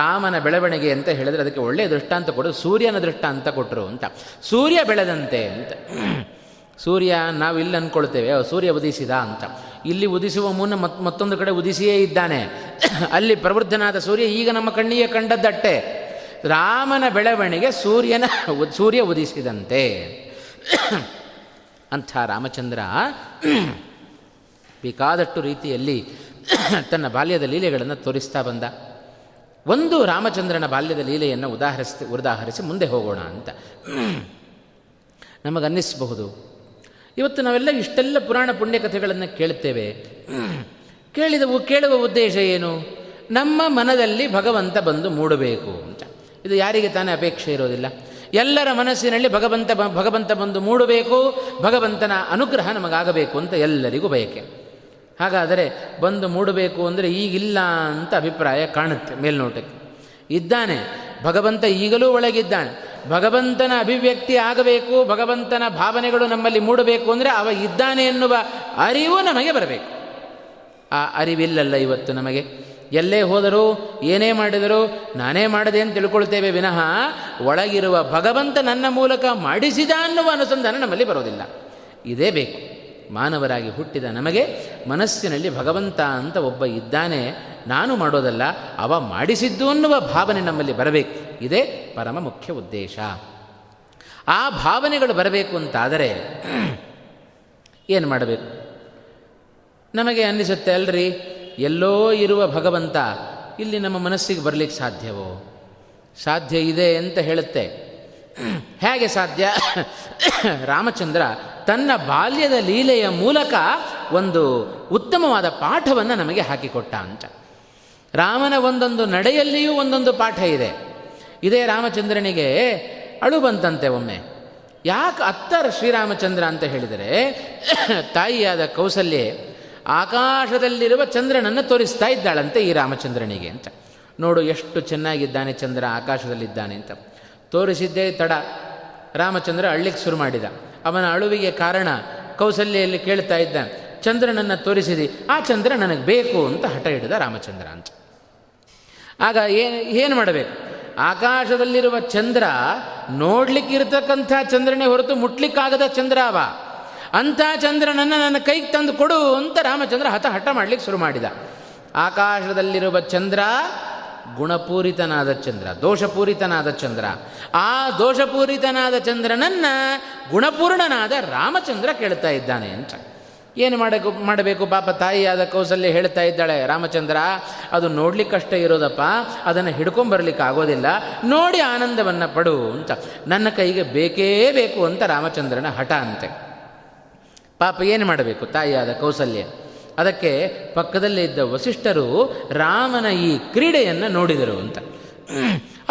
ರಾಮನ ಬೆಳವಣಿಗೆ ಅಂತ ಹೇಳಿದರೆ ಅದಕ್ಕೆ ಒಳ್ಳೆಯ ದೃಷ್ಟಾಂತ ಕೊಡು, ಸೂರ್ಯನ ದೃಷ್ಟಾಂತ ಕೊಟ್ಟರು ಅಂತ. ಸೂರ್ಯ ಬೆಳೆದಂತೆ ಅಂತ. ಸೂರ್ಯ ನಾವು ಇಲ್ಲಿ ಅಂದ್ಕೊಳ್ತೇವೆ ಸೂರ್ಯ ಉದಿಸಿದ ಅಂತ. ಇಲ್ಲಿ ಉದಿಸುವ ಮುನ್ನ ಮತ್ ಮತ್ತೊಂದು ಕಡೆ ಉದಿಸಿಯೇ ಇದ್ದಾನೆ. ಅಲ್ಲಿ ಪ್ರವೃದ್ಧನಾದ ಸೂರ್ಯ ಈಗ ನಮ್ಮ ಕಣ್ಣಿಗೆ ಕಂಡದ್ದಟ್ಟೆ. ರಾಮನ ಬೆಳವಣಿಗೆ ಸೂರ್ಯನ ಸೂರ್ಯ ಉದಿಸಿದಂತೆ ಅಂಥ ರಾಮಚಂದ್ರ ಬೇಕಾದಷ್ಟು ರೀತಿಯಲ್ಲಿ ತನ್ನ ಬಾಲ್ಯದ ಲೀಲೆಗಳನ್ನು ತೋರಿಸ್ತಾ ಬಂದ. ಒಂದು ರಾಮಚಂದ್ರನ ಬಾಲ್ಯದ ಲೀಲೆಯನ್ನು ಉದಾಹರಿಸಿ ಉದಾಹರಿಸಿ ಮುಂದೆ ಹೋಗೋಣ ಅಂತ ನಮಗನ್ನಿಸಬಹುದು. ಇವತ್ತು ನಾವೆಲ್ಲ ಇಷ್ಟೆಲ್ಲ ಪುರಾಣ ಪುಣ್ಯಕಥೆಗಳನ್ನು ಕೇಳ್ತೇವೆ. ಕೇಳಿದವು ಕೇಳುವ ಉದ್ದೇಶ ಏನು? ನಮ್ಮ ಮನದಲ್ಲಿ ಭಗವಂತ ಬಂದು ಮೂಡಬೇಕು ಅಂತ. ಇದು ಯಾರಿಗೆ ತಾನೇ ಅಪೇಕ್ಷೆ ಇರೋದಿಲ್ಲ? ಎಲ್ಲರ ಮನಸ್ಸಿನಲ್ಲಿ ಭಗವಂತ ಭಗವಂತ ಬಂದು ಮೂಡಬೇಕು, ಭಗವಂತನ ಅನುಗ್ರಹ ನಮಗಾಗಬೇಕು ಅಂತ ಎಲ್ಲರಿಗೂ ಬಯಕೆ. ಹಾಗಾದರೆ ಬಂದು ಮೂಡಬೇಕು ಅಂದರೆ ಈಗಿಲ್ಲ ಅಂತ ಅಭಿಪ್ರಾಯ ಕಾಣುತ್ತೆ ಮೇಲ್ನೋಟಕ್ಕೆ. ಇದ್ದಾನೆ ಭಗವಂತ, ಈಗಲೂ ಒಳಗಿದ್ದಾನೆ. ಭಗವಂತನ ಅಭಿವ್ಯಕ್ತಿ ಆಗಬೇಕು, ಭಗವಂತನ ಭಾವನೆಗಳು ನಮ್ಮಲ್ಲಿ ಮೂಡಬೇಕು ಅಂದರೆ ಅವ ಇದ್ದಾನೆ ಎನ್ನುವ ಅರಿವು ನಮಗೆ ಬರಬೇಕು. ಆ ಅರಿವಿಲ್ಲಲ್ಲ ಇವತ್ತು ನಮಗೆ. ಎಲ್ಲೇ ಹೋದರೂ ಏನೇ ಮಾಡಿದರೂ ನಾನೇ ಮಾಡಿದೆ ಅಂತ ತಿಳ್ಕೊಳ್ತೇವೆ ವಿನಃ ಒಳಗಿರುವ ಭಗವಂತ ನನ್ನ ಮೂಲಕ ಮಾಡಿಸಿದ ಅನ್ನುವ ಅನುಸಂಧಾನ ನಮ್ಮಲ್ಲಿ ಬರೋದಿಲ್ಲ. ಇದೇ ಬೇಕು. ಮಾನವರಾಗಿ ಹುಟ್ಟಿದ ನಮಗೆ ಮನಸ್ಸಿನಲ್ಲಿ ಭಗವಂತ ಅಂತ ಒಬ್ಬ ಇದ್ದಾನೆ, ನಾನು ಮಾಡೋದಲ್ಲ ಅವ ಮಾಡಿಸಿದ್ದು ಅನ್ನುವ ಭಾವನೆ ನಮ್ಮಲ್ಲಿ ಬರಬೇಕು. ಇದೇ ಪರಮ ಮುಖ್ಯ ಉದ್ದೇಶ. ಆ ಭಾವನೆಗಳು ಬರಬೇಕು ಅಂತಾದರೆ ಏನು ಮಾಡಬೇಕು? ನಮಗೆ ಅನ್ನಿಸುತ್ತೆ ಅಲ್ರಿ, ಎಲ್ಲೋ ಇರುವ ಭಗವಂತ ಇಲ್ಲಿ ನಮ್ಮ ಮನಸ್ಸಿಗೆ ಬರಲಿಕ್ಕೆ ಸಾಧ್ಯವೋ? ಸಾಧ್ಯ ಇದೆ ಅಂತ ಹೇಳುತ್ತೆ. ಹೇಗೆ ಸಾಧ್ಯ? ರಾಮಚಂದ್ರ ತನ್ನ ಬಾಲ್ಯದ ಲೀಲೆಯ ಮೂಲಕ ಒಂದು ಉತ್ತಮವಾದ ಪಾಠವನ್ನು ನಮಗೆ ಹಾಕಿಕೊಟ್ಟ ಅಂತ. ರಾಮನ ಒಂದೊಂದು ನಡೆಯಲ್ಲಿಯೂ ಒಂದೊಂದು ಪಾಠ ಇದೆ. ಇದೇ ರಾಮಚಂದ್ರನಿಗೆ ಅಳು ಬಂತಂತೆ ಒಮ್ಮೆ. ಯಾಕೆ ಅತ್ತರ ಶ್ರೀರಾಮಚಂದ್ರ ಅಂತ ಹೇಳಿದರೆ, ತಾಯಿಯಾದ ಕೌಸಲ್ಯೆ ಆಕಾಶದಲ್ಲಿರುವ ಚಂದ್ರನನ್ನು ತೋರಿಸ್ತಾ ಇದ್ದಾಳಂತೆ ಈ ರಾಮಚಂದ್ರನಿಗೆ ಅಂತ. ನೋಡು ಎಷ್ಟು ಚೆನ್ನಾಗಿದ್ದಾನೆ ಚಂದ್ರ, ಆಕಾಶದಲ್ಲಿದ್ದಾನೆ ಅಂತ ತೋರಿಸಿದ್ದೇ ತಡ. ರಾಮಚಂದ್ರ ಅಳ್ಳಿಗೆ ಶುರು ಮಾಡಿದ. ಅವನ ಅಳುವಿಗೆ ಕಾರಣ ಕೌಸಲ್ಯಲ್ಲಿ ಕೇಳ್ತಾ ಇದ್ದಾನೆ, ಚಂದ್ರನನ್ನು ತೋರಿಸಿದಿ, ಆ ಚಂದ್ರ ನನಗೆ ಬೇಕು ಅಂತ ಹಠ ಹಿಡಿದ ರಾಮಚಂದ್ರ ಅಂತ. ಆಗ ಏನು ಏನು ಮಾಡಬೇಕು? ಆಕಾಶದಲ್ಲಿರುವ ಚಂದ್ರ ನೋಡ್ಲಿಕ್ಕಿರ್ತಕ್ಕಂಥ ಚಂದ್ರನೇ ಹೊರತು ಮುಟ್ಲಿಕ್ಕಾಗದ ಚಂದ್ರ ಅವ. ಅಂಥ ಚಂದ್ರನನ್ನು ನನ್ನ ಕೈಗೆ ತಂದು ಕೊಡು ಅಂತ ರಾಮಚಂದ್ರ ಹಠ ಹಠ ಮಾಡಲಿಕ್ಕೆ ಶುರು ಮಾಡಿದ. ಆಕಾಶದಲ್ಲಿರುವ ಚಂದ್ರ ಗುಣಪೂರಿತನಾದ ಚಂದ್ರ, ದೋಷಪೂರಿತನಾದ ಚಂದ್ರ. ಆ ದೋಷಪೂರಿತನಾದ ಚಂದ್ರನನ್ನು ಗುಣಪೂರ್ಣನಾದ ರಾಮಚಂದ್ರ ಕೇಳ್ತಾ ಇದ್ದಾನೆ ಅಂತ ಏನು ಮಾಡಬೇಕು ಮಾಡಬೇಕು ಪಾಪ ತಾಯಿಯಾದ ಕೌಸಲ್ಯ ಹೇಳ್ತಾ ಇದ್ದಾಳೆ, ರಾಮಚಂದ್ರ ಅದು ನೋಡ್ಲಿಕ್ಕಷ್ಟೇ ಇರೋದಪ್ಪ, ಅದನ್ನು ಹಿಡ್ಕೊಂಬರ್ಲಿಕ್ಕೆ ಆಗೋದಿಲ್ಲ, ನೋಡಿ ಆನಂದವನ್ನು ಪಡು ಅಂತ. ನನ್ನ ಕೈಗೆ ಬೇಕೇ ಬೇಕು ಅಂತ ರಾಮಚಂದ್ರನ ಹಠ ಅಂತೆ. ಪಾಪ ಏನು ಮಾಡಬೇಕು ತಾಯಿಯಾದ ಕೌಸಲ್ಯ? ಅದಕ್ಕೆ ಪಕ್ಕದಲ್ಲೇ ಇದ್ದ ವಸಿಷ್ಠರು ರಾಮನ ಈ ಕ್ರೀಡೆಯನ್ನು ನೋಡಿದರು ಅಂತ.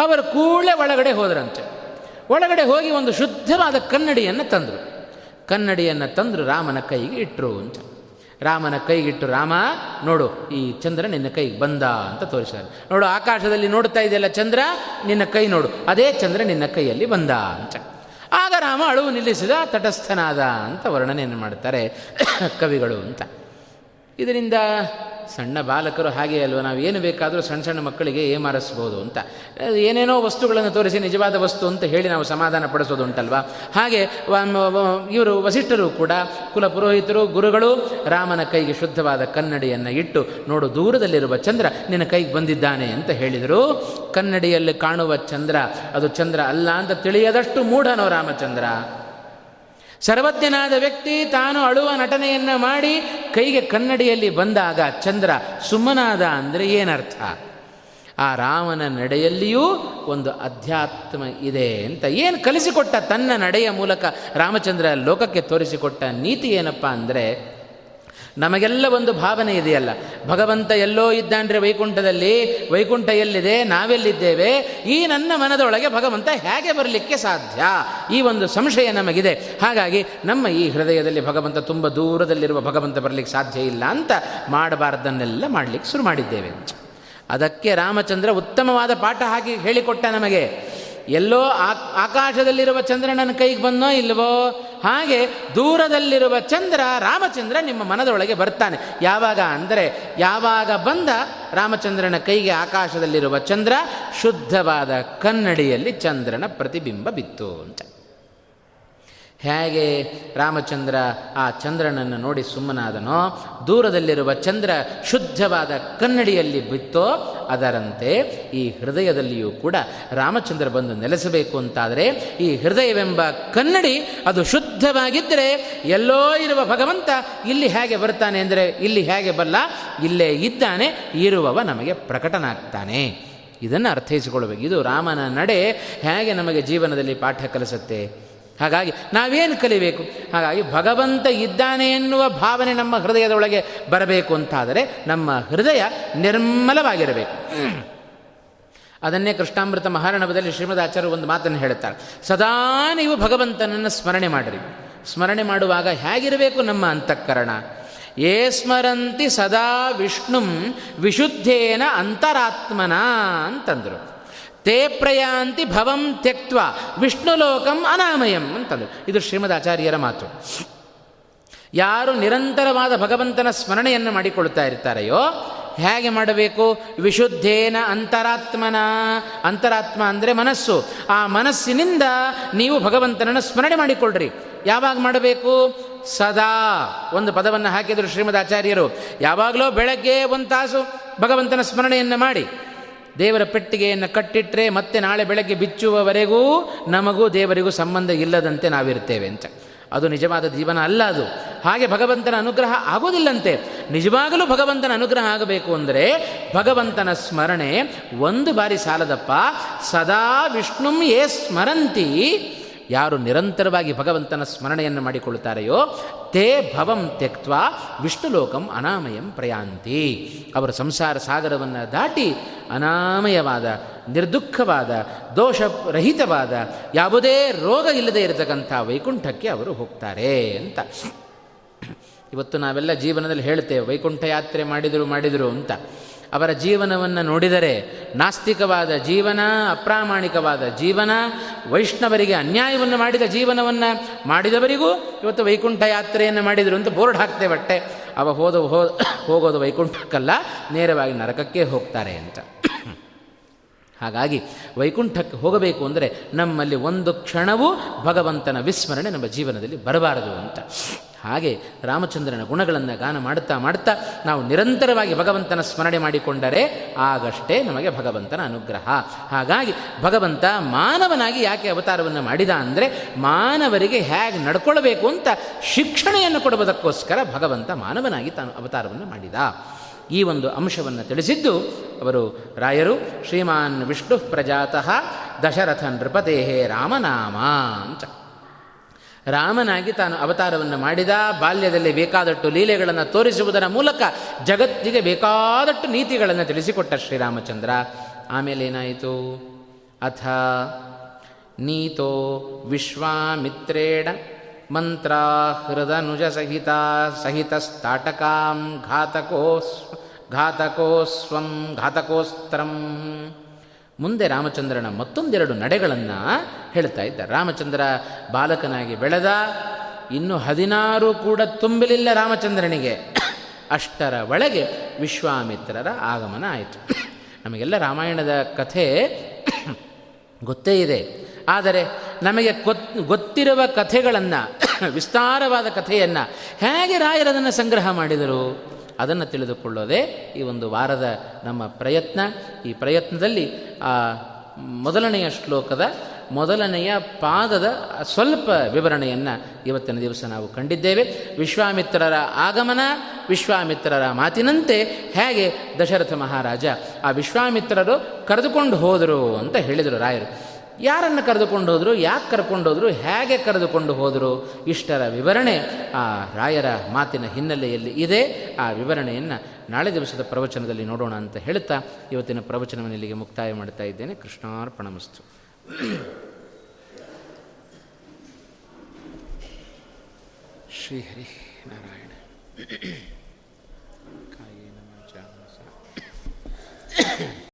ಅವರು ಕೂಡಲೇ ಒಳಗಡೆ ಹೋದರಂತೆ. ಒಳಗಡೆ ಹೋಗಿ ಒಂದು ಶುದ್ಧವಾದ ಕನ್ನಡಿಯನ್ನು ತಂದರು. ಕನ್ನಡಿಯನ್ನು ತಂದರು ರಾಮನ ಕೈಗೆ ಇಟ್ಟರು ಅಂತ. ರಾಮನ ಕೈಗಿಟ್ಟು, ರಾಮ ನೋಡು, ಈ ಚಂದ್ರ ನಿನ್ನ ಕೈಗೆ ಬಂದ ಅಂತ ತೋರಿಸಿದ್ದಾರೆ. ನೋಡು, ಆಕಾಶದಲ್ಲಿ ನೋಡ್ತಾ ಇದೆಯಲ್ಲ ಚಂದ್ರ, ನಿನ್ನ ಕೈ ನೋಡು, ಅದೇ ಚಂದ್ರ ನಿನ್ನ ಕೈಯಲ್ಲಿ ಬಂದ ಅಂತ. ಆಗ ರಾಮ ಅಳುವು ನಿಲ್ಲಿಸಿದ, ತಟಸ್ಥನಾದ ಅಂತ ವರ್ಣನೆಯನ್ನು ಮಾಡ್ತಾರೆ ಕವಿಗಳು ಅಂತ. ಇದರಿಂದ ಸಣ್ಣ ಬಾಲಕರು ಹಾಗೆ ಅಲ್ವ, ನಾವು ಏನು ಬೇಕಾದರೂ ಸಣ್ಣ ಸಣ್ಣ ಮಕ್ಕಳಿಗೆ ಏಮಾರಿಸ್ಬೋದು ಅಂತ. ಏನೇನೋ ವಸ್ತುಗಳನ್ನು ತೋರಿಸಿ ನಿಜವಾದ ವಸ್ತು ಅಂತ ಹೇಳಿ ನಾವು ಸಮಾಧಾನ ಪಡಿಸೋದು ಉಂಟಲ್ವ. ಹಾಗೆ ಇವರು ವಸಿಷ್ಠರು ಕೂಡ, ಕುಲಪುರೋಹಿತರು, ಗುರುಗಳು ರಾಮನ ಕೈಗೆ ಶುದ್ಧವಾದ ಕನ್ನಡಿಯನ್ನು ಇಟ್ಟು, ನೋಡು ದೂರದಲ್ಲಿರುವ ಚಂದ್ರ ನಿನ್ನ ಕೈಗೆ ಬಂದಿದ್ದಾನೆ ಅಂತ ಹೇಳಿದರು. ಕನ್ನಡಿಯಲ್ಲಿ ಕಾಣುವ ಚಂದ್ರ ಅದು ಚಂದ್ರ ಅಲ್ಲ ಅಂತ ತಿಳಿಯದಷ್ಟು ಮೂಢನೋ ರಾಮಚಂದ್ರ. ಸರ್ವಜ್ಞನಾದ ವ್ಯಕ್ತಿ ತಾನು ಅಳುವ ನಟನೆಯನ್ನು ಮಾಡಿ ಕೈಗೆ ಕನ್ನಡಿಯಲ್ಲಿ ಬಂದಾಗ ಚಂದ್ರ ಸುಮ್ಮನಾದ ಅಂದರೆ ಏನರ್ಥ? ಆ ರಾಮನ ನಡೆಯಲ್ಲಿಯೂ ಒಂದು ಅಧ್ಯಾತ್ಮ ಇದೆ ಅಂತ ಏನು ಕಲಿಸಿಕೊಟ್ಟ, ತನ್ನ ನಡೆಯ ಮೂಲಕ ರಾಮಚಂದ್ರ ಲೋಕಕ್ಕೆ ತೋರಿಸಿಕೊಟ್ಟ ನೀತಿ ಏನಪ್ಪ ಅಂದರೆ, ನಮಗೆಲ್ಲ ಒಂದು ಭಾವನೆ ಇದೆಯಲ್ಲ, ಭಗವಂತ ಎಲ್ಲೋ ಇದ್ದಾನ್ರೆ ವೈಕುಂಠದಲ್ಲಿ, ವೈಕುಂಠ ಎಲ್ಲಿದೆ, ನಾವೆಲ್ಲಿದ್ದೇವೆ, ಈ ನನ್ನ ಮನದೊಳಗೆ ಭಗವಂತ ಹೇಗೆ ಬರಲಿಕ್ಕೆ ಸಾಧ್ಯ, ಈ ಒಂದು ಸಂಶಯ ನಮಗಿದೆ. ಹಾಗಾಗಿ ನಮ್ಮ ಈ ಹೃದಯದಲ್ಲಿ ಭಗವಂತ ತುಂಬ ದೂರದಲ್ಲಿರುವ ಭಗವಂತ ಬರಲಿಕ್ಕೆ ಸಾಧ್ಯ ಇಲ್ಲ ಅಂತ ಮಾಡಬಾರ್ದನ್ನೆಲ್ಲ ಮಾಡಲಿಕ್ಕೆ ಶುರು ಮಾಡಿದ್ದೇವೆ. ಅದಕ್ಕೆ ರಾಮಚಂದ್ರ ಉತ್ತಮವಾದ ಪಾಠ ಹಾಕಿ ಹೇಳಿಕೊಟ್ಟ ನಮಗೆ. ಎಲ್ಲೋ ಆಕಾಶದಲ್ಲಿರುವ ಚಂದ್ರ ನನ್ನ ಕೈಗೆ ಬಂದೋ ಇಲ್ವೋ, ಹಾಗೆ ದೂರದಲ್ಲಿರುವ ಚಂದ್ರ ರಾಮಚಂದ್ರ ನಿಮ್ಮ ಮನದೊಳಗೆ ಬರ್ತಾನೆ. ಯಾವಾಗ ಅಂದರೆ, ಯಾವಾಗ ಬಂದ ರಾಮಚಂದ್ರನ ಕೈಗೆ ಆಕಾಶದಲ್ಲಿರುವ ಚಂದ್ರ ಶುದ್ಧವಾದ ಕನ್ನಡಿಯಲ್ಲಿ ಚಂದ್ರನ ಪ್ರತಿಬಿಂಬ ಬಿತ್ತು ಅಂತ. ಹೇಗೆ ರಾಮಚಂದ್ರ ಆ ಚಂದ್ರನನ್ನು ನೋಡಿ ಸುಮ್ಮನಾದನೋ, ದೂರದಲ್ಲಿರುವ ಚಂದ್ರ ಶುದ್ಧವಾದ ಕನ್ನಡಿಯಲ್ಲಿ ಬಿತ್ತೋ, ಅದರಂತೆ ಈ ಹೃದಯದಲ್ಲಿಯೂ ಕೂಡ ರಾಮಚಂದ್ರ ಬಂದು ನೆಲೆಸಬೇಕು ಅಂತಾದರೆ, ಈ ಹೃದಯವೆಂಬ ಕನ್ನಡಿ ಅದು ಶುದ್ಧವಾಗಿದ್ದರೆ, ಎಲ್ಲೋ ಇರುವ ಭಗವಂತ ಇಲ್ಲಿ ಹೇಗೆ ಬರ್ತಾನೆ ಅಂದರೆ ಇಲ್ಲಿ ಹೇಗೆ ಬಲ್ಲ, ಇಲ್ಲೇ ಇದ್ದಾನೆ, ಇರುವವ ನಮಗೆ ಪ್ರಕಟನಾಗ್ತಾನೆ. ಇದನ್ನು ಅರ್ಥೈಸಿಕೊಳ್ಳಬೇಕು. ಇದು ರಾಮನ ನಡೆ ಹೇಗೆ ನಮಗೆ ಜೀವನದಲ್ಲಿ ಪಾಠ ಕಲಿಸುತ್ತೆ. ಹಾಗಾಗಿ ನಾವೇನು ಕಲಿಬೇಕು? ಹಾಗಾಗಿ ಭಗವಂತ ಇದ್ದಾನೆ ಎನ್ನುವ ಭಾವನೆ ನಮ್ಮ ಹೃದಯದೊಳಗೆ ಬರಬೇಕು ಅಂತಾದರೆ ನಮ್ಮ ಹೃದಯ ನಿರ್ಮಲವಾಗಿರಬೇಕು. ಅದನ್ನೇ ಕೃಷ್ಣಾಮೃತ ಮಹಾರಣಭದಲ್ಲಿ ಶ್ರೀಮದ್ ಆಚಾರ್ಯರು ಒಂದು ಮಾತನ್ನು ಹೇಳ್ತಾರೆ, ಸದಾ ನೀವು ಭಗವಂತನನ್ನು ಸ್ಮರಣೆ ಮಾಡಿರಿ. ಸ್ಮರಣೆ ಮಾಡುವಾಗ ಹೇಗಿರಬೇಕು ನಮ್ಮ ಅಂತಃಕರಣ? ಯೇ ಸ್ಮರಂತಿ ಸದಾ ವಿಷ್ಣುಂ ವಿಶುದ್ಧೇನ ಅಂತರಾತ್ಮನ ಅಂತಂದರು. ತೇ ಪ್ರಯಾಂತಿ ಭವಂ ತ್ಯಕ್ತ್ವ ವಿಷ್ಣುಲೋಕಂ ಅನಾಮಯಂ ಅಂತಂದರು. ಇದು ಶ್ರೀಮದ್ ಆಚಾರ್ಯರ ಮಾತು. ಯಾರು ನಿರಂತರವಾದ ಭಗವಂತನ ಸ್ಮರಣೆಯನ್ನು ಮಾಡಿಕೊಳ್ತಾ ಇರ್ತಾರೆಯೋ, ಹೇಗೆ ಮಾಡಬೇಕು? ವಿಶುದ್ಧೇನ ಅಂತರಾತ್ಮನ. ಅಂತರಾತ್ಮ ಅಂದರೆ ಮನಸ್ಸು. ಆ ಮನಸ್ಸಿನಿಂದ ನೀವು ಭಗವಂತನನ್ನು ಸ್ಮರಣೆ ಮಾಡಿಕೊಳ್ಳ್ರಿ. ಯಾವಾಗ ಮಾಡಬೇಕು? ಸದಾ. ಒಂದು ಪದವನ್ನು ಹಾಕಿದರು ಶ್ರೀಮದ್ ಆಚಾರ್ಯರು, ಯಾವಾಗಲೂ ಬೆಳಗ್ಗೆ ಒಂದು ತಾಸು ಭಗವಂತನ ಸ್ಮರಣೆಯನ್ನು ಮಾಡಿ. ದೇವರ ಪೆಟ್ಟಿಗೆಯನ್ನು ಕಟ್ಟಿಟ್ಟರೆ ಮತ್ತೆ ನಾಳೆ ಬೆಳಗ್ಗೆ ಬಿಚ್ಚುವವರೆಗೂ ನಮಗೂ ದೇವರಿಗೂ ಸಂಬಂಧ ಇಲ್ಲದಂತೆ ನಾವಿರ್ತೇವೆ ಅಂತ. ಅದು ನಿಜವಾದ ಜೀವನ ಅಲ್ಲ ಅದು. ಹಾಗೆ ಭಗವಂತನ ಅನುಗ್ರಹ ಆಗೋದಿಲ್ಲಂತೆ. ನಿಜವಾಗಲೂ ಭಗವಂತನ ಅನುಗ್ರಹ ಆಗಬೇಕು ಅಂದರೆ ಭಗವಂತನ ಸ್ಮರಣೆ ಒಂದು ಬಾರಿ ಸಾಲದಪ್ಪ. ಸದಾ ವಿಷ್ಣುಂ ಯೇ ಸ್ಮರಂತಿ, ಯಾರು ನಿರಂತರವಾಗಿ ಭಗವಂತನ ಸ್ಮರಣೆಯನ್ನು ಮಾಡಿಕೊಳ್ಳುತ್ತಾರೆಯೋ, ತೇ ಭವಂ ತ್ಯಕ್ತ್ವಾ ವಿಷ್ಣುಲೋಕಂ ಅನಾಮಯಂ ಪ್ರಯಾಂತಿ, ಅವರು ಸಂಸಾರ ಸಾಗರವನ್ನು ದಾಟಿ ಅನಾಮಯವಾದ, ನಿರ್ದುಃಖವಾದ, ದೋಷರಹಿತವಾದ, ಯಾವುದೇ ರೋಗ ಇಲ್ಲದೆ ಇರತಕ್ಕಂಥ ವೈಕುಂಠಕ್ಕೆ ಅವರು ಹೋಗ್ತಾರೆ ಅಂತ. ಇವತ್ತು ನಾವೆಲ್ಲ ಜೀವನದಲ್ಲಿ ಹೇಳ್ತೇವೆ, ವೈಕುಂಠ ಯಾತ್ರೆ ಮಾಡಿದರು ಮಾಡಿದರು ಅಂತ. ಅವರ ಜೀವನವನ್ನು ನೋಡಿದರೆ ನಾಸ್ತಿಕವಾದ ಜೀವನ, ಅಪ್ರಾಮಾಣಿಕವಾದ ಜೀವನ, ವೈಷ್ಣವರಿಗೆ ಅನ್ಯಾಯವನ್ನು ಮಾಡಿದ ಜೀವನವನ್ನು ಮಾಡಿದವರಿಗೂ ಇವತ್ತು ವೈಕುಂಠ ಯಾತ್ರೆಯನ್ನು ಮಾಡಿದರು ಅಂತ ಬೋರ್ಡ್ ಹಾಕ್ತೇವೆ. ಬಟ್ಟೆ ಅವ ಹೋದ ಹೋ ಹೋಗೋದು ವೈಕುಂಠಕ್ಕಲ್ಲ, ನೇರವಾಗಿ ನರಕಕ್ಕೆ ಹೋಗ್ತಾರೆ ಅಂತ. ಹಾಗಾಗಿ ವೈಕುಂಠಕ್ಕೆ ಹೋಗಬೇಕು ಅಂದರೆ ನಮ್ಮಲ್ಲಿ ಒಂದು ಕ್ಷಣವೂ ಭಗವಂತನ ವಿಸ್ಮರಣೆ ನಮ್ಮ ಜೀವನದಲ್ಲಿ ಬರಬಾರದು ಅಂತ. ಹಾಗೆ ರಾಮಚಂದ್ರನ ಗುಣಗಳನ್ನು ಗಾನ ಮಾಡುತ್ತಾ ಮಾಡುತ್ತಾ ನಾವು ನಿರಂತರವಾಗಿ ಭಗವಂತನ ಸ್ಮರಣೆ ಮಾಡಿಕೊಂಡರೆ ಆಗಷ್ಟೇ ನಮಗೆ ಭಗವಂತನ ಅನುಗ್ರಹ. ಹಾಗಾಗಿ ಭಗವಂತ ಮಾನವನಾಗಿ ಯಾಕೆ ಅವತಾರವನ್ನು ಮಾಡಿದ ಅಂದರೆ ಮಾನವರಿಗೆ ಹೇಗೆ ನಡ್ಕೊಳ್ಬೇಕು ಅಂತ ಶಿಕ್ಷಣೆಯನ್ನು ಕೊಡುವುದಕ್ಕೋಸ್ಕರ ಭಗವಂತ ಮಾನವನಾಗಿ ತಾನು ಅವತಾರವನ್ನು ಮಾಡಿದ. ಈ ಒಂದು ಅಂಶವನ್ನು ತಿಳಿಸಿದ್ದು ಅವರು ರಾಯರು. ಶ್ರೀಮಾನ್ ವಿಷ್ಣು ಪ್ರಜಾತಃ ದಶರಥ ನೃಪತೇ ರಾಮನಾಮ ಅಂತ. ರಾಮನಾಗಿ ತಾನು ಅವತಾರವನ್ನು ಮಾಡಿದ, ಬಾಲ್ಯದಲ್ಲಿ ಬೇಕಾದಷ್ಟು ಲೀಲೆಗಳನ್ನು ತೋರಿಸುವುದರ ಮೂಲಕ ಜಗತ್ತಿಗೆ ಬೇಕಾದಷ್ಟು ನೀತಿಗಳನ್ನು ತಿಳಿಸಿಕೊಟ್ಟ ಶ್ರೀರಾಮಚಂದ್ರ. ಆಮೇಲೆ ಏನಾಯಿತು? ಅಥ ನೀತೋ ವಿಶ್ವಾಮಿತ್ರೇಣ ಮಂತ್ರಾ ಹೃದನುಜ ಸಹಿತ ಸಹಿತಸ್ತಾಟಕಾಂ ಘಾತಕೋ ಘಾತಕೋಸ್ವಂ ಘಾತಕೋಸ್ತ್ರಂ. ಮುಂದೆ ರಾಮಚಂದ್ರನ ಮತ್ತೊಂದೆರಡು ನಡೆಗಳನ್ನು ಹೇಳ್ತಾ ಇದ್ದಾರೆ. ರಾಮಚಂದ್ರ ಬಾಲಕನಾಗಿ ಬೆಳೆದ, ಇನ್ನು ಹದಿನಾರು ಕೂಡ ತುಂಬಲಿಲ್ಲ ರಾಮಚಂದ್ರನಿಗೆ, ಅಷ್ಟರ ಒಳಗೆ ವಿಶ್ವಾಮಿತ್ರರ ಆಗಮನ ಆಯಿತು. ನಮಗೆಲ್ಲ ರಾಮಾಯಣದ ಕಥೆ ಗೊತ್ತೇ ಇದೆ, ಆದರೆ ನಮಗೆ ಗೊತ್ತಿರುವ ಕಥೆಗಳನ್ನು, ವಿಸ್ತಾರವಾದ ಕಥೆಯನ್ನು ಹೇಗೆ ರಾಯರದನ್ನು ಸಂಗ್ರಹ ಮಾಡಿದರು ಅದನ್ನು ತಿಳಿದುಕೊಳ್ಳೋದೇ ಈ ಒಂದು ವಾರದ ನಮ್ಮ ಪ್ರಯತ್ನ. ಈ ಪ್ರಯತ್ನದಲ್ಲಿ ಆ ಮೊದಲನೆಯ ಶ್ಲೋಕದ ಮೊದಲನೆಯ ಪಾದದ ಸ್ವಲ್ಪ ವಿವರಣೆಯನ್ನು ಇವತ್ತಿನ ದಿವಸ ನಾವು ಕಂಡಿದ್ದೇವೆ. ವಿಶ್ವಾಮಿತ್ರರ ಆಗಮನ, ವಿಶ್ವಾಮಿತ್ರರ ಮಾತಿನಂತೆ ಹೇಗೆ ದಶರಥ ಮಹಾರಾಜ ಆ ವಿಶ್ವಾಮಿತ್ರರು ಕರೆದುಕೊಂಡು ಹೋದರು ಅಂತ ಹೇಳಿದರು ರಾಯರು. ಯಾರನ್ನು ಕರೆದುಕೊಂಡು ಹೋದರು, ಯಾಕೆ ಕರ್ಕೊಂಡೋದ್ರು, ಹೇಗೆ ಕರೆದುಕೊಂಡು ಹೋದರು, ಇಷ್ಟರ ವಿವರಣೆ ಆ ರಾಯರ ಮಾತಿನ ಹಿನ್ನೆಲೆಯಲ್ಲಿ ಇದೆ. ಆ ವಿವರಣೆಯನ್ನು ನಾಳೆ ದಿವಸದ ಪ್ರವಚನದಲ್ಲಿ ನೋಡೋಣ ಅಂತ ಹೇಳ್ತಾ ಇವತ್ತಿನ ಪ್ರವಚನವನ್ನು ಇಲ್ಲಿಗೆ ಮುಕ್ತಾಯ ಮಾಡ್ತಾ ಇದ್ದೇನೆ. ಕೃಷ್ಣಾರ್ಪಣಮಸ್ತು. ಶ್ರೀ ಹರಿ ನಾರಾಯಣ.